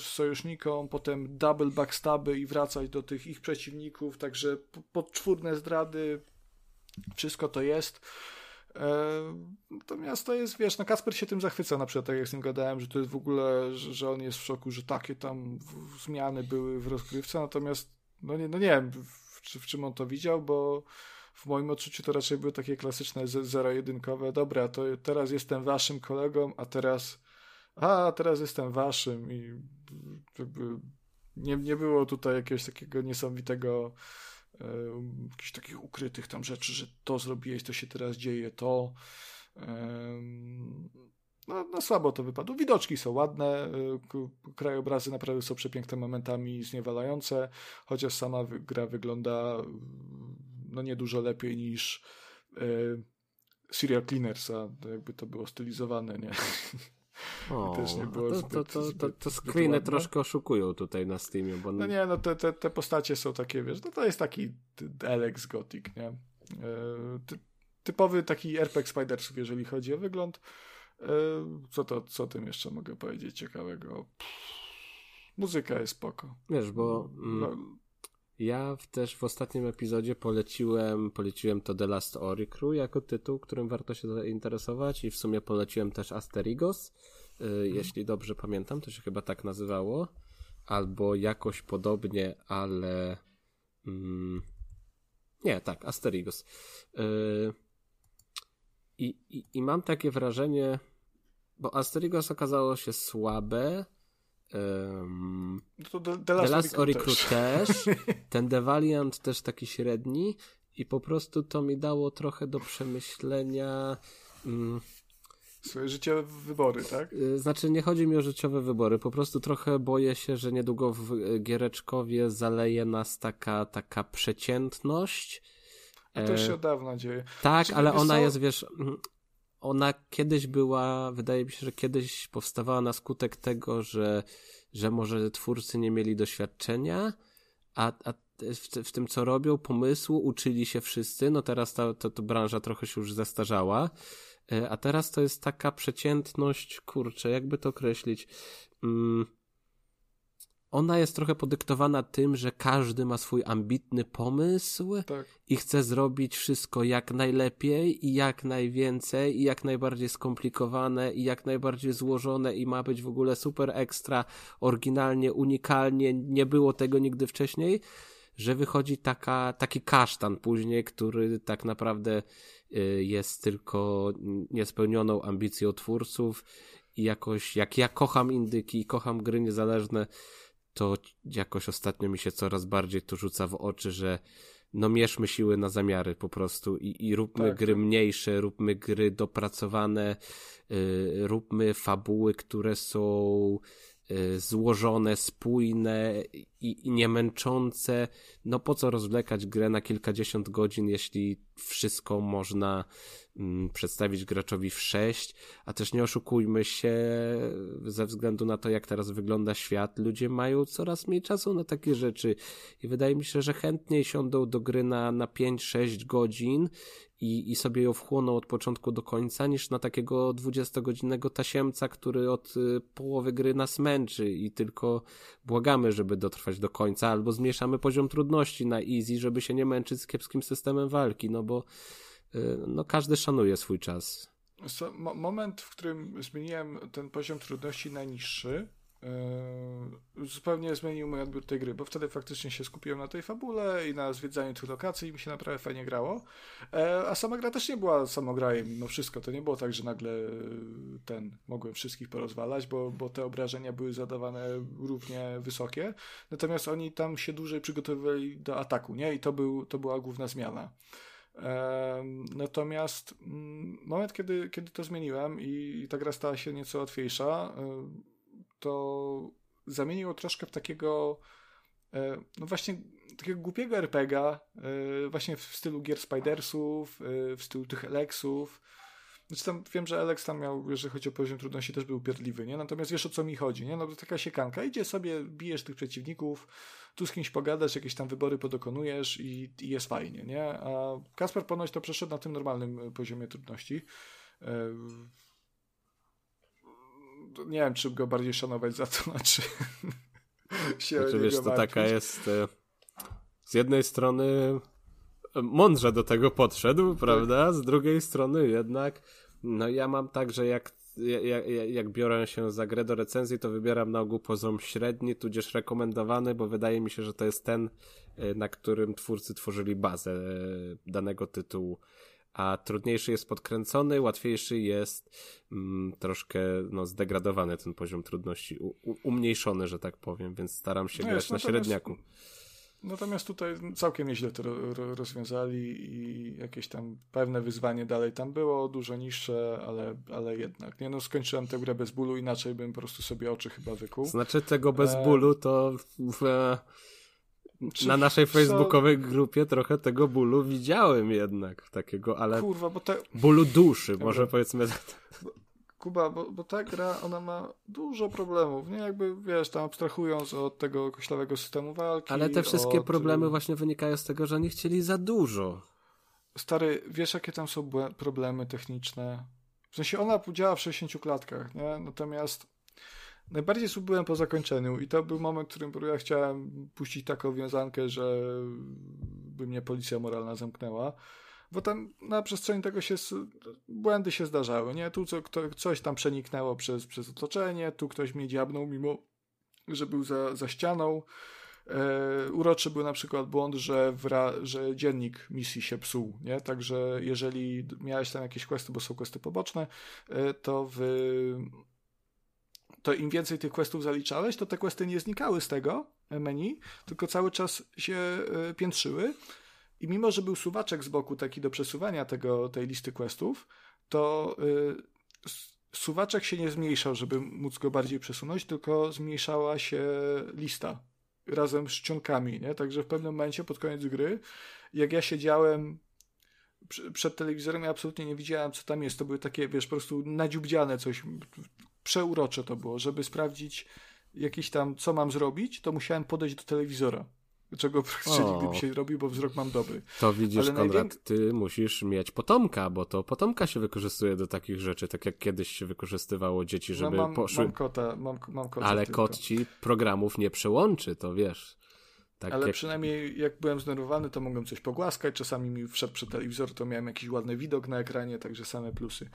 sojusznikom, potem double backstaby i wracać do tych ich przeciwników, także podczwórne zdrady, wszystko to jest. Natomiast to jest, wiesz, no Kacper się tym zachwyca na przykład, tak jak z nim gadałem, że to jest w ogóle, że, że on jest w szoku, że takie tam zmiany były w rozgrywce, natomiast no nie, no nie wiem w, w czym on to widział, bo w moim odczuciu to raczej były takie klasyczne zero-jedynkowe, dobra, to teraz jestem waszym kolegą, a teraz a teraz jestem waszym i jakby nie, nie było tutaj jakiegoś takiego niesamowitego jakichś takich ukrytych tam rzeczy, że to zrobiłeś, to się teraz dzieje, to no, no słabo to wypadło. Widoczki są ładne, krajobrazy naprawdę są przepiękne momentami, zniewalające, chociaż sama gra wygląda no nie dużo lepiej niż Serial Cleaners, jakby to było stylizowane, nie? O, też nie było to, zbyt, to, to, to, to screeny troszkę oszukują tutaj na Steamie, bo... No nie, no te, te, te postacie są takie, wiesz, no to jest taki Elex Gothic, nie? E, ty, typowy taki R P G Spidersów, jeżeli chodzi o wygląd. E, co to, co tym jeszcze mogę powiedzieć ciekawego? Pff, muzyka jest spoko. Wiesz, bo mm, no, ja w, też w ostatnim epizodzie poleciłem, poleciłem to The Last Oricru jako tytuł, którym warto się zainteresować i w sumie poleciłem też Asterigos. Jeśli dobrze pamiętam, to się chyba tak nazywało, albo jakoś podobnie, ale mm, nie, tak, Asterigos. Yy, i, i, i mam takie wrażenie, bo Asterigos okazało się słabe, um, to de, de The Last Oricru też, ten Devaliant też taki średni i po prostu to mi dało trochę do przemyślenia... Mm, swoje życiowe wybory, tak? Znaczy nie chodzi mi o życiowe wybory, po prostu trochę boję się, że niedługo w Giereczkowie zaleje nas taka, taka przeciętność No to się od dawna dzieje. Tak, Czyli ale ona są... jest, wiesz, ona kiedyś była, wydaje mi się, że kiedyś powstawała na skutek tego, że, że może twórcy nie mieli doświadczenia, a, a w, w tym, co robią, pomysłu uczyli się wszyscy. No teraz ta, ta, ta branża trochę się już zestarzała, a teraz to jest taka przeciętność, kurczę, jakby to określić... Mm. Ona jest trochę podyktowana tym, że każdy ma swój ambitny pomysł, tak, i chce zrobić wszystko jak najlepiej i jak najwięcej i jak najbardziej skomplikowane i jak najbardziej złożone i ma być w ogóle super ekstra, oryginalnie, unikalnie, nie było tego nigdy wcześniej, że wychodzi taka, taki kasztan później, który tak naprawdę jest tylko niespełnioną ambicją twórców i jakoś, jak ja kocham indyki i kocham gry niezależne, to jakoś ostatnio mi się coraz bardziej to rzuca w oczy, że no mierzmy siły na zamiary po prostu i, i róbmy tak, gry mniejsze, róbmy gry dopracowane, yy, róbmy fabuły, które są yy, złożone, spójne i, i niemęczące. No po co rozwlekać grę na kilkadziesiąt godzin, jeśli wszystko można mm, przedstawić graczowi w sześć, a też nie oszukujmy się, ze względu na to, jak teraz wygląda świat, ludzie mają coraz mniej czasu na takie rzeczy i wydaje mi się, że chętniej siądą do gry na, na pięć sześć godzin i, i sobie ją wchłoną od początku do końca, niż na takiego dwudziestogodzinnego tasiemca, który od y, połowy gry nas męczy i tylko błagamy, żeby dotrwać do końca, albo zmniejszamy poziom trudności na easy, żeby się nie męczyć z kiepskim systemem walki, no bo no każdy szanuje swój czas. Moment, w którym zmieniłem ten poziom trudności na niższy, yy, zupełnie zmienił mój odbiór tej gry, bo wtedy faktycznie się skupiłem na tej fabule i na zwiedzaniu tych lokacji i mi się naprawdę fajnie grało. E, a sama gra też nie była samograjem mimo wszystko. To nie było tak, że nagle ten mogłem wszystkich porozwalać, bo, bo te obrażenia były zadawane równie wysokie. Natomiast oni tam się dłużej przygotowywali do ataku, nie? I to, był, to była główna zmiana. Natomiast moment, kiedy, kiedy to zmieniłem i ta gra stała się nieco łatwiejsza, to zamieniło troszkę w takiego no właśnie takiego głupiego er pe gie a, właśnie w stylu gier Spidersów, w stylu tych Elexów. Znaczy tam, wiem, że Alex tam miał, jeżeli chodzi o poziom trudności, też był pierdliwy, nie? Natomiast wiesz, o co mi chodzi, nie? No to taka siekanka, idzie sobie, bijesz tych przeciwników, tu z kimś pogadasz, jakieś tam wybory podokonujesz i, i jest fajnie, nie? A Kacper ponoć to przeszedł na tym normalnym poziomie trudności. Nie wiem, czy go bardziej szanować za to, czy się znaczy, wiesz, to martwić. Taka jest z jednej strony... Mądrze do tego podszedł, prawda? Z drugiej strony jednak, no ja mam tak, że jak, jak, jak biorę się za grę do recenzji, to wybieram na ogół poziom średni, tudzież rekomendowany, bo wydaje mi się, że to jest ten, na którym twórcy tworzyli bazę danego tytułu. A trudniejszy jest podkręcony, łatwiejszy jest mm, troszkę no, zdegradowany ten poziom trudności, u, u, umniejszony, że tak powiem, więc staram się no grać na średniaku. Natomiast tutaj całkiem nieźle to rozwiązali i jakieś tam pewne wyzwanie dalej tam było, dużo niższe, ale, ale jednak. Nie no, skończyłem tę grę bez bólu, inaczej bym po prostu sobie oczy chyba wykuł. Znaczy tego bez e... bólu to w, e... na naszej facebookowej co... grupie trochę tego bólu widziałem jednak. Takiego, ale kurwa, bo te... bólu duszy, dobra, może powiedzmy... Kuba, bo, bo ta gra, ona ma dużo problemów, nie? Jakby, wiesz, tam abstrahując od tego koślawego systemu walki... Ale te wszystkie od... problemy właśnie wynikają z tego, że oni chcieli za dużo. Stary, wiesz, jakie tam są błę- problemy techniczne? W sensie ona działa w sześćdziesięciu klatkach, nie? Natomiast najbardziej byłem po zakończeniu i to był moment, w którym ja chciałem puścić taką wiązankę, że by mnie policja moralna zamknęła. Bo tam na przestrzeni tego się błędy się zdarzały, nie? Tu co, kto, coś tam przeniknęło przez, przez otoczenie, tu ktoś mnie dziabnął, mimo że był za, za ścianą. E, uroczy był na przykład błąd, że, wra, że dziennik misji się psuł, nie? Także jeżeli miałeś tam jakieś questy, bo są questy poboczne, e, to w... to im więcej tych questów zaliczałeś, to te questy nie znikały z tego menu, tylko cały czas się e, piętrzyły. I mimo, że był suwaczek z boku taki do przesuwania tego, tej listy questów, to y, suwaczek się nie zmniejszał, żeby móc go bardziej przesunąć, tylko zmniejszała się lista razem z czcionkami, nie? Także w pewnym momencie pod koniec gry, jak ja siedziałem przed telewizorem ja absolutnie nie widziałem, co tam jest. To były takie, wiesz, po prostu nadziubdziane coś. Przeurocze to było. Żeby sprawdzić jakieś tam, co mam zrobić, to musiałem podejść do telewizora. Czego praktycznie nigdy mi się robił, bo wzrok mam dobry. To widzisz, ale Konrad, najwięk... ty musisz mieć potomka, bo to potomka się wykorzystuje do takich rzeczy, tak jak kiedyś się wykorzystywało dzieci, żeby no mam, poszły... Mam kota, mam, mam kota. Ale tylko. Kot ci programów nie przełączy, to wiesz. Tak ale jak... przynajmniej jak byłem zdenerwowany, to mogłem coś pogłaskać, czasami mi wszedł przed telewizor, to miałem jakiś ładny widok na ekranie, także same plusy.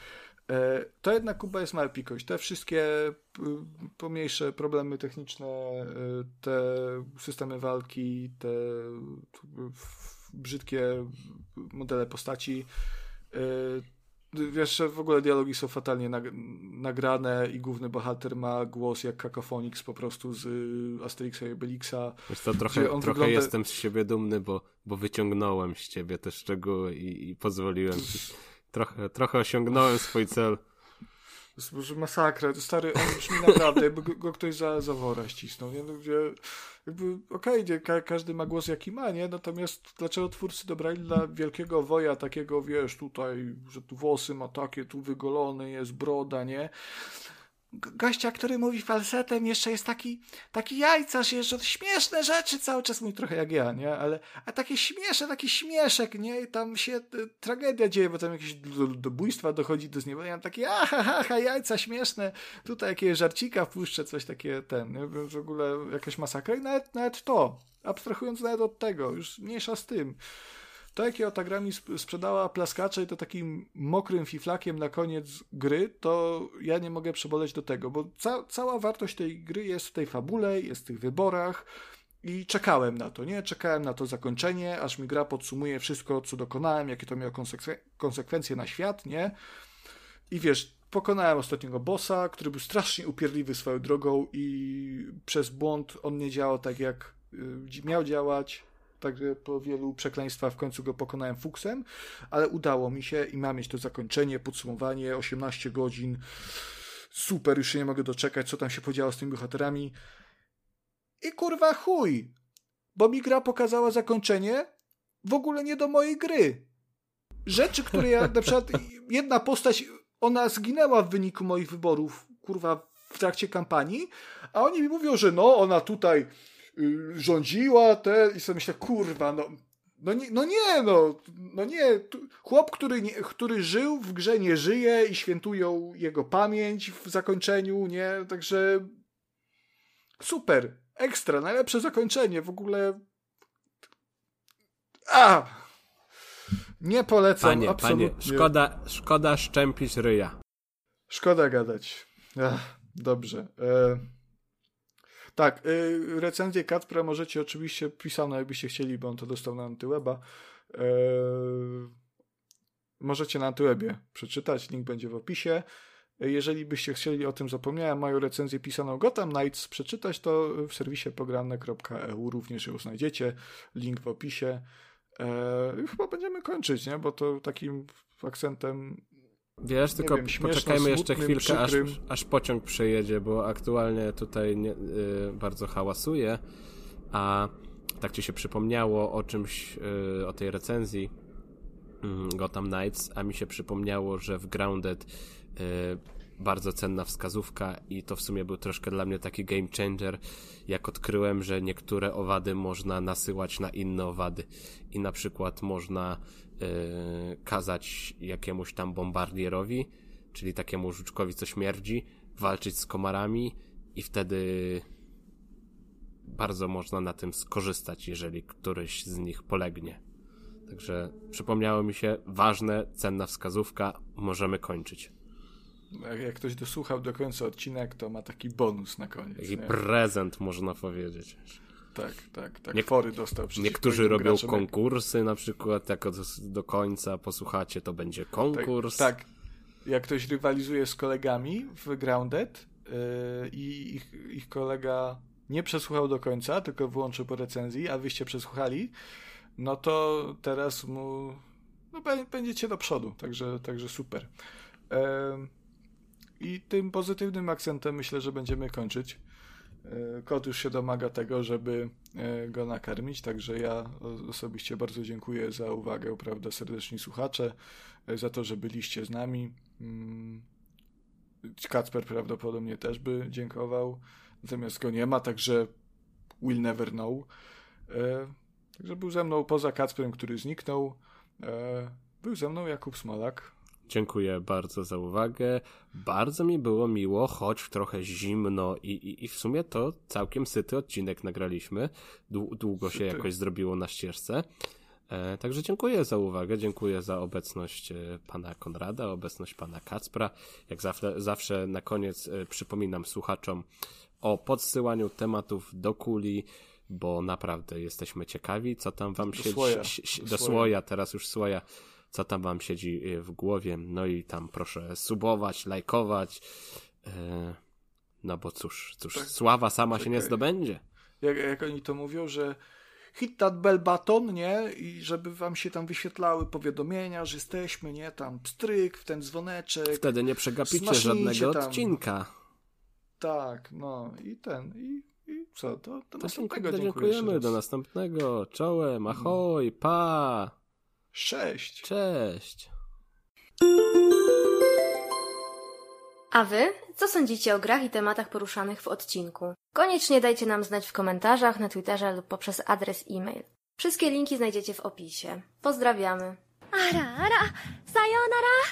To jednak Kuba jest mała pikość. Te wszystkie pomniejsze problemy techniczne, te systemy walki, te brzydkie modele postaci, wiesz, w ogóle dialogi są fatalnie nagrane i główny bohater ma głos jak Kakofonix po prostu z Asterixa i Obelixa. Wiesz co, trochę, trochę wygląda... jestem z siebie dumny, bo, bo wyciągnąłem z ciebie te szczegóły i, i pozwoliłem ci. Trochę, trochę osiągnąłem swój cel. Boże, masakra. Stary, on brzmi naprawdę, jakby go, go ktoś za, za wora ścisnął. Nie? Jakby, okej, okay, ka- każdy ma głos jaki ma, nie? Natomiast dlaczego twórcy dobrali dla wielkiego woja takiego, wiesz, tutaj, że tu włosy ma takie, tu wygolony jest, broda, nie? Gościa, który mówi falsetem, jeszcze jest taki, taki jajcarz, jeszcze śmieszne rzeczy cały czas mówi, trochę jak ja, nie? Ale, a takie śmiesze, taki śmieszek, nie? I tam się t- tragedia dzieje, bo tam jakieś do, do bójstwa dochodzi do zniewolenia. Ja takie, aha, aha, jajca śmieszne, tutaj jakieś żarcika wpuszczę, coś takie, ten, nie? W ogóle jakaś masakra i nawet, nawet to, abstrahując nawet od tego, już mniejsza z tym. To, jakie ta gra mi sprzedała plaskacze i to takim mokrym fiflakiem na koniec gry, to ja nie mogę przeboleć do tego, bo ca- cała wartość tej gry jest w tej fabule, jest w tych wyborach i czekałem na to, nie? Czekałem na to zakończenie, aż mi gra podsumuje wszystko, co dokonałem, jakie to miało konsekwen- konsekwencje na świat, nie? I wiesz, pokonałem ostatniego bossa, który był strasznie upierdliwy swoją drogą i przez błąd on nie działał tak, jak y- miał działać. Także po wielu przekleństwach w końcu go pokonałem fuksem, ale udało mi się i mam mieć to zakończenie, podsumowanie, osiemnaście godzin, super, już się nie mogę doczekać, co tam się podziało z tymi bohaterami i kurwa chuj, bo mi gra pokazała zakończenie w ogóle nie do mojej gry. Rzeczy, które ja, na przykład jedna postać, ona zginęła w wyniku moich wyborów, kurwa, w trakcie kampanii, a oni mi mówią, że no, ona tutaj rządziła te i sobie myślę, kurwa, no, no nie, no nie, no, no nie, chłop, który, nie, który żył w grze nie żyje i świętują jego pamięć w zakończeniu, nie, także super, ekstra, najlepsze zakończenie, w ogóle a nie polecam, panie, absolutnie. Panie, szkoda, szkoda szczępić ryja. Szkoda gadać. Ach, dobrze, e... Tak, yy, recenzję Kacpra możecie oczywiście pisane, jakbyście chcieli, bo on to dostał na Antyweba. Yy, możecie na Antywebie przeczytać, link będzie w opisie. Yy, jeżeli byście chcieli, o tym zapomniałem, moją recenzję pisaną Gotham Knights przeczytać, to w serwisie pograne kropka e u również ją znajdziecie, link w opisie. Yy, chyba będziemy kończyć, nie? Bo to takim akcentem... Wiesz, tylko wiem, poczekajmy smutnym, jeszcze chwilkę, aż, aż pociąg przejedzie, bo aktualnie tutaj nie, y, bardzo hałasuje, a tak ci się przypomniało o czymś, y, o tej recenzji y, Gotham Knights, a mi się przypomniało, że w Grounded y, bardzo cenna wskazówka i to w sumie był troszkę dla mnie taki game changer, jak odkryłem, że niektóre owady można nasyłać na inne owady i na przykład można Yy, kazać jakiemuś tam bombardierowi, czyli takiemu żuczkowi, co śmierdzi, walczyć z komarami i wtedy bardzo można na tym skorzystać, jeżeli któryś z nich polegnie. Także przypomniało mi się, ważne, cenna wskazówka, możemy kończyć. Jak, jak ktoś dosłuchał do końca odcinek, to ma taki bonus na koniec. Taki prezent, można powiedzieć. Tak, tak, tak. Niek- dostał niektórzy robią graczem. Konkursy na przykład, jak do, do końca posłuchacie, to będzie konkurs. Tak, tak. Jak ktoś rywalizuje z kolegami w Grounded yy, i ich, ich kolega nie przesłuchał do końca, tylko wyłączył po recenzji, a wyście przesłuchali, no to teraz mu no, będziecie do przodu, także, także super. Yy, I tym pozytywnym akcentem myślę, że będziemy kończyć. Kot już się domaga tego, żeby go nakarmić, także ja osobiście bardzo dziękuję za uwagę, prawda, serdeczni słuchacze, za to, że byliście z nami. Kacper prawdopodobnie też by dziękował, natomiast go nie ma, także we'll never know. Także był ze mną, poza Kacperem, który zniknął, był ze mną Jakub Smolak. Dziękuję bardzo za uwagę. Bardzo mi było miło, choć trochę zimno i, i, i w sumie to całkiem syty odcinek nagraliśmy. Długo syty się jakoś zrobiło na ścieżce. E, także dziękuję za uwagę, dziękuję za obecność pana Konrada, obecność pana Kacpra. Jak zawsze, zawsze na koniec przypominam słuchaczom o podsyłaniu tematów do kuli, bo naprawdę jesteśmy ciekawi, co tam wam się... Do słoja. Do słoja, teraz już słoja. Co tam wam siedzi w głowie, no i tam proszę subować, lajkować, no bo cóż, cóż tak, sława sama tak się nie zdobędzie. Jak, jak oni to mówią, że hit that bell button, nie, i żeby wam się tam wyświetlały powiadomienia, że jesteśmy, nie, tam pstryk w ten dzwoneczek. Wtedy nie przegapicie żadnego tam odcinka. Tak, no i ten, i, i co, do, do to następnego dziękuję, dziękujemy, do, do następnego, czołem, ahoj, pa! Cześć. Cześć. A wy? Co sądzicie o grach i tematach poruszanych w odcinku? Koniecznie dajcie nam znać w komentarzach, na Twitterze lub poprzez adres e-mail. Wszystkie linki znajdziecie w opisie. Pozdrawiamy. Ara, ara, sayonara!